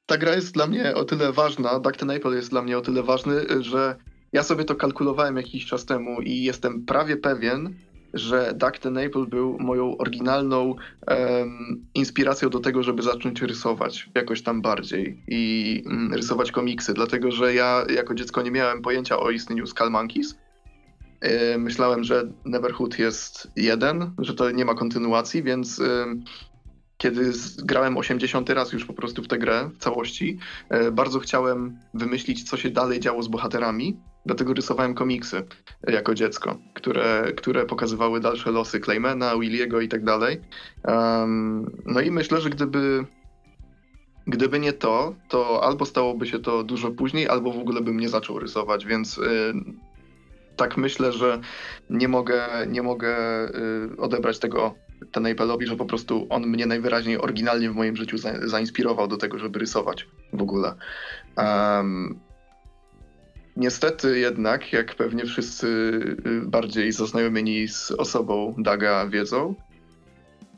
Ta gra jest dla mnie o tyle ważna, Doug Tenable jest dla mnie o tyle ważny, że ja sobie to kalkulowałem jakiś czas temu i jestem prawie pewien, że Doug Tenable był moją oryginalną inspiracją do tego, żeby zacząć rysować jakoś tam bardziej i rysować komiksy, dlatego że ja jako dziecko nie miałem pojęcia o istnieniu Skull Monkeys. Myślałem, że Neverhood jest jeden, że to nie ma kontynuacji, więc... Kiedy grałem 80 raz już po prostu w tę grę w całości, bardzo chciałem wymyślić, co się dalej działo z bohaterami, dlatego rysowałem komiksy jako dziecko, które pokazywały dalsze losy Claymana, Williego i tak dalej. No i myślę, że gdyby nie to, to albo stałoby się to dużo później, albo w ogóle bym nie zaczął rysować, więc... Tak myślę, że nie mogę odebrać tego Tenable'owi, że po prostu on mnie najwyraźniej oryginalnie w moim życiu zainspirował do tego, żeby rysować w ogóle. Niestety jednak, jak pewnie wszyscy bardziej zaznajomieni z osobą Douga wiedzą,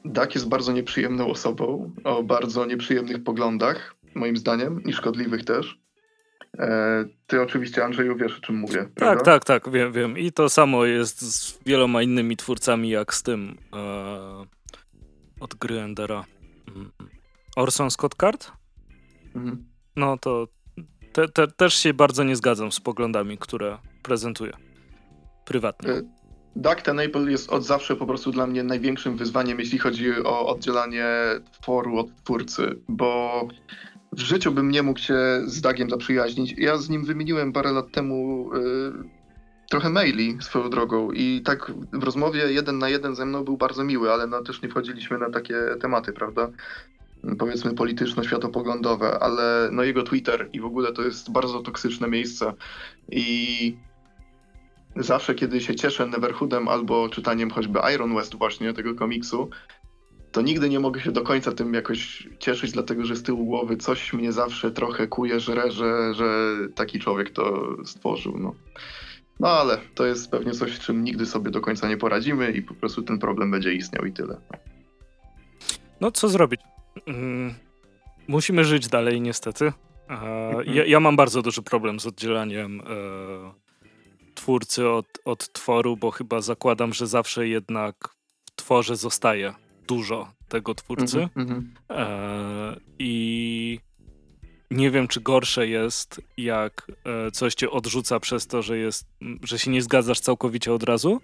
Doug jest bardzo nieprzyjemną osobą, o bardzo nieprzyjemnych poglądach, moim zdaniem, i szkodliwych też. Ty oczywiście, Andrzeju, wiesz o czym mówię, prawda? Tak, wiem. I to samo jest z wieloma innymi twórcami, jak z tym od gry Endera. Orson Scott Card? No to też się bardzo nie zgadzam z poglądami, które prezentuje prywatnie. Doug Tenable jest od zawsze po prostu dla mnie największym wyzwaniem, jeśli chodzi o oddzielanie tworu od twórcy, bo... W życiu bym nie mógł się z Dougiem zaprzyjaźnić. Ja z nim wymieniłem parę lat temu trochę maili swoją drogą i tak w rozmowie jeden na jeden ze mną był bardzo miły, ale no też nie wchodziliśmy na takie tematy, prawda? Powiedzmy polityczno-światopoglądowe, ale no jego Twitter i w ogóle to jest bardzo toksyczne miejsce i zawsze kiedy się cieszę Neverhoodem albo czytaniem choćby Iron West właśnie tego komiksu, to nigdy nie mogę się do końca tym jakoś cieszyć, dlatego że z tyłu głowy coś mnie zawsze trochę kuje, żre, że taki człowiek to stworzył. No ale to jest pewnie coś, z czym nigdy sobie do końca nie poradzimy i po prostu ten problem będzie istniał i tyle. No co zrobić? Musimy żyć dalej niestety. Ja mam bardzo duży problem z oddzielaniem twórcy od tworu, bo chyba zakładam, że zawsze jednak w tworze zostaje dużo tego twórcy i nie wiem, czy gorsze jest, jak coś cię odrzuca przez to, że się nie zgadzasz całkowicie od razu,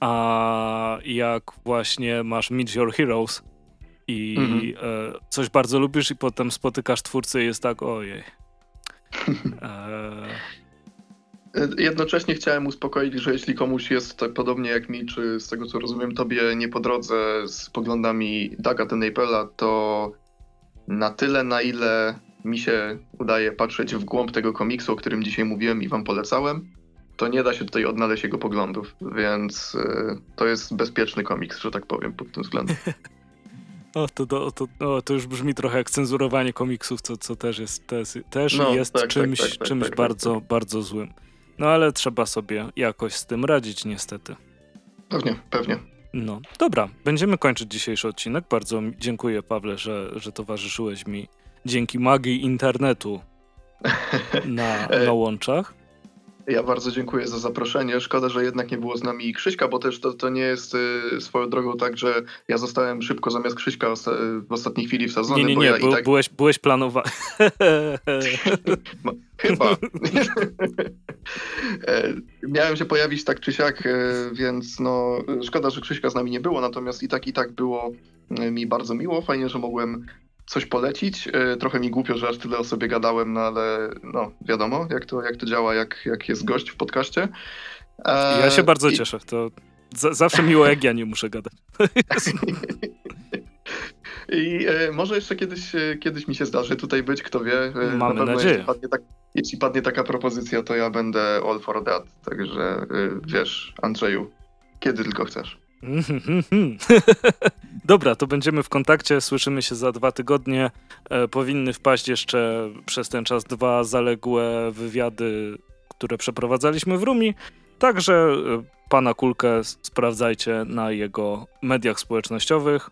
a jak właśnie masz Meet Your Heroes i coś bardzo lubisz i potem spotykasz twórcę i jest tak, ojej. Jednocześnie chciałem uspokoić, że jeśli komuś jest tak podobnie jak mi, czy z tego co rozumiem tobie nie po drodze z poglądami Daga Tenapela, to na tyle na ile mi się udaje patrzeć w głąb tego komiksu, o którym dzisiaj mówiłem i wam polecałem, to nie da się tutaj odnaleźć jego poglądów, więc to jest bezpieczny komiks, że tak powiem, pod tym względem. To już brzmi trochę jak cenzurowanie komiksów, co też jest czymś bardzo, bardzo złym. No ale trzeba sobie jakoś z tym radzić niestety. Pewnie. No, dobra, będziemy kończyć dzisiejszy odcinek. Bardzo dziękuję, Pawle, że towarzyszyłeś mi dzięki magii internetu na łączach. Ja bardzo dziękuję za zaproszenie. Szkoda, że jednak nie było z nami Krzyśka, bo też to nie jest swoją drogą tak, że ja zostałem szybko zamiast Krzyśka w ostatniej chwili wsadzony. Byłeś planowany. Chyba. Miałem się pojawić tak czy siak, więc no szkoda, że Krzyśka z nami nie było, natomiast i tak było mi bardzo miło. Fajnie, że mogłem coś polecić. Trochę mi głupio, że aż tyle o sobie gadałem, no ale no wiadomo, jak to działa, jak jest gość w podcaście. Ja się bardzo cieszę. To zawsze miło, jak ja nie muszę gadać. I może jeszcze kiedyś mi się zdarzy tutaj być, kto wie. Mamy nadzieję. Jeśli padnie taka propozycja, to ja będę all for that. Także wiesz, Andrzeju, kiedy tylko chcesz. Dobra, to będziemy w kontakcie, słyszymy się za 2 tygodnie. Powinny wpaść jeszcze przez ten czas 2 zaległe wywiady, które przeprowadzaliśmy w Rumi, także pana Kulkę sprawdzajcie na jego mediach społecznościowych,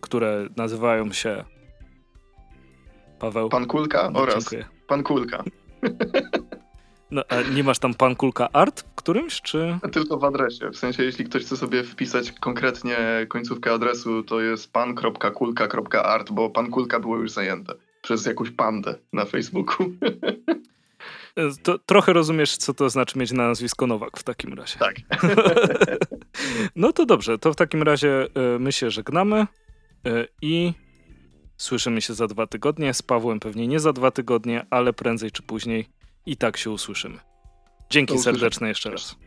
które nazywają się Paweł Pan Kulka oraz Pan Kulka. No, a nie masz tam Pan Kulka Art w którymś, czy? Tylko w adresie. W sensie, jeśli ktoś chce sobie wpisać konkretnie końcówkę adresu, to jest pan.kulka.art, bo Pan Kulka było już zajęte przez jakąś pandę na Facebooku. To trochę rozumiesz, co to znaczy mieć na nazwisko Nowak w takim razie. Tak. No to dobrze, to w takim razie my się żegnamy i słyszymy się za 2 tygodnie. Z Pawłem pewnie nie za 2 tygodnie, ale prędzej czy później. I tak się usłyszymy. Dzięki serdeczne jeszcze raz.